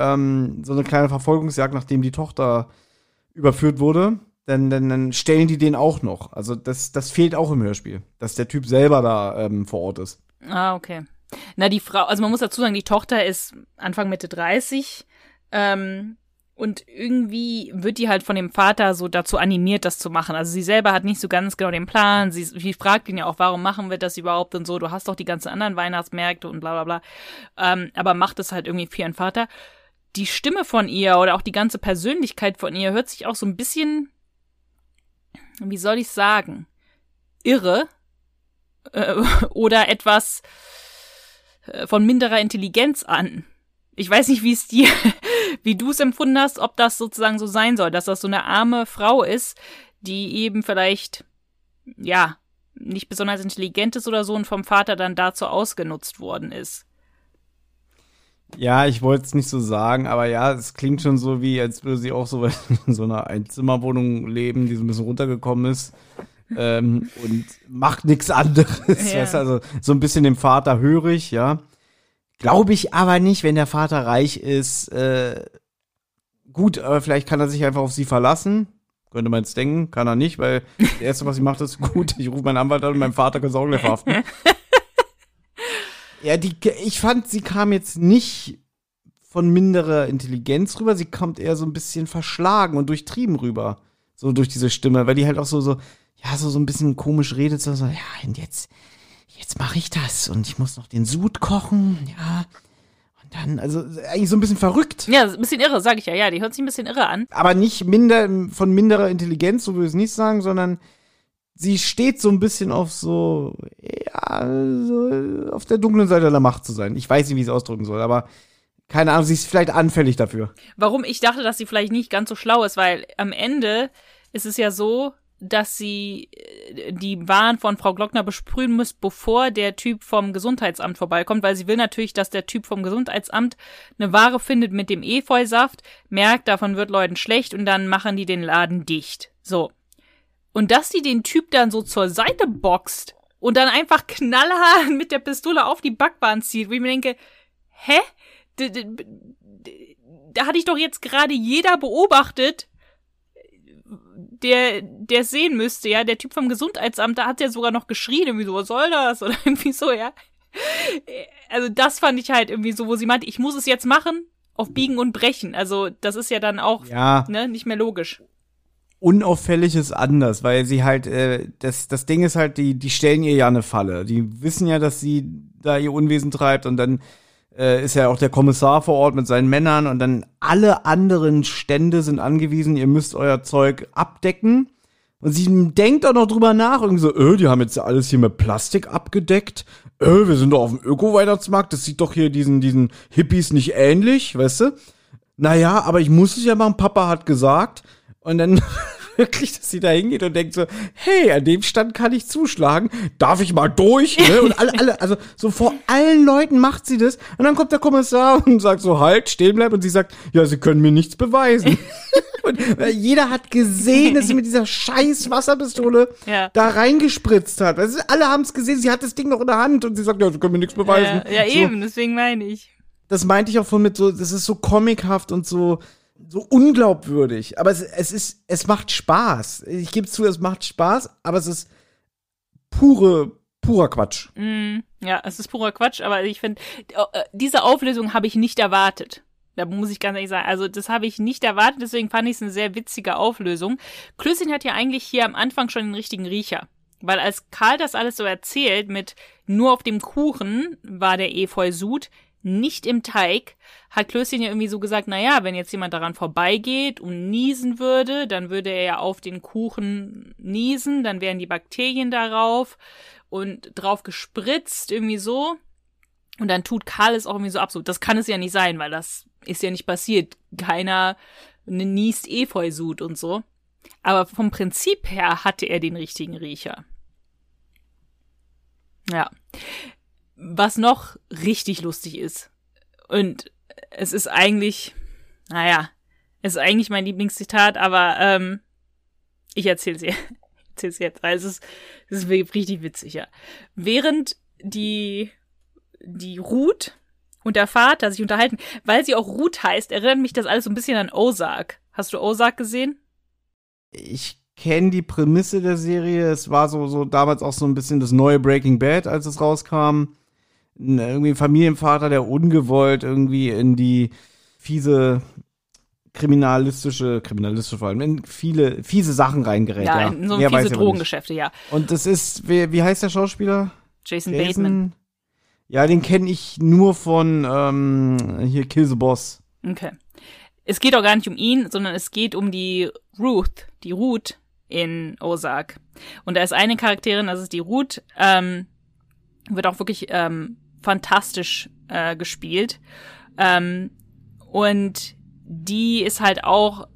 so eine kleine Verfolgungsjagd, nachdem die Tochter überführt wurde. Dann stellen die den auch noch. Also das fehlt auch im Hörspiel, dass der Typ selber da vor Ort ist. Ah, okay. Na, die Frau, also man muss dazu sagen, die Tochter ist Anfang Mitte 30. Und irgendwie wird die halt von dem Vater so dazu animiert, das zu machen. Also sie selber hat nicht so ganz genau den Plan. Sie fragt ihn ja auch, warum machen wir das überhaupt und so. Du hast doch die ganzen anderen Weihnachtsmärkte und bla bla bla. Aber macht es halt irgendwie für ihren Vater. Die Stimme von ihr oder auch die ganze Persönlichkeit von ihr hört sich auch so ein bisschen, wie soll ich sagen, irre oder etwas von minderer Intelligenz an. Ich weiß nicht, wie du es empfunden hast, ob das sozusagen so sein soll, dass das so eine arme Frau ist, die eben vielleicht, ja, nicht besonders intelligent ist oder so und vom Vater dann dazu ausgenutzt worden ist. Ja, ich wollte es nicht so sagen, aber ja, es klingt schon so, wie als würde sie auch so in so einer Einzimmerwohnung leben, die so ein bisschen runtergekommen ist und macht nichts anderes. Ja. Weißt du? Also so ein bisschen dem Vater hörig, ja. Glaube ich aber nicht, wenn der Vater reich ist. Gut, aber vielleicht kann er sich einfach auf sie verlassen. Könnte man jetzt denken, kann er nicht, weil das Erste, was sie macht, ist, gut, ich rufe meinen Anwalt an und meinen Vater kann auch gleich verhaften. Ja, ich fand, sie kam jetzt nicht von minderer Intelligenz rüber, sie kommt eher so ein bisschen verschlagen und durchtrieben rüber. So durch diese Stimme, weil die halt auch so ein bisschen komisch redet. So, ja, und jetzt mache ich das und ich muss noch den Sud kochen, ja. Und dann, also eigentlich so ein bisschen verrückt. Ja, ein bisschen irre, sage ich ja. Ja, die hört sich ein bisschen irre an. Aber nicht von minderer Intelligenz, so würde ich es nicht sagen, sondern sie steht so ein bisschen auf so auf der dunklen Seite der Macht zu sein. Ich weiß nicht, wie ich es ausdrücken soll, aber keine Ahnung, sie ist vielleicht anfällig dafür. Warum ich dachte, dass sie vielleicht nicht ganz so schlau ist, weil am Ende ist es ja so, dass sie die Waren von Frau Glockner besprühen muss, bevor der Typ vom Gesundheitsamt vorbeikommt, weil sie will natürlich, dass der Typ vom Gesundheitsamt eine Ware findet mit dem Efeusaft, merkt, davon wird Leuten schlecht und dann machen die den Laden dicht. So. Und dass sie den Typ dann so zur Seite boxt und dann einfach knallhart mit der Pistole auf die Backwaren zieht, wo ich mir denke, hä? Da hatte ich doch jetzt gerade jeder beobachtet, der sehen müsste, ja, der Typ vom Gesundheitsamt, da hat ja sogar noch geschrien, irgendwie so, was soll das? Oder irgendwie so, ja. Also das fand ich halt irgendwie so, wo sie meinte, ich muss es jetzt machen, auf Biegen und Brechen. Also das ist ja dann auch ne, nicht mehr logisch. Unauffällig ist anders, weil sie halt, das Ding ist halt, die stellen ihr ja eine Falle. Die wissen ja, dass sie da ihr Unwesen treibt und dann ist ja auch der Kommissar vor Ort mit seinen Männern und dann alle anderen Stände sind angewiesen, ihr müsst euer Zeug abdecken. Und sie denkt auch noch drüber nach, irgendwie so, die haben jetzt alles hier mit Plastik abgedeckt. Wir sind doch auf dem Öko-Weihnachtsmarkt, das sieht doch hier diesen Hippies nicht ähnlich, weißt du? Naja, aber ich muss es ja machen, Papa hat gesagt. Und dann wirklich, dass sie da hingeht und denkt so, hey, an dem Stand kann ich zuschlagen, darf ich mal durch? Ne? Und alle, also so vor allen Leuten macht sie das. Und dann kommt der Kommissar und sagt so, halt, stehen bleiben. Und sie sagt, ja, sie können mir nichts beweisen. Und jeder hat gesehen, dass sie mit dieser scheiß Wasserpistole da reingespritzt hat. Also, alle haben es gesehen, sie hat das Ding noch in der Hand und sie sagt, ja, sie können mir nichts beweisen. Ja, eben, deswegen meine ich. Das meinte ich auch von mit so, das ist so comichaft und so unglaubwürdig. Aber es macht Spaß. Ich gebe zu, es macht Spaß, aber es ist purer Quatsch. Ja, es ist purer Quatsch, aber ich finde, diese Auflösung habe ich nicht erwartet. Da muss ich ganz ehrlich sagen, also das habe ich nicht erwartet, deswegen fand ich es eine sehr witzige Auflösung. Klößchen hat ja eigentlich hier am Anfang schon den richtigen Riecher. Weil als Karl das alles so erzählt mit nur auf dem Kuchen war der Efeusud, nicht im Teig, hat Klößchen ja irgendwie so gesagt, naja, wenn jetzt jemand daran vorbeigeht und niesen würde, dann würde er ja auf den Kuchen niesen, dann wären die Bakterien darauf und drauf gespritzt, irgendwie so. Und dann tut Karl es auch irgendwie so absolut. Das kann es ja nicht sein, weil das ist ja nicht passiert. Keiner niest Efeusud und so. Aber vom Prinzip her hatte er den richtigen Riecher. Ja. Was noch richtig lustig ist. Und es ist eigentlich, naja, es ist eigentlich mein Lieblingszitat, aber ich erzähle es jetzt. Weil es ist richtig witzig, ja. Während die Ruth und der Vater sich unterhalten, weil sie auch Ruth heißt, erinnert mich das alles so ein bisschen an Ozark. Hast du Ozark gesehen? Ich kenne die Prämisse der Serie. Es war so damals auch so ein bisschen das neue Breaking Bad, als es rauskam. Irgendwie ein Familienvater, der ungewollt irgendwie in die fiese kriminalistische vor allem, in viele fiese Sachen reingerät. Ja, in so fiese Drogengeschäfte, ja. Und das ist, wie heißt der Schauspieler? Jason Bateman. Ja, den kenne ich nur von hier Kill the Boss. Okay. Es geht auch gar nicht um ihn, sondern es geht um die Ruth in Ozark. Und da ist eine Charakterin, das ist die Ruth, wird auch wirklich fantastisch gespielt. Und die ist halt auch,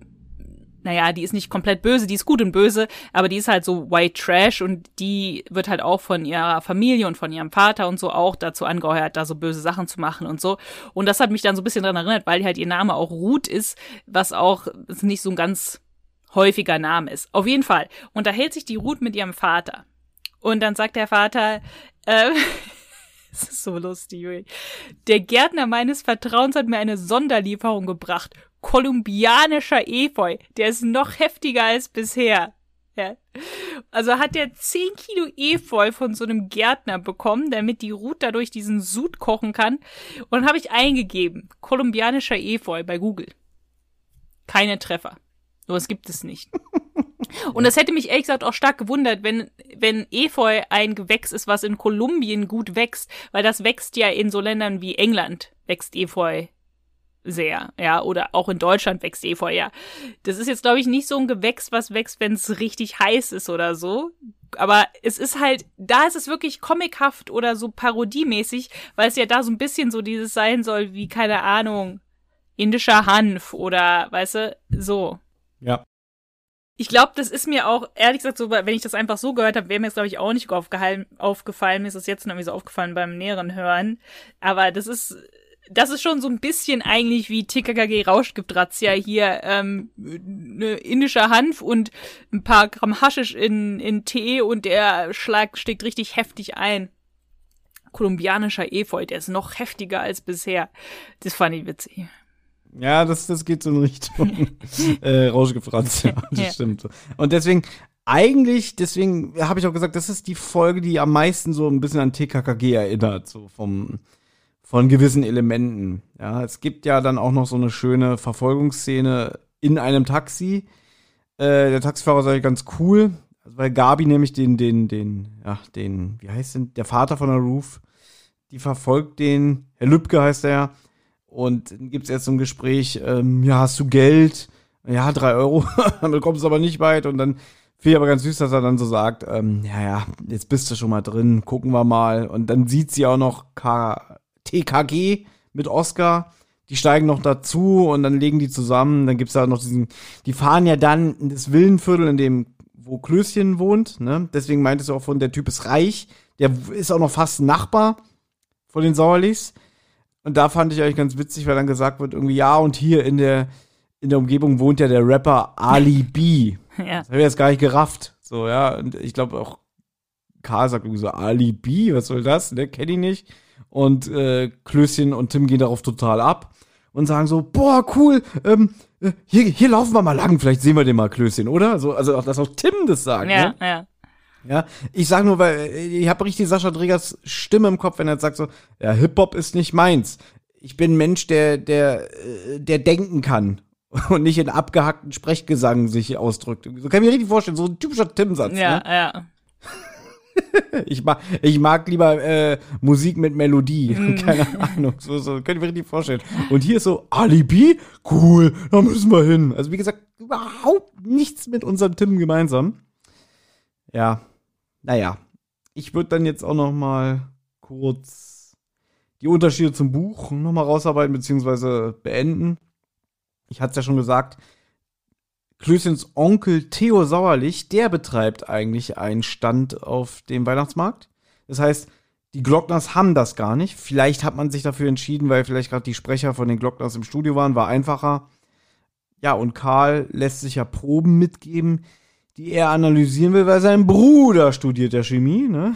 naja, die ist nicht komplett böse, die ist gut und böse, aber die ist halt so White Trash und die wird halt auch von ihrer Familie und von ihrem Vater und so auch dazu angeheuert, da so böse Sachen zu machen und so. Und das hat mich dann so ein bisschen dran erinnert, weil halt ihr Name auch Ruth ist, was auch ist nicht so ein ganz häufiger Name ist. Auf jeden Fall unterhält sich die Ruth mit ihrem Vater. Und dann sagt der Vater, es ist so lustig, der Gärtner meines Vertrauens hat mir eine Sonderlieferung gebracht. Kolumbianischer Efeu, der ist noch heftiger als bisher. Ja. Also hat der 10 Kilo Efeu von so einem Gärtner bekommen, damit die Ruth dadurch diesen Sud kochen kann. Und dann habe ich eingegeben, kolumbianischer Efeu bei Google. Keine Treffer. So was gibt es nicht. Und das hätte mich ehrlich gesagt auch stark gewundert, wenn Efeu ein Gewächs ist, was in Kolumbien gut wächst, weil das wächst ja in so Ländern wie England, wächst Efeu sehr, ja, oder auch in Deutschland wächst Efeu, ja. Das ist jetzt, glaube ich, nicht so ein Gewächs, was wächst, wenn es richtig heiß ist oder so. Aber es ist halt, da ist es wirklich comichaft oder so parodiemäßig, weil es ja da so ein bisschen so dieses sein soll wie, keine Ahnung, indischer Hanf oder, weißt du, so. Ja. Ich glaube, das ist mir auch, ehrlich gesagt, so, wenn ich das einfach so gehört habe, wäre mir das, glaube ich, auch nicht aufgefallen. Mir ist das jetzt irgendwie so aufgefallen beim näheren Hören. Aber das ist schon so ein bisschen eigentlich wie TKKG Rauschgift-Razzia hier, ne indischer Hanf und ein paar Gramm Haschisch in Tee und der Schlag steckt richtig heftig ein. Kolumbianischer Efeu, der ist noch heftiger als bisher. Das fand ich witzig. Ja, das geht so in Richtung Rauschgift-Razzia, das stimmt. Und deswegen habe ich auch gesagt, das ist die Folge, die am meisten so ein bisschen an TKKG erinnert, so von gewissen Elementen. Ja, es gibt ja dann auch noch so eine schöne Verfolgungsszene in einem Taxi. Der Taxifahrer ist eigentlich ganz cool, weil Gabi nämlich den, wie heißt denn, der Vater von der Ruth, die verfolgt den, Herr Lübke heißt er ja, und dann gibt's erst so ein Gespräch, ja, hast du Geld? Ja, 3 €, dann kommst du aber nicht weit und dann finde ich aber ganz süß, dass er dann so sagt, ja, jetzt bist du schon mal drin, gucken wir mal. Und dann sieht sie auch noch TKG mit Oscar, die steigen noch dazu und dann legen die zusammen. Dann gibt's da noch diesen, die fahren ja dann in das Villenviertel, in dem, wo Klößchen wohnt, ne? Deswegen meintest du auch von, der Typ ist reich. Der ist auch noch fast ein Nachbar von den Sauerlichs. Und da fand ich eigentlich ganz witzig, weil dann gesagt wird, irgendwie, ja, und hier in der Umgebung wohnt ja der Rapper Ali B. Ja. Das habe ich jetzt gar nicht gerafft. So, ja, und ich glaube auch, Karl sagt irgendwie so, Ali B, was soll das? Der kenne ich nicht. Und Klößchen und Tim gehen darauf total ab und sagen so, boah, cool, hier laufen wir mal lang, vielleicht sehen wir den mal, Klößchen, oder? So, also, dass auch Tim das sagt, ja, ne? Ja. Ja, ich sag nur, weil ich habe richtig Sascha Dregers Stimme im Kopf, wenn er sagt so, ja, Hip-Hop ist nicht meins. Ich bin ein Mensch, der denken kann und nicht in abgehackten Sprechgesang sich ausdrückt. So kann ich mir richtig vorstellen, so ein typischer Tim-Satz. Ja, ne? Ja. Ich mag lieber Musik mit Melodie. Keine Ahnung. So könnt ihr mir richtig vorstellen. Und hier ist so, Ali B? Cool, da müssen wir hin. Also wie gesagt, überhaupt nichts mit unserem Tim gemeinsam. Ja, naja. Ich würde dann jetzt auch noch mal kurz die Unterschiede zum Buch noch mal rausarbeiten bzw. beenden. Ich hatte es ja schon gesagt, Klößchens Onkel Theo Sauerlich, der betreibt eigentlich einen Stand auf dem Weihnachtsmarkt. Das heißt, die Glockners haben das gar nicht. Vielleicht hat man sich dafür entschieden, weil vielleicht gerade die Sprecher von den Glockners im Studio waren, war einfacher. Ja, und Karl lässt sich ja Proben mitgeben, die er analysieren will, weil sein Bruder studiert ja Chemie, ne?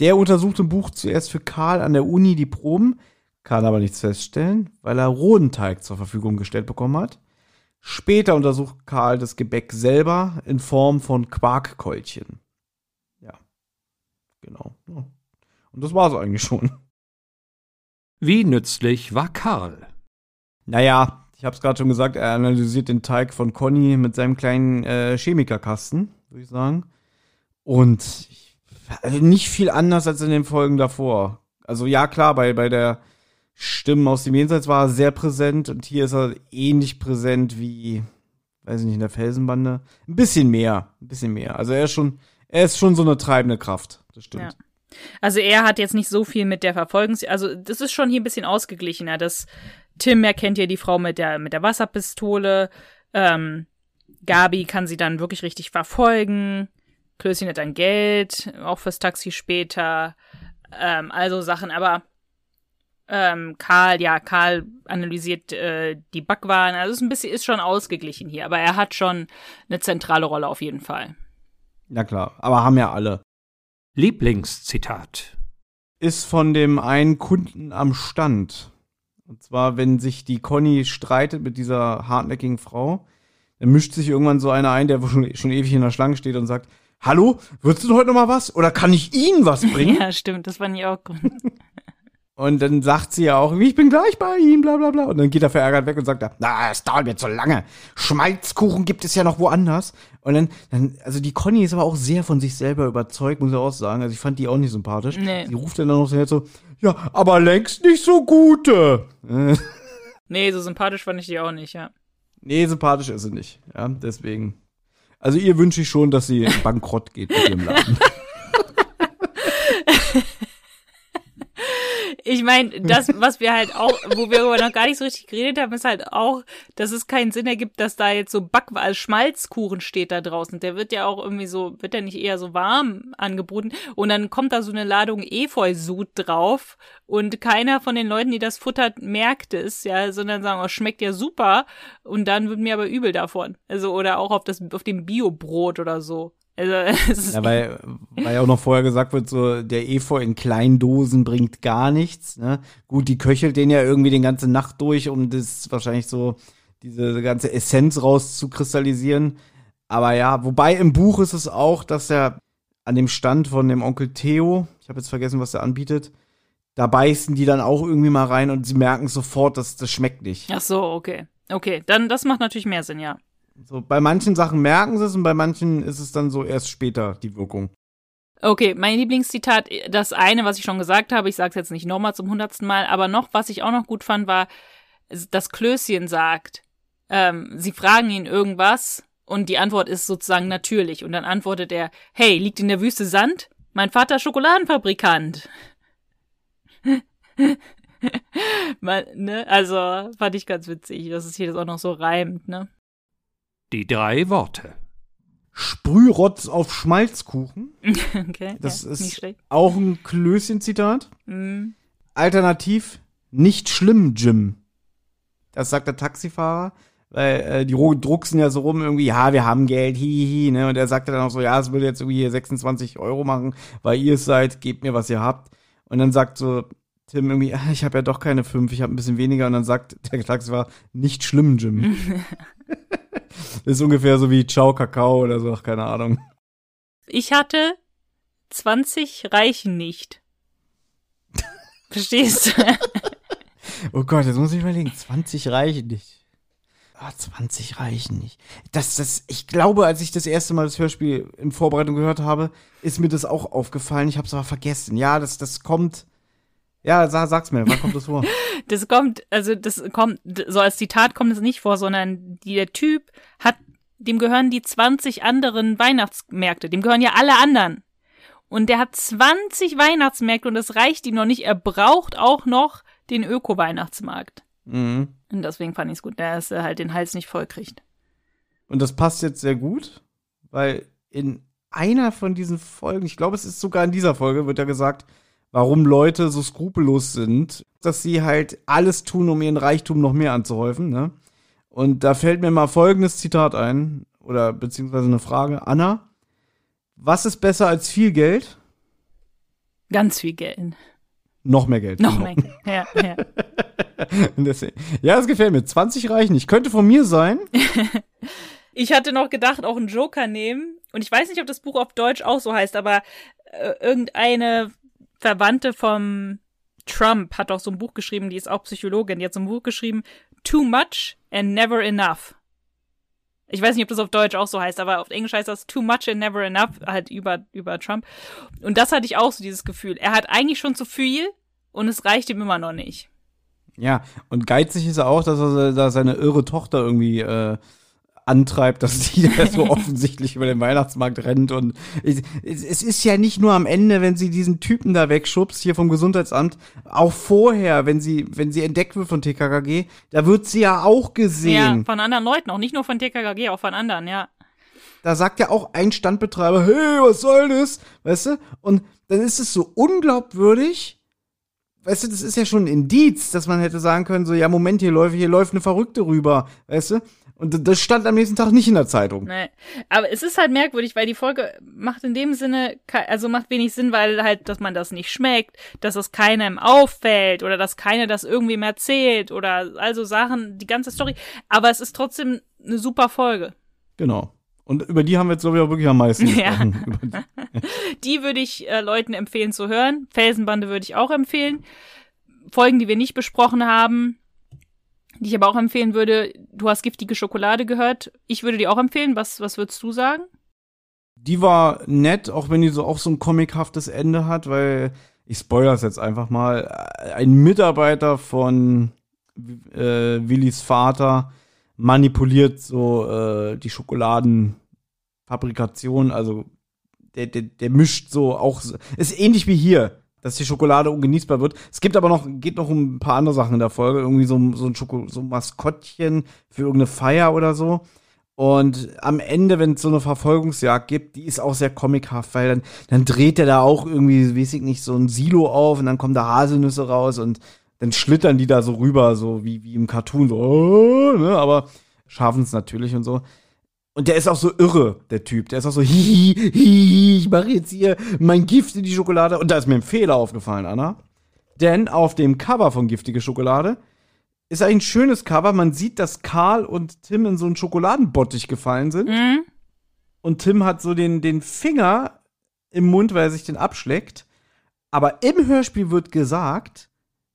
Der untersucht im Buch zuerst für Karl an der Uni die Proben, kann aber nichts feststellen, weil er Rodenteig zur Verfügung gestellt bekommen hat. Später untersucht Karl das Gebäck selber in Form von Quarkkeulchen. Ja, genau. Und das war's eigentlich schon. Wie nützlich war Karl? Naja, ich hab's gerade schon gesagt, er analysiert den Teig von Conny mit seinem kleinen Chemikerkasten, würde ich sagen. Und also nicht viel anders als in den Folgen davor. Also ja, klar, bei der Stimmen aus dem Jenseits war er sehr präsent und hier ist er ähnlich präsent wie, weiß ich nicht, in der Felsenbande. Ein bisschen mehr. Also er ist schon so eine treibende Kraft, das stimmt. Ja. Also er hat jetzt nicht so viel mit der also das ist schon hier ein bisschen ausgeglichener. Das Tim erkennt ja die Frau mit der Wasserpistole, Gabi kann sie dann wirklich richtig verfolgen, Klößchen hat dann Geld, auch fürs Taxi später, also Sachen, aber Karl analysiert die Backwaren. Also ist schon ausgeglichen hier, aber er hat schon eine zentrale Rolle auf jeden Fall. Na klar, aber haben ja alle. Lieblingszitat ist von dem einen Kunden am Stand. Und zwar, wenn sich die Conny streitet mit dieser hartnäckigen Frau, dann mischt sich irgendwann so einer ein, der schon ewig in der Schlange steht und sagt, hallo, würdest du heute noch mal was? Oder kann ich Ihnen was bringen? Ja, stimmt, das fand ich auch gut. Und dann sagt sie ja auch, ich bin gleich bei Ihnen, bla bla bla. Und dann geht er verärgert weg und sagt, na, es dauert mir zu lange. Schmalzkuchen gibt es ja noch woanders. Und dann, also die Conny ist aber auch sehr von sich selber überzeugt, muss ich auch sagen. Also ich fand die auch nicht sympathisch. Nee. Die ruft dann auch so, ja, aber längst nicht so gute. Nee, so sympathisch fand ich die auch nicht, ja. Nee, sympathisch ist sie nicht, ja, deswegen. Also ihr wünsche ich schon, dass sie bankrott geht mit dem Laden. Ich meine, das, was wir halt auch, wo wir aber noch gar nicht so richtig geredet haben, ist halt auch, dass es keinen Sinn ergibt, dass da jetzt so Schmalzkuchen steht da draußen. Der wird ja auch irgendwie so, wird der nicht eher so warm angeboten? Und dann kommt da so eine Ladung Efeusud drauf und keiner von den Leuten, die das futtert, merkt es, ja, sondern sagen, oh, schmeckt ja super. Und dann wird mir aber übel davon. Also, oder auch auf dem Bio-Brot oder so. Also, es ja, weil auch noch vorher gesagt wird, so der Efeu in kleinen Dosen bringt gar nichts. Ne? Gut, die köchelt den ja irgendwie den ganze Nacht durch, um das wahrscheinlich so diese ganze Essenz rauszukristallisieren. Aber ja, wobei im Buch ist es auch, dass er an dem Stand von dem Onkel Theo, ich habe jetzt vergessen, was er anbietet, da beißen die dann auch irgendwie mal rein und sie merken sofort, dass das schmeckt nicht. Ach so, okay. Okay, dann das macht natürlich mehr Sinn, ja. So, bei manchen Sachen merken sie es und bei manchen ist es dann so erst später die Wirkung. Okay, mein Lieblingszitat, das eine, was ich schon gesagt habe, ich sage es jetzt nicht nochmal zum 100. Mal, aber noch, was ich auch noch gut fand, war, dass Klößchen sagt, sie fragen ihn irgendwas und die Antwort ist sozusagen natürlich. Und dann antwortet er, hey, liegt in der Wüste Sand? Mein Vater ist Schokoladenfabrikant. Man, ne? Also fand ich ganz witzig, dass es hier das auch noch so reimt, ne? Die drei Worte. Sprührotz auf Schmalzkuchen. Okay, das ist nicht schlecht. Auch ein Klößchen-Zitat. Mm. Alternativ, nicht schlimm, Jim. Das sagt der Taxifahrer, weil die drucksen ja so rum irgendwie, ja, wir haben Geld, hihi, ne? Und er sagte dann auch so, ja, es würde jetzt irgendwie hier 26 € machen, weil ihr es seid, gebt mir, was ihr habt. Und dann sagt so Tim irgendwie, ich habe ja doch keine 5, ich habe ein bisschen weniger. Und dann sagt der Taxifahrer, nicht schlimm, Jim. Das ist ungefähr so wie Ciao Kakao oder so, ach, keine Ahnung. Ich hatte 20 reichen nicht. Verstehst du? Oh Gott, jetzt muss ich überlegen, 20 reichen nicht. Ah, 20 reichen nicht. Ich glaube, als ich das erste Mal das Hörspiel in Vorbereitung gehört habe, ist mir das auch aufgefallen. Ich habe es aber vergessen. Ja, das kommt. Ja, sag's mir, wann kommt das vor? Das kommt, so als Zitat kommt es nicht vor, sondern der Typ hat, dem gehören die 20 anderen Weihnachtsmärkte, dem gehören ja alle anderen. Und der hat 20 Weihnachtsmärkte und das reicht ihm noch nicht, er braucht auch noch den Öko-Weihnachtsmarkt. Mhm. Und deswegen fand ich's gut, dass er halt den Hals nicht voll kriegt. Und das passt jetzt sehr gut, weil in einer von diesen Folgen, ich glaube, es ist sogar in dieser Folge, wird ja gesagt, warum Leute so skrupellos sind, dass sie halt alles tun, um ihren Reichtum noch mehr anzuhäufen, ne? Und da fällt mir mal folgendes Zitat ein, oder beziehungsweise eine Frage. Anna, was ist besser als viel Geld? Ganz viel Geld. Noch mehr Geld. Noch mehr Geld, ja. Deswegen, ja, das gefällt mir. 20 reichen nicht. Könnte von mir sein. Ich hatte noch gedacht, auch einen Joker nehmen. Und ich weiß nicht, ob das Buch auf Deutsch auch so heißt, aber irgendeine Verwandte vom Trump hat auch so ein Buch geschrieben, die ist auch Psychologin, die hat so ein Buch geschrieben, Too Much and Never Enough. Ich weiß nicht, ob das auf Deutsch auch so heißt, aber auf Englisch heißt das Too Much and Never Enough, halt über Trump. Und das hatte ich auch so dieses Gefühl. Er hat eigentlich schon zu viel und es reicht ihm immer noch nicht. Ja, und geizig ist er auch, dass er da seine irre Tochter irgendwie antreibt, dass die da so offensichtlich über den Weihnachtsmarkt rennt. Und es ist ja nicht nur am Ende, wenn sie diesen Typen da wegschubst, hier vom Gesundheitsamt, auch vorher, wenn sie entdeckt wird von TKKG, da wird sie ja auch gesehen. Ja, von anderen Leuten auch, nicht nur von TKKG, auch von anderen, ja. Da sagt ja auch ein Standbetreiber, hey, was soll das? Weißt du? Und dann ist es so unglaubwürdig, weißt du, das ist ja schon ein Indiz, dass man hätte sagen können, so, ja, Moment, hier läuft eine Verrückte rüber, weißt du? Und das stand am nächsten Tag nicht in der Zeitung. Nee. Aber es ist halt merkwürdig, weil die Folge macht in dem Sinne, also macht wenig Sinn, weil halt, dass man das nicht schmeckt, dass das keinem auffällt oder dass keiner das irgendwem erzählt oder also Sachen, die ganze Story. Aber es ist trotzdem eine super Folge. Genau. Und über die haben wir jetzt, glaube ich, auch wirklich am meisten gesprochen. Ja. Die würde ich Leuten empfehlen zu hören. Felsenbande würde ich auch empfehlen. Folgen, die wir nicht besprochen haben, die ich aber auch empfehlen würde, du hast Giftige Schokolade gehört. Ich würde die auch empfehlen. Was würdest du sagen? Die war nett, auch wenn die so auch so ein comichaftes Ende hat, weil, ich spoilere es jetzt einfach mal, ein Mitarbeiter von Willis Vater manipuliert so die Schokoladenfabrikation, also der mischt so auch, ist ähnlich wie hier, dass die Schokolade ungenießbar wird. Es gibt aber noch, geht noch um ein paar andere Sachen in der Folge, irgendwie so ein Maskottchen für irgendeine Feier oder so. Und am Ende, wenn es so eine Verfolgungsjagd gibt, die ist auch sehr comichaft, weil dann dreht er da auch irgendwie, weiß ich nicht, so ein Silo auf und dann kommen da Haselnüsse raus und dann schlittern die da so rüber, so wie im Cartoon, so, ne? Aber schaffen es natürlich und so. Und der ist auch so irre, der Typ. Der ist auch so, hihi, ich mache jetzt hier mein Gift in die Schokolade. Und da ist mir ein Fehler aufgefallen, Anna. Denn auf dem Cover von Giftige Schokolade ist eigentlich ein schönes Cover. Man sieht, dass Karl und Tim in so einen Schokoladenbottich gefallen sind. Mhm. Und Tim hat so den Finger im Mund, weil er sich den abschleckt. Aber im Hörspiel wird gesagt,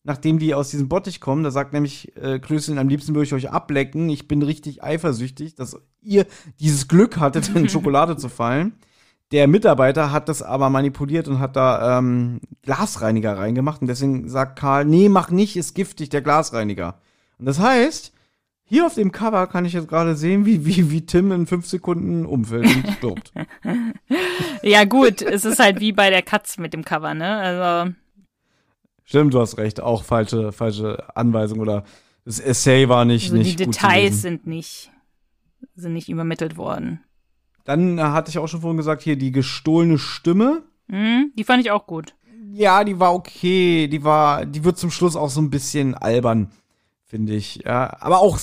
nachdem die aus diesem Bottich kommen, da sagt nämlich Klößchen, am liebsten würde ich euch ablecken, ich bin richtig eifersüchtig, dass ihr dieses Glück hattet, in Schokolade zu fallen. Der Mitarbeiter hat das aber manipuliert und hat da Glasreiniger reingemacht. Und deswegen sagt Karl, nee, mach nicht, ist giftig, der Glasreiniger. Und das heißt, hier auf dem Cover kann ich jetzt gerade sehen, wie Tim in 5 Sekunden umfällt und stirbt. Ja gut, es ist halt wie bei der Katze mit dem Cover, ne? Also Stimmt, du hast recht. Auch falsche Anweisung oder das Essay war nicht, also nicht gut zu lesen. Die Details sind nicht übermittelt worden. Dann hatte ich auch schon vorhin gesagt, hier die gestohlene Stimme. Die fand ich auch gut. Ja, die war okay. Die wird zum Schluss auch so ein bisschen albern, finde ich. Ja, aber auch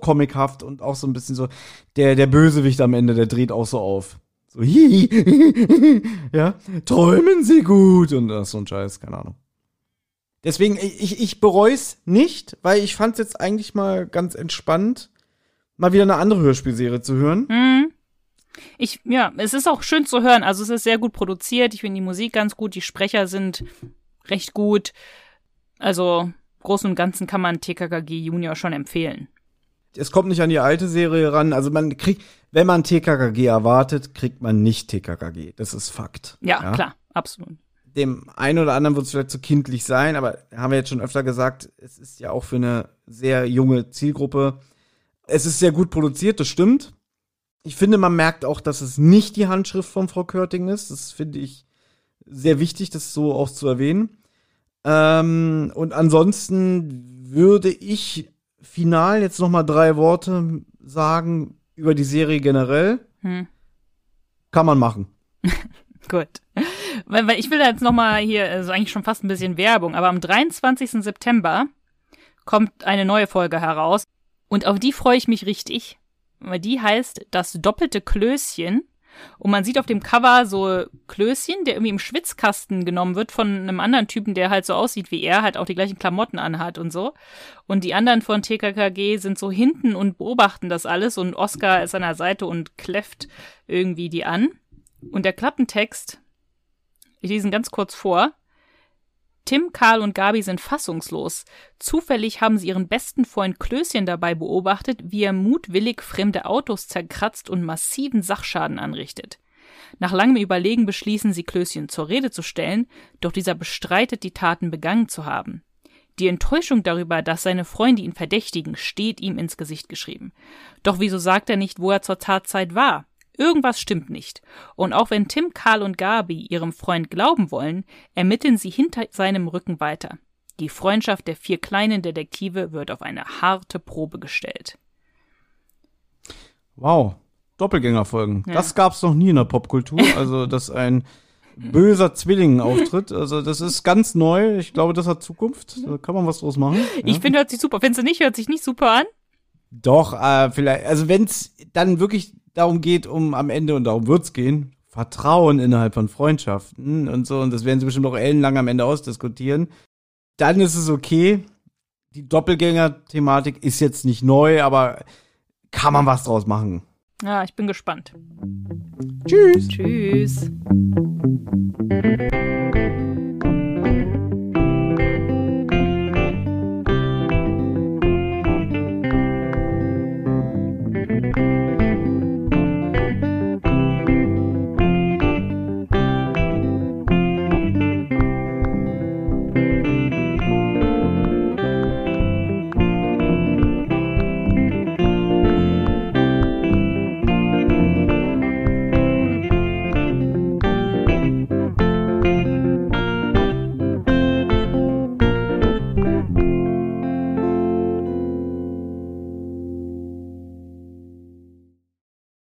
comichaft und auch so ein bisschen so der Bösewicht am Ende, der dreht auch so auf. So ja, träumen Sie gut und so ein Scheiß, keine Ahnung. Deswegen ich bereu's nicht, weil ich fand's jetzt eigentlich mal ganz entspannt, mal wieder eine andere Hörspielserie zu hören. Mhm. Es ist auch schön zu hören. Also es ist sehr gut produziert. Ich finde die Musik ganz gut. Die Sprecher sind recht gut. Also im Großen und Ganzen kann man TKKG Junior schon empfehlen. Es kommt nicht an die alte Serie ran. Also man kriegt, wenn man TKKG erwartet, kriegt man nicht TKKG. Das ist Fakt. Ja? Klar, absolut. Dem einen oder anderen wird es vielleicht zu kindlich sein, aber haben wir jetzt schon öfter gesagt, es ist ja auch für eine sehr junge Zielgruppe. Es ist sehr gut produziert, das stimmt. Ich finde, man merkt auch, dass es nicht die Handschrift von Frau Körting ist. Das finde ich sehr wichtig, das so auch zu erwähnen. Und ansonsten würde ich final jetzt noch mal 3 Worte sagen über die Serie generell. Kann man machen. Gut. Weil ich will da jetzt noch mal hier, also eigentlich schon fast ein bisschen Werbung, aber am 23. September kommt eine neue Folge heraus. Und auf die freue ich mich richtig. Die heißt Das doppelte Klößchen. Und man sieht auf dem Cover so Klößchen, der irgendwie im Schwitzkasten genommen wird von einem anderen Typen, der halt so aussieht wie er, halt auch die gleichen Klamotten anhat und so. Und die anderen von TKKG sind so hinten und beobachten das alles. Und Oscar ist an der Seite und kläfft irgendwie die an. Und der Klappentext, ich lese ihn ganz kurz vor. Tim, Karl und Gabi sind fassungslos. Zufällig haben sie ihren besten Freund Klößchen dabei beobachtet, wie er mutwillig fremde Autos zerkratzt und massiven Sachschaden anrichtet. Nach langem Überlegen beschließen sie, Klößchen zur Rede zu stellen, doch dieser bestreitet, die Taten begangen zu haben. Die Enttäuschung darüber, dass seine Freunde ihn verdächtigen, steht ihm ins Gesicht geschrieben. Doch wieso sagt er nicht, wo er zur Tatzeit war? Irgendwas stimmt nicht. Und auch wenn Tim, Karl und Gabi ihrem Freund glauben wollen, ermitteln sie hinter seinem Rücken weiter. Die Freundschaft der 4 kleinen Detektive wird auf eine harte Probe gestellt. Wow, Doppelgängerfolgen. Ja. Das gab's noch nie in der Popkultur. Also, dass ein böser Zwilling auftritt. Also, das ist ganz neu. Ich glaube, das hat Zukunft. Da kann man was draus machen. Ja. Ich finde, hört sich super. Findest du nicht, hört sich nicht super an? Doch, vielleicht. Also, wenn's dann wirklich darum geht, am Ende, und darum wird's gehen, Vertrauen innerhalb von Freundschaften und so, und das werden sie bestimmt auch ellenlang am Ende ausdiskutieren, dann ist es okay. Die Doppelgänger-Thematik ist jetzt nicht neu, aber kann man was draus machen. Ja, ich bin gespannt. Tschüss. Tschüss.